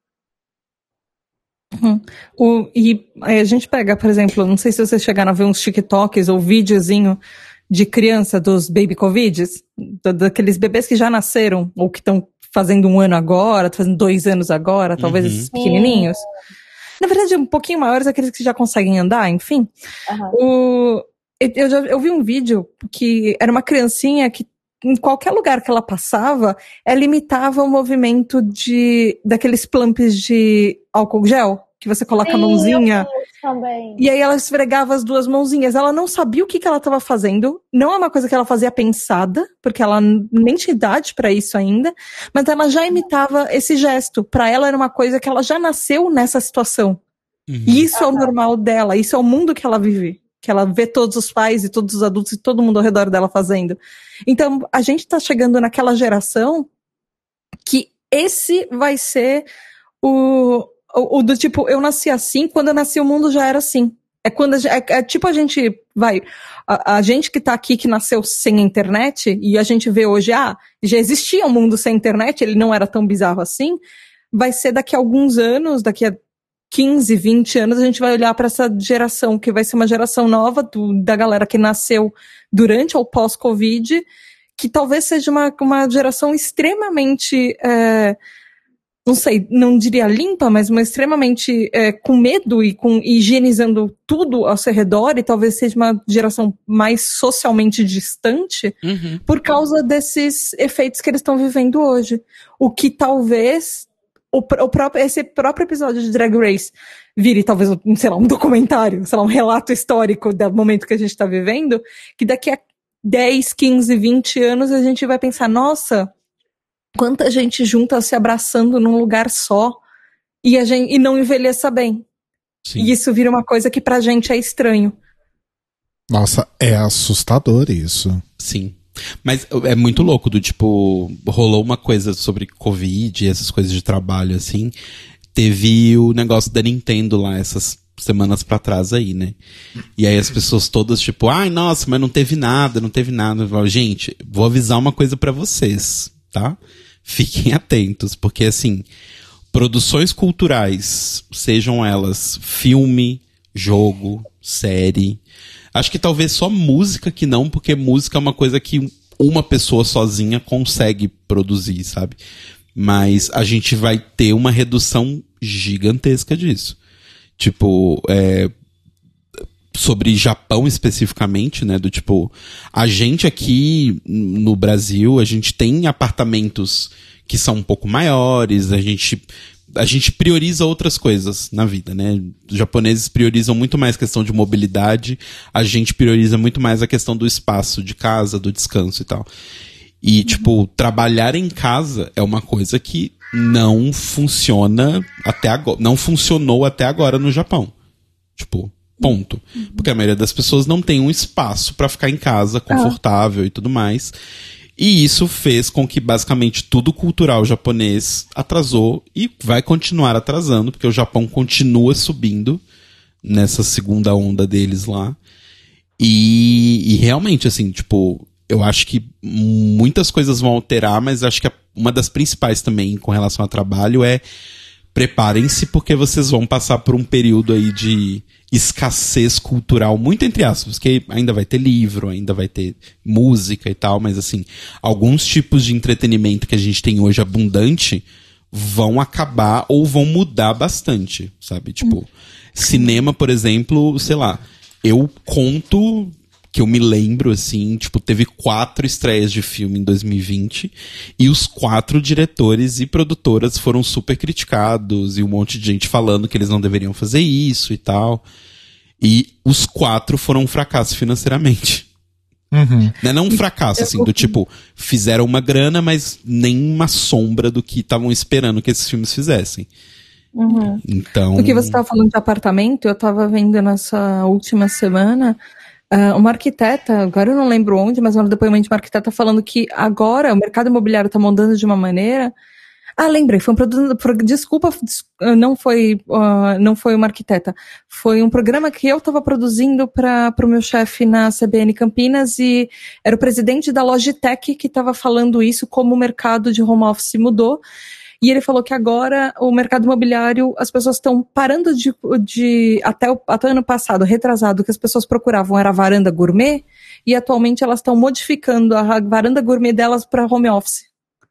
Uhum. O, e aí a gente pega, por exemplo, não sei se vocês chegaram a ver uns TikToks ou videozinho de criança dos baby covids, daqueles bebês que já nasceram ou que estão fazendo um ano agora, fazendo dois anos agora, talvez, uhum. esses pequenininhos. Na verdade, um pouquinho maiores, aqueles que já conseguem andar, enfim. Uhum. O, eu, já, eu vi um vídeo que era uma criancinha que em qualquer lugar que ela passava, ela limitava o movimento de, daqueles plumps de álcool gel, que você coloca Sim, a mãozinha Também. E aí ela esfregava as duas mãozinhas. Ela não sabia o que, que ela estava fazendo. Não é uma coisa que ela fazia pensada, porque ela nem tinha idade para isso ainda. Mas ela já imitava esse gesto. Para ela era uma coisa que ela já nasceu nessa situação. Uhum. E isso ah, é o normal dela. Isso é o mundo que ela vive. Que ela vê todos os pais e todos os adultos e todo mundo ao redor dela fazendo. Então, a gente tá chegando naquela geração que esse vai ser o, o, o do tipo, eu nasci assim, quando eu nasci o mundo já era assim. É quando a, é, é tipo a gente, vai, a, a gente que tá aqui, que nasceu sem internet, e a gente vê hoje, ah, já existia um mundo sem internet, ele não era tão bizarro assim, vai ser daqui a alguns anos, daqui a quinze, vinte anos, a gente vai olhar para essa geração, que vai ser uma geração nova do, da galera que nasceu durante ou pós-Covid, que talvez seja uma, uma geração extremamente, é, não sei, não diria limpa, mas uma extremamente é, com medo e com e higienizando tudo ao seu redor, e talvez seja uma geração mais socialmente distante, uhum, por causa desses efeitos que eles estão vivendo hoje. O que talvez... O, o próprio, esse próprio episódio de Drag Race vire talvez, sei lá, um documentário, sei lá, um relato histórico do momento que a gente está vivendo, que daqui a dez, quinze, vinte anos a gente vai pensar, nossa, quanta gente junta se abraçando num lugar só e, a gente, e não envelheça bem. Sim. E isso vira uma coisa que pra gente é estranho. Nossa, é assustador isso. Sim. Mas é muito louco, do tipo, rolou uma coisa sobre Covid, essas coisas de trabalho, assim. Teve o negócio da Nintendo lá, essas semanas pra trás aí, né? E aí as pessoas todas, tipo, ai, nossa, mas não teve nada, não teve nada. Eu falo, gente, vou avisar uma coisa pra vocês, tá? Fiquem atentos, porque, assim, produções culturais, sejam elas filme, jogo, série... Acho que talvez só música que não, porque música é uma coisa que uma pessoa sozinha consegue produzir, sabe? Mas a gente vai ter uma redução gigantesca disso. Tipo, é, sobre Japão especificamente, né? Do tipo, a gente aqui no Brasil, a gente tem apartamentos que são um pouco maiores, a gente... A gente prioriza outras coisas na vida, né? Os japoneses priorizam muito mais a questão de mobilidade, a gente prioriza muito mais a questão do espaço de casa, do descanso e tal. E, uhum, tipo, trabalhar em casa é uma coisa que não funciona até agora, não funcionou até agora no Japão. Tipo, ponto. Uhum. Porque a maioria das pessoas não tem um espaço pra ficar em casa, confortável, ah, e tudo mais. E isso fez com que basicamente tudo cultural japonês atrasou e vai continuar atrasando, porque o Japão continua subindo nessa segunda onda deles lá. E, e realmente, assim, tipo, eu acho que muitas coisas vão alterar, mas acho que uma das principais também com relação a trabalho é preparem-se, porque vocês vão passar por um período aí de escassez cultural, muito entre aspas, que ainda vai ter livro, ainda vai ter música e tal, mas assim, alguns tipos de entretenimento que a gente tem hoje abundante vão acabar ou vão mudar bastante, sabe? Tipo, hum. cinema, por exemplo, sei lá, eu conto... que eu me lembro, assim, tipo, teve quatro estreias de filme em dois mil e vinte e os quatro diretores e produtoras foram super criticados e um monte de gente falando que eles não deveriam fazer isso e tal. E os quatro foram um fracasso financeiramente. Uhum. Não é não um fracasso, assim, do tipo, fizeram uma grana, mas nem uma sombra do que estavam esperando que esses filmes fizessem. Uhum. Então... Porque você estava falando de apartamento, eu estava vendo nessa última semana... Uh, uma arquiteta, agora eu não lembro onde, mas um depoimento de uma arquiteta falando que agora o mercado imobiliário está mudando de uma maneira... Ah, lembrei, foi um produto... Pro, desculpa, não foi, uh, não foi uma arquiteta. Foi um programa que eu estava produzindo para o meu chefe na C B N Campinas e era o presidente da Logitech que estava falando isso, como o mercado de home office mudou. E ele falou que agora o mercado imobiliário, as pessoas estão parando de... de até, o, até o ano passado, retrasado, o que as pessoas procuravam era a varanda gourmet, e atualmente elas estão modificando a varanda gourmet delas para home office.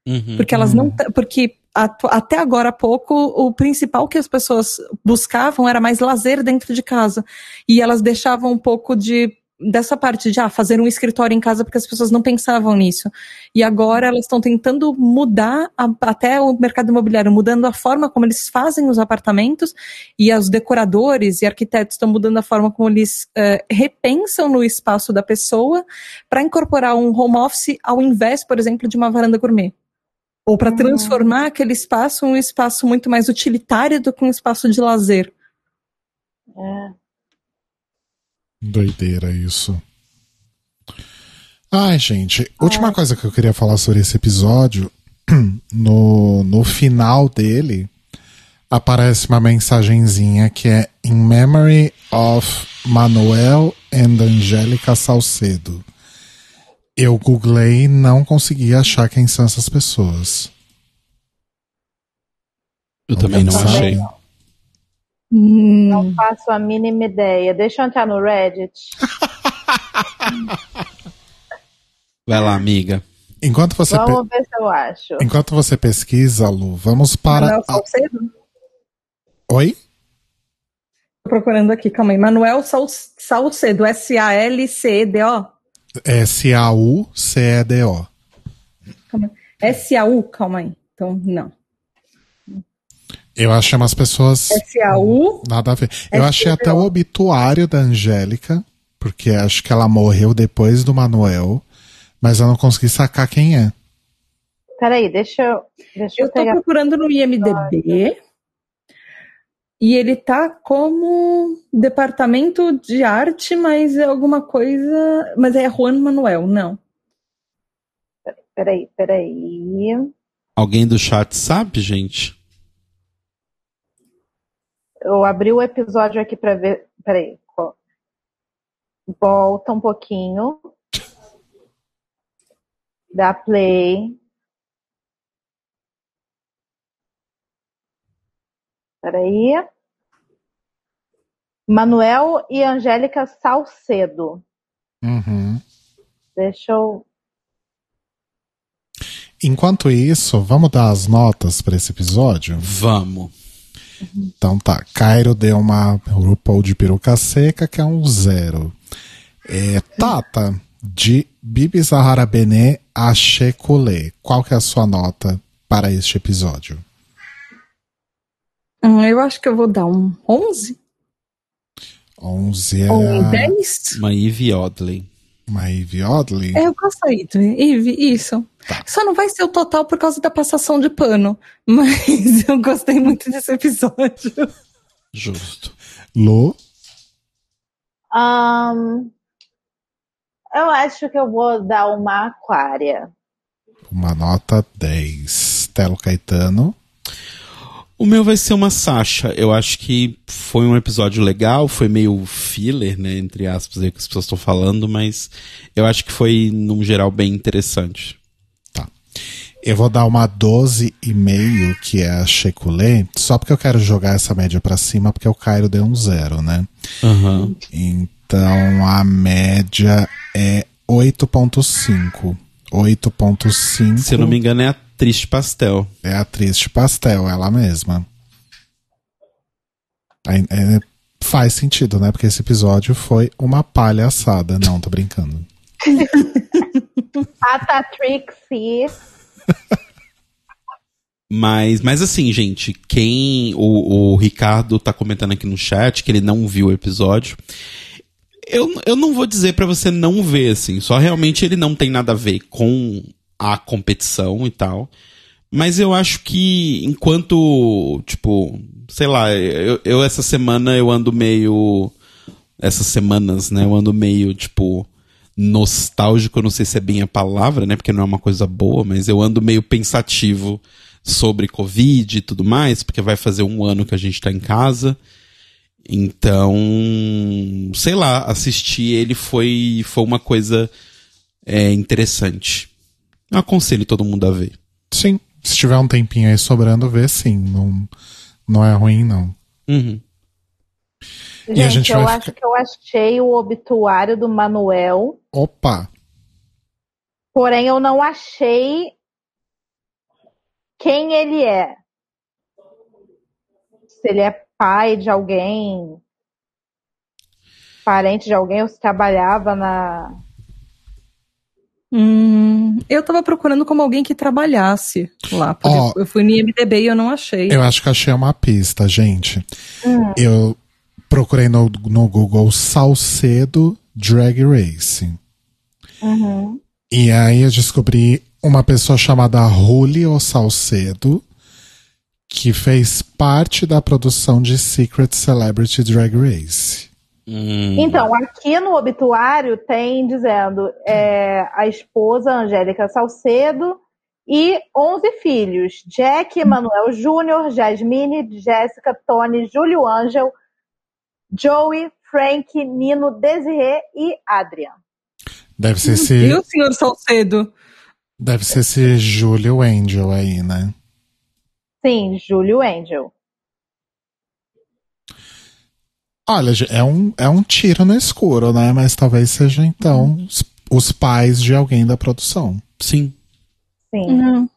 Uhum, porque elas uhum. não... Porque atu, até agora há pouco, o principal que as pessoas buscavam era mais lazer dentro de casa. E elas deixavam um pouco de... dessa parte de ah, fazer um escritório em casa, porque as pessoas não pensavam nisso. E agora elas estão tentando mudar a, até o mercado imobiliário, mudando a forma como eles fazem os apartamentos, e os decoradores e arquitetos estão mudando a forma como eles uh, repensam no espaço da pessoa para incorporar um home office ao invés, por exemplo, de uma varanda gourmet. Ou para transformar aquele espaço em um espaço muito mais utilitário do que um espaço de lazer. É. Doideira isso. Ai, gente, Ai. última coisa que eu queria falar sobre esse episódio, no, no final dele, aparece uma mensagenzinha que é In Memory of Manuel and Angélica Salcedo. Eu googlei e não consegui achar quem são essas pessoas. Eu também não achei. Não faço a mínima ideia. Deixa eu entrar no Reddit. Vai lá, amiga. Enquanto você vamos pe... ver se eu acho. Enquanto você pesquisa, Lu, vamos para... Manuel Salcedo? Oi? Tô procurando aqui, calma aí. Manuel Salcedo, S A L C E D O. S A U C E D O. Calma. S A U, calma aí. Então, não. Eu achei umas pessoas... S A U? Nada a ver. Eu achei até o obituário da Angélica, porque acho que ela morreu depois do Manuel, mas eu não consegui sacar quem é. Peraí, deixa eu... Deixa eu tô pegar... procurando no I M D B, e ele tá como departamento de arte, mas é alguma coisa... Mas é Juan Manuel, não. Peraí, peraí... Alguém do chat sabe, gente? Eu abri o episódio aqui pra ver... Peraí, volta um pouquinho. Dá play... Peraí. Manuel e Angélica Salcedo. Uhum. Deixa eu... Enquanto isso, vamos dar as notas para esse episódio? Vamos. Uhum. Então tá, Cairo deu uma RuPaul de peruca seca, que é um zero. É, Thata, de Bibi Zahara Bené a Checolé. Qual que é a sua nota para este episódio? Eu acho que eu vou dar um onze. onze é... Ou um dez. Uma Ivy Odley. Uma Ivy Odley? É, eu gostei. Ivy, isso. Tá. Só não vai ser o total por causa da passação de pano. Mas eu gostei muito desse episódio. Justo. Lu? Um, eu acho que eu vou dar uma aquária. Uma nota dez. Thello Caetano? O meu vai ser uma Sasha. Eu acho que foi um episódio legal, foi meio filler, né, entre aspas, aí que as pessoas estão falando, mas eu acho que foi, num geral, bem interessante. Tá. Eu vou dar uma doze vírgula cinco, que é a Checulé, só porque eu quero jogar essa média pra cima, porque o Cairo deu um zero, né? Uhum. Então, a média é oito vírgula cinco. oito vírgula cinco. Se eu não me engano, é a Triste Pastel. É a Triste Pastel, ela mesma. É, é, faz sentido, né? Porque esse episódio foi uma palhaçada. Não, tô brincando. Patatrixie. Mas, mas assim, gente, quem... O, o Ricardo tá comentando aqui no chat que ele não viu o episódio. Eu, eu não vou dizer pra você não ver, assim. Só realmente ele não tem nada a ver com... a competição e tal, mas eu acho que enquanto, tipo, sei lá, eu, eu essa semana eu ando meio, essas semanas, né, eu ando meio, tipo, nostálgico, eu não sei se é bem a palavra, né, porque não é uma coisa boa, mas eu ando meio pensativo sobre Covid e tudo mais, porque vai fazer um ano que a gente tá em casa, então, sei lá, assistir ele foi, foi uma coisa é, interessante. Eu aconselho todo mundo a ver. Sim, se tiver um tempinho aí sobrando, ver sim. Não, não é ruim, não. Uhum. Gente, e a gente eu vai acho ficar... que eu achei o obituário do Manuel. Opa! Porém, eu não achei quem ele é. Se ele é pai de alguém... parente de alguém ou se trabalhava na... Hum, eu tava procurando como alguém que trabalhasse lá. Oh, eu fui no I M D B e eu não achei. Eu acho que achei uma pista, gente. Hum. Eu procurei no, no Google Salcedo Drag Race. Uhum. E aí eu descobri uma pessoa chamada Julio Salcedo, que fez parte da produção de Secret Celebrity Drag Race. Hum. Então, aqui no obituário tem dizendo é, a esposa Angélica Salcedo e onze filhos: Jack, Emanuel Júnior, Jasmine, Jéssica, Tony, Júlio Ângel, Joey, Frank, Nino, Desirê e Adrian. Deve ser esse... E o senhor Salcedo? Deve ser esse Júlio Angel aí, né? Sim, Júlio Angel. Olha, é um, é um tiro no escuro, né? Mas talvez seja, então, uhum. os, os pais de alguém da produção. Sim. Sim. Uhum.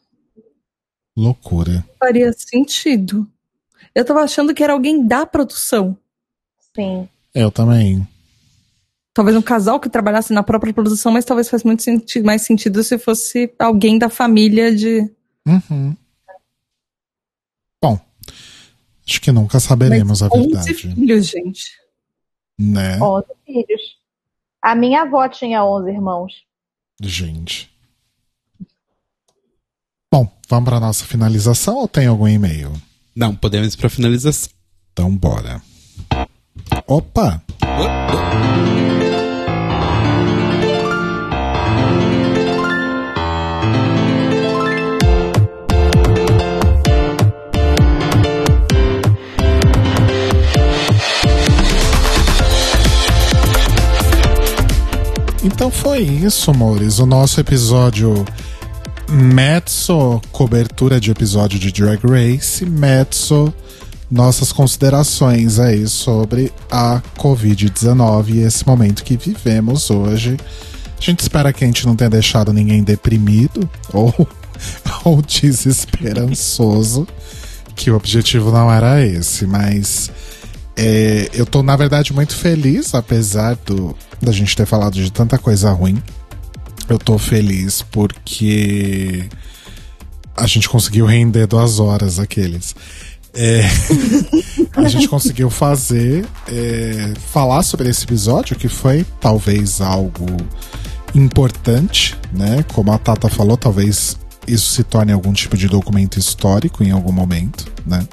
Loucura. Faria sentido. Eu tava achando que era alguém da produção. Sim. Eu também. Talvez um casal que trabalhasse na própria produção, mas talvez faz muito senti- mais sentido se fosse alguém da família de... Uhum. Bom, acho que nunca saberemos a verdade. onze filhos, gente. Né? onze filhos. A minha avó tinha onze irmãos. Gente. Bom, vamos para nossa finalização ou tem algum e-mail? Não, podemos ir para finalização. Então, bora. Opa! Uh, uh. Então foi isso, amores. O nosso episódio Mezzo, cobertura de episódio de Drag Race. Mezzo, nossas considerações aí sobre a covid dezenove e esse momento que vivemos hoje. A gente espera que a gente não tenha deixado ninguém deprimido ou, ou desesperançoso, que o objetivo não era esse, mas... É, eu tô, na verdade, muito feliz, apesar do, da gente ter falado de tanta coisa ruim. Eu tô feliz porque a gente conseguiu render duas horas aqueles. É, a gente conseguiu fazer, é, falar sobre esse episódio, que foi talvez algo importante, né? Como a Thata falou, talvez isso se torne algum tipo de documento histórico em algum momento, né?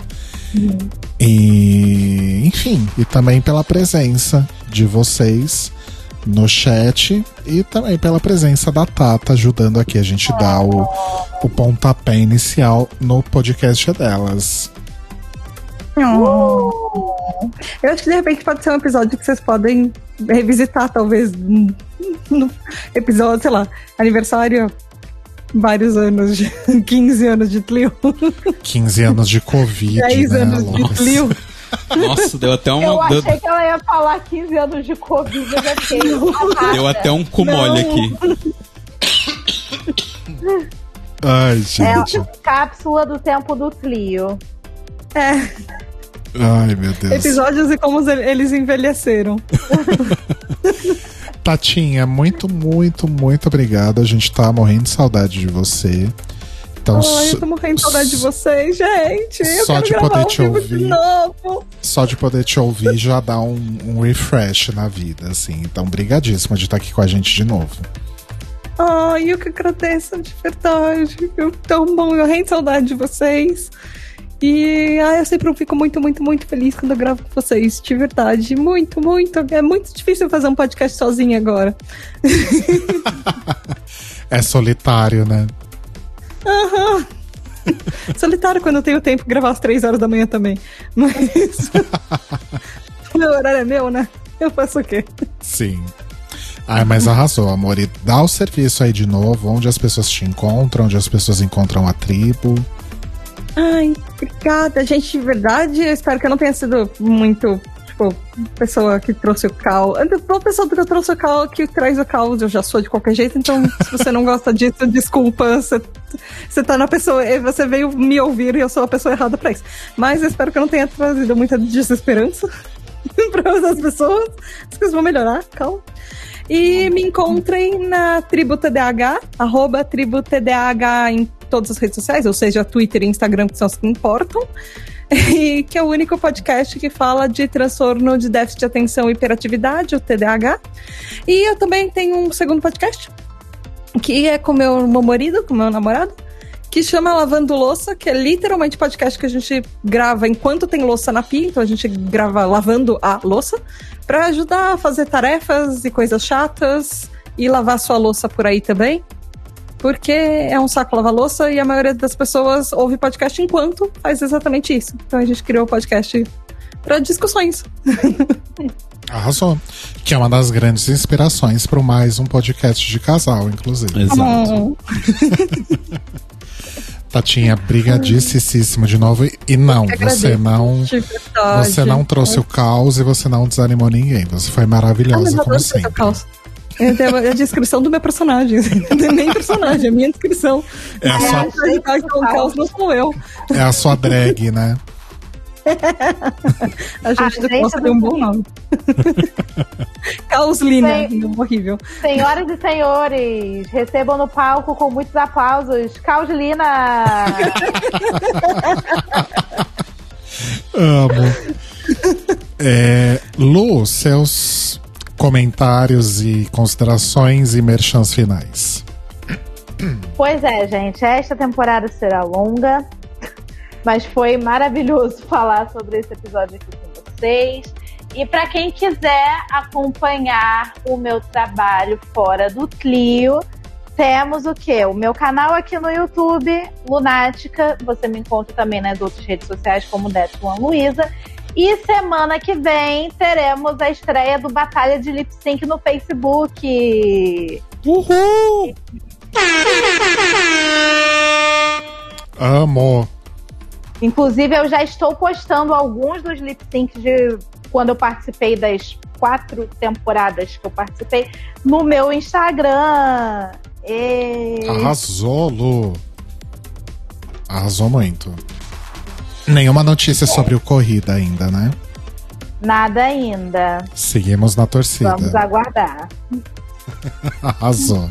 Uhum. E enfim, e também pela presença de vocês no chat e também pela presença da Thata ajudando aqui a gente dar o, o pontapé inicial no podcast delas. Oh. Eu acho que de repente pode ser um episódio que vocês podem revisitar, talvez no episódio, sei lá, aniversário. Vários anos, de quinze anos de Thello. quinze anos de Covid. dez né? anos Nossa. De Thello. Nossa, deu até um. Eu achei deu... que ela ia falar quinze anos de Covid. Eu já fiquei deu até um cumole aqui. Ai, gente. É a cápsula do tempo do Thello. É. Ai, meu Deus. Episódios e como eles envelheceram. Tatinha, muito, muito, muito obrigado. A gente tá morrendo de saudade de você. Então, oh, so, eu tô morrendo de saudade so, de vocês, gente. Eu só de poder te ouvir. De novo. Só de poder te ouvir já dá um, um refresh na vida, assim. Então, brigadíssima de estar aqui com a gente de novo. Ai, oh, eu que agradeço de verdade. Eu tô morrendo de saudade de vocês. E ah, eu sempre fico muito, muito, muito feliz quando eu gravo com vocês, de verdade. Muito, muito. É muito difícil fazer um podcast sozinha agora. É solitário, né? Aham. Uhum. Solitário quando eu tenho tempo de gravar às três horas da manhã também. Mas... o meu horário é meu, né? Eu faço o quê? Sim. Ai, mas arrasou, amor. E dá o serviço aí de novo, onde as pessoas te encontram, onde as pessoas encontram a tribo. Ai, obrigada, gente, de verdade. Eu espero que eu não tenha sido muito, tipo, pessoa que trouxe o caos. A pessoa que trouxe o caos, que traz o caos, eu já sou de qualquer jeito, então se você não gosta disso, desculpa. Você, você tá na pessoa, você veio me ouvir e eu sou a pessoa errada pra isso. Mas eu espero que eu não tenha trazido muita desesperança. para as pessoas. As coisas vão melhorar, calma. E me encontrem na Tribo T D A H, arroba Tribo T D A H em todas as redes sociais, ou seja, Twitter e Instagram, que são as que importam. E que é o único podcast que fala de transtorno de déficit de atenção e hiperatividade, o T D A H. E eu também tenho um segundo podcast, que é com meu marido, com meu namorado, que chama Lavando Louça, que é literalmente podcast que a gente grava enquanto tem louça na pia, então a gente grava lavando a louça, pra ajudar a fazer tarefas e coisas chatas, e lavar sua louça por aí também, porque é um saco lavar louça e a maioria das pessoas ouve podcast enquanto faz exatamente isso. Então a gente criou o podcast para discussões. Arrasou. Que é uma das grandes inspirações para mais um podcast de casal, inclusive. Exato. Tatinha, brigadíssima de novo. E não, você não, você não trouxe o caos e você não desanimou ninguém. Você foi maravilhosa, ah, como sempre. É a descrição do meu personagem. Não é nem personagem, é minha descrição. É a sua... É a sua drag, né? A gente do Costa tem um bom nome. Causlina, horrível. Senhoras e senhores, recebam no palco com muitos aplausos Causlina. Amo. É, Lu, seus comentários e considerações e merchans finais. Pois é, gente, esta temporada será longa, mas foi maravilhoso falar sobre esse episódio aqui com vocês. E para quem quiser acompanhar o meu trabalho fora do Clio, temos o quê? O meu canal aqui no YouTube, Lunática. Você me encontra também nas outras redes sociais como Detwan Luisa. E semana que vem teremos a estreia do Batalha de Lip Sync no Facebook. Uhul! Amo! Inclusive, eu já estou postando alguns dos lip syncs de quando eu participei das quatro temporadas que eu participei no meu Instagram. E... Arrasou, Lu. Arrasou muito. Nenhuma notícia sobre o Corrida ainda, né? Nada ainda. Seguimos na torcida. Vamos aguardar. Arrasou.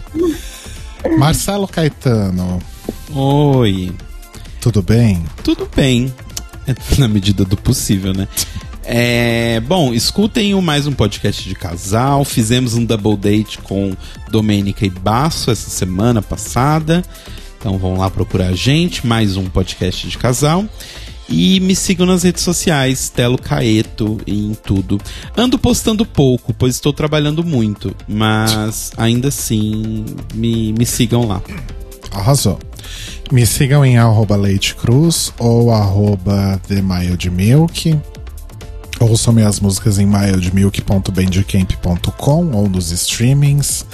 Marcelo Caetano. Oi. Tudo bem? Tudo bem. Na medida do possível, né? É, bom, escutem o Mais Um Podcast de Casal. Fizemos um double date com Domenica e Basso essa semana passada. Então vão lá procurar a gente. Mais Um Podcast de Casal. E me sigam nas redes sociais, Thello Caeto e em tudo. Ando postando pouco, pois estou trabalhando muito. Mas ainda assim, me, me sigam lá. Arrasou. Me sigam em arroba leitecruz ou arroba themildmilk. Ouçam minhas músicas em mildmilk ponto bandcamp ponto com ou nos streamings.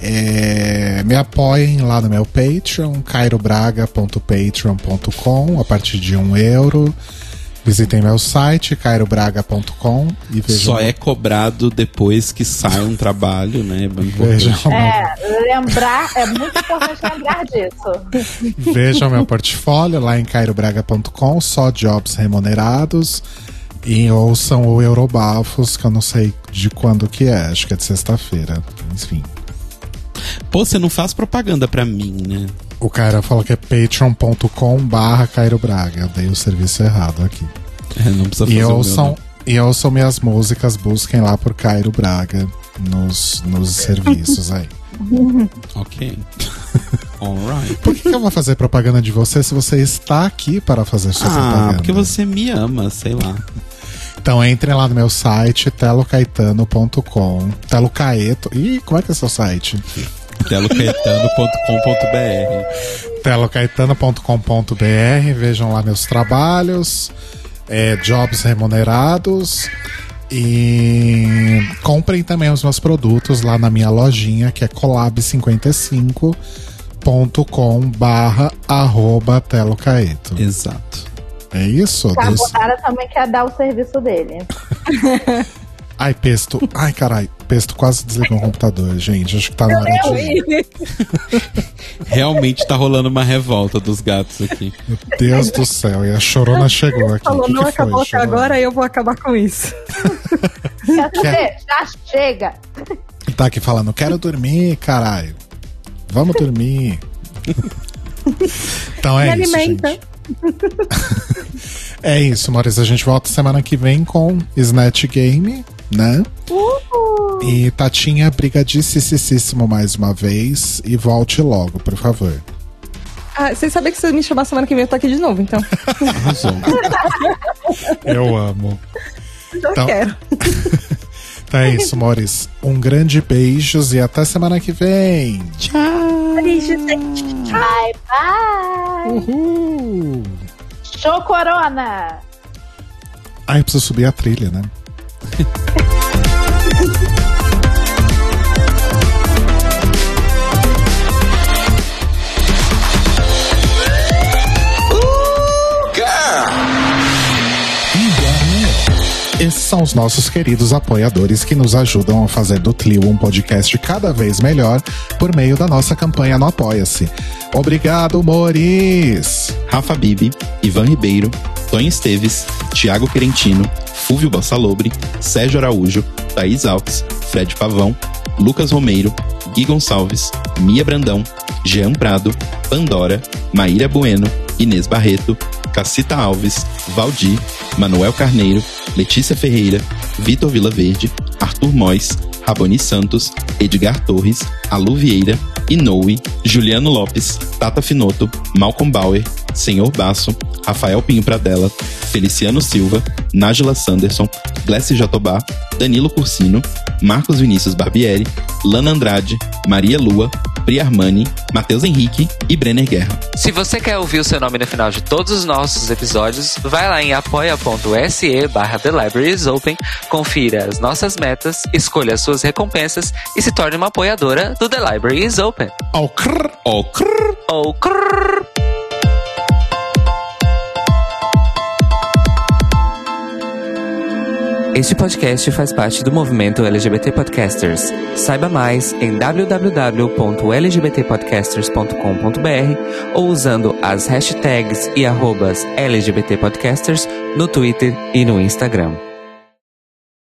É, me apoiem lá no meu Patreon, cairo braga ponto patreon ponto com, a partir de um euro. Visitem meu site, cairo braga ponto com, e vejam. Só é cobrado depois que sai um trabalho, né? Vejam é, meu... lembrar, é muito importante lembrar disso. Vejam meu portfólio lá em cairo braga ponto com, só jobs remunerados. E ouçam o Eurobafos, que eu não sei de quando que é, acho que é de sexta-feira, enfim. Pô, você não faz propaganda pra mim, né? O cara fala que é patreon ponto com barra Cairo Braga. Eu dei o serviço errado aqui. É, não precisa fazer e ouçam, o meu, né? E ouçam minhas músicas, busquem lá por Cairo Braga nos, nos serviços aí. Ok. Alright. Por que, que eu vou fazer propaganda de você se você está aqui para fazer sua ah, propaganda? Ah, porque você me ama, sei lá. Então entrem lá no meu site, thello caetano ponto com. Thello Caeto. Ih, qual é que é seu site? thello caetano ponto com ponto b r thello caetano ponto com ponto b r. Vejam lá meus trabalhos, é, jobs remunerados. E comprem também os meus produtos lá na minha lojinha, que é colab cinquenta e cinco ponto com barra arroba thello caeto. Exato. É isso? Carbonara também quer dar o serviço dele. Ai, pesto. Ai, caralho. texto quase desligou o computador, gente. Acho que tá na hora de... Realmente tá rolando uma revolta dos gatos aqui. Meu Deus do céu, e a chorona chegou aqui. Falou, que não que acabou até agora, eu vou acabar com isso. Quer saber? Já chega. Tá aqui falando, quero dormir, caralho. Vamos dormir. Então é Me isso, alimenta. Gente. É isso, Maurício. A gente volta semana que vem com Snatch Game, né? Uhul. E Tatinha, brigadíssimo mais uma vez. E volte logo, por favor. Ah, vocês sabem que se me chamar semana que vem eu tô aqui de novo, então. Eu amo. Eu então... quero. Então é isso, Maurício. Um grande beijo e até semana que vem. Tchau. Beijo, gente. Bye, bye. Uhul. Show Corona. Ah, eu preciso subir a trilha, né? Esses são os nossos queridos apoiadores que nos ajudam a fazer do Tlio um podcast cada vez melhor por meio da nossa campanha no Apoia-se. Obrigado, Moris! Rafa Bibi, Ivan Ribeiro, Tonho Esteves, Tiago Querentino, Fúvio Bassalobre, Sérgio Araújo, Thaís Alves, Fred Pavão, Lucas Romeiro, Gui Gonçalves, Mia Brandão, Jean Prado, Pandora, Maíra Bueno, Inês Barreto, Cacita Alves, Valdir, Manuel Carneiro, Letícia Ferreira, Vitor Vilaverde, Arthur Mois, Raboni Santos, Edgar Torres, Alu Vieira, Inoue, Juliano Lopes, Thata Finotto, Malcolm Bauer, Senhor Basso, Rafael Pinho Pradella, Feliciano Silva, Nájila Sanderson, Glessi Jatobá, Danilo Cursino, Marcos Vinícius Barbieri, Lana Andrade, Maria Lua, Pri Armani, Matheus Henrique e Brenner Guerra. Se você quer ouvir o seu nome no final de todos os nossos episódios, vai lá em apoia.se barra The Library is Open, confira as nossas metas, escolha as suas recompensas e se torne uma apoiadora do The Library is Open. Oh, crrr, oh, crrr, oh, crrr. Este podcast faz parte do movimento L G B T Podcasters. Saiba mais em w w w ponto l g b t podcasters ponto com ponto b r ou usando as hashtags e arrobas L G B T Podcasters no Twitter e no Instagram.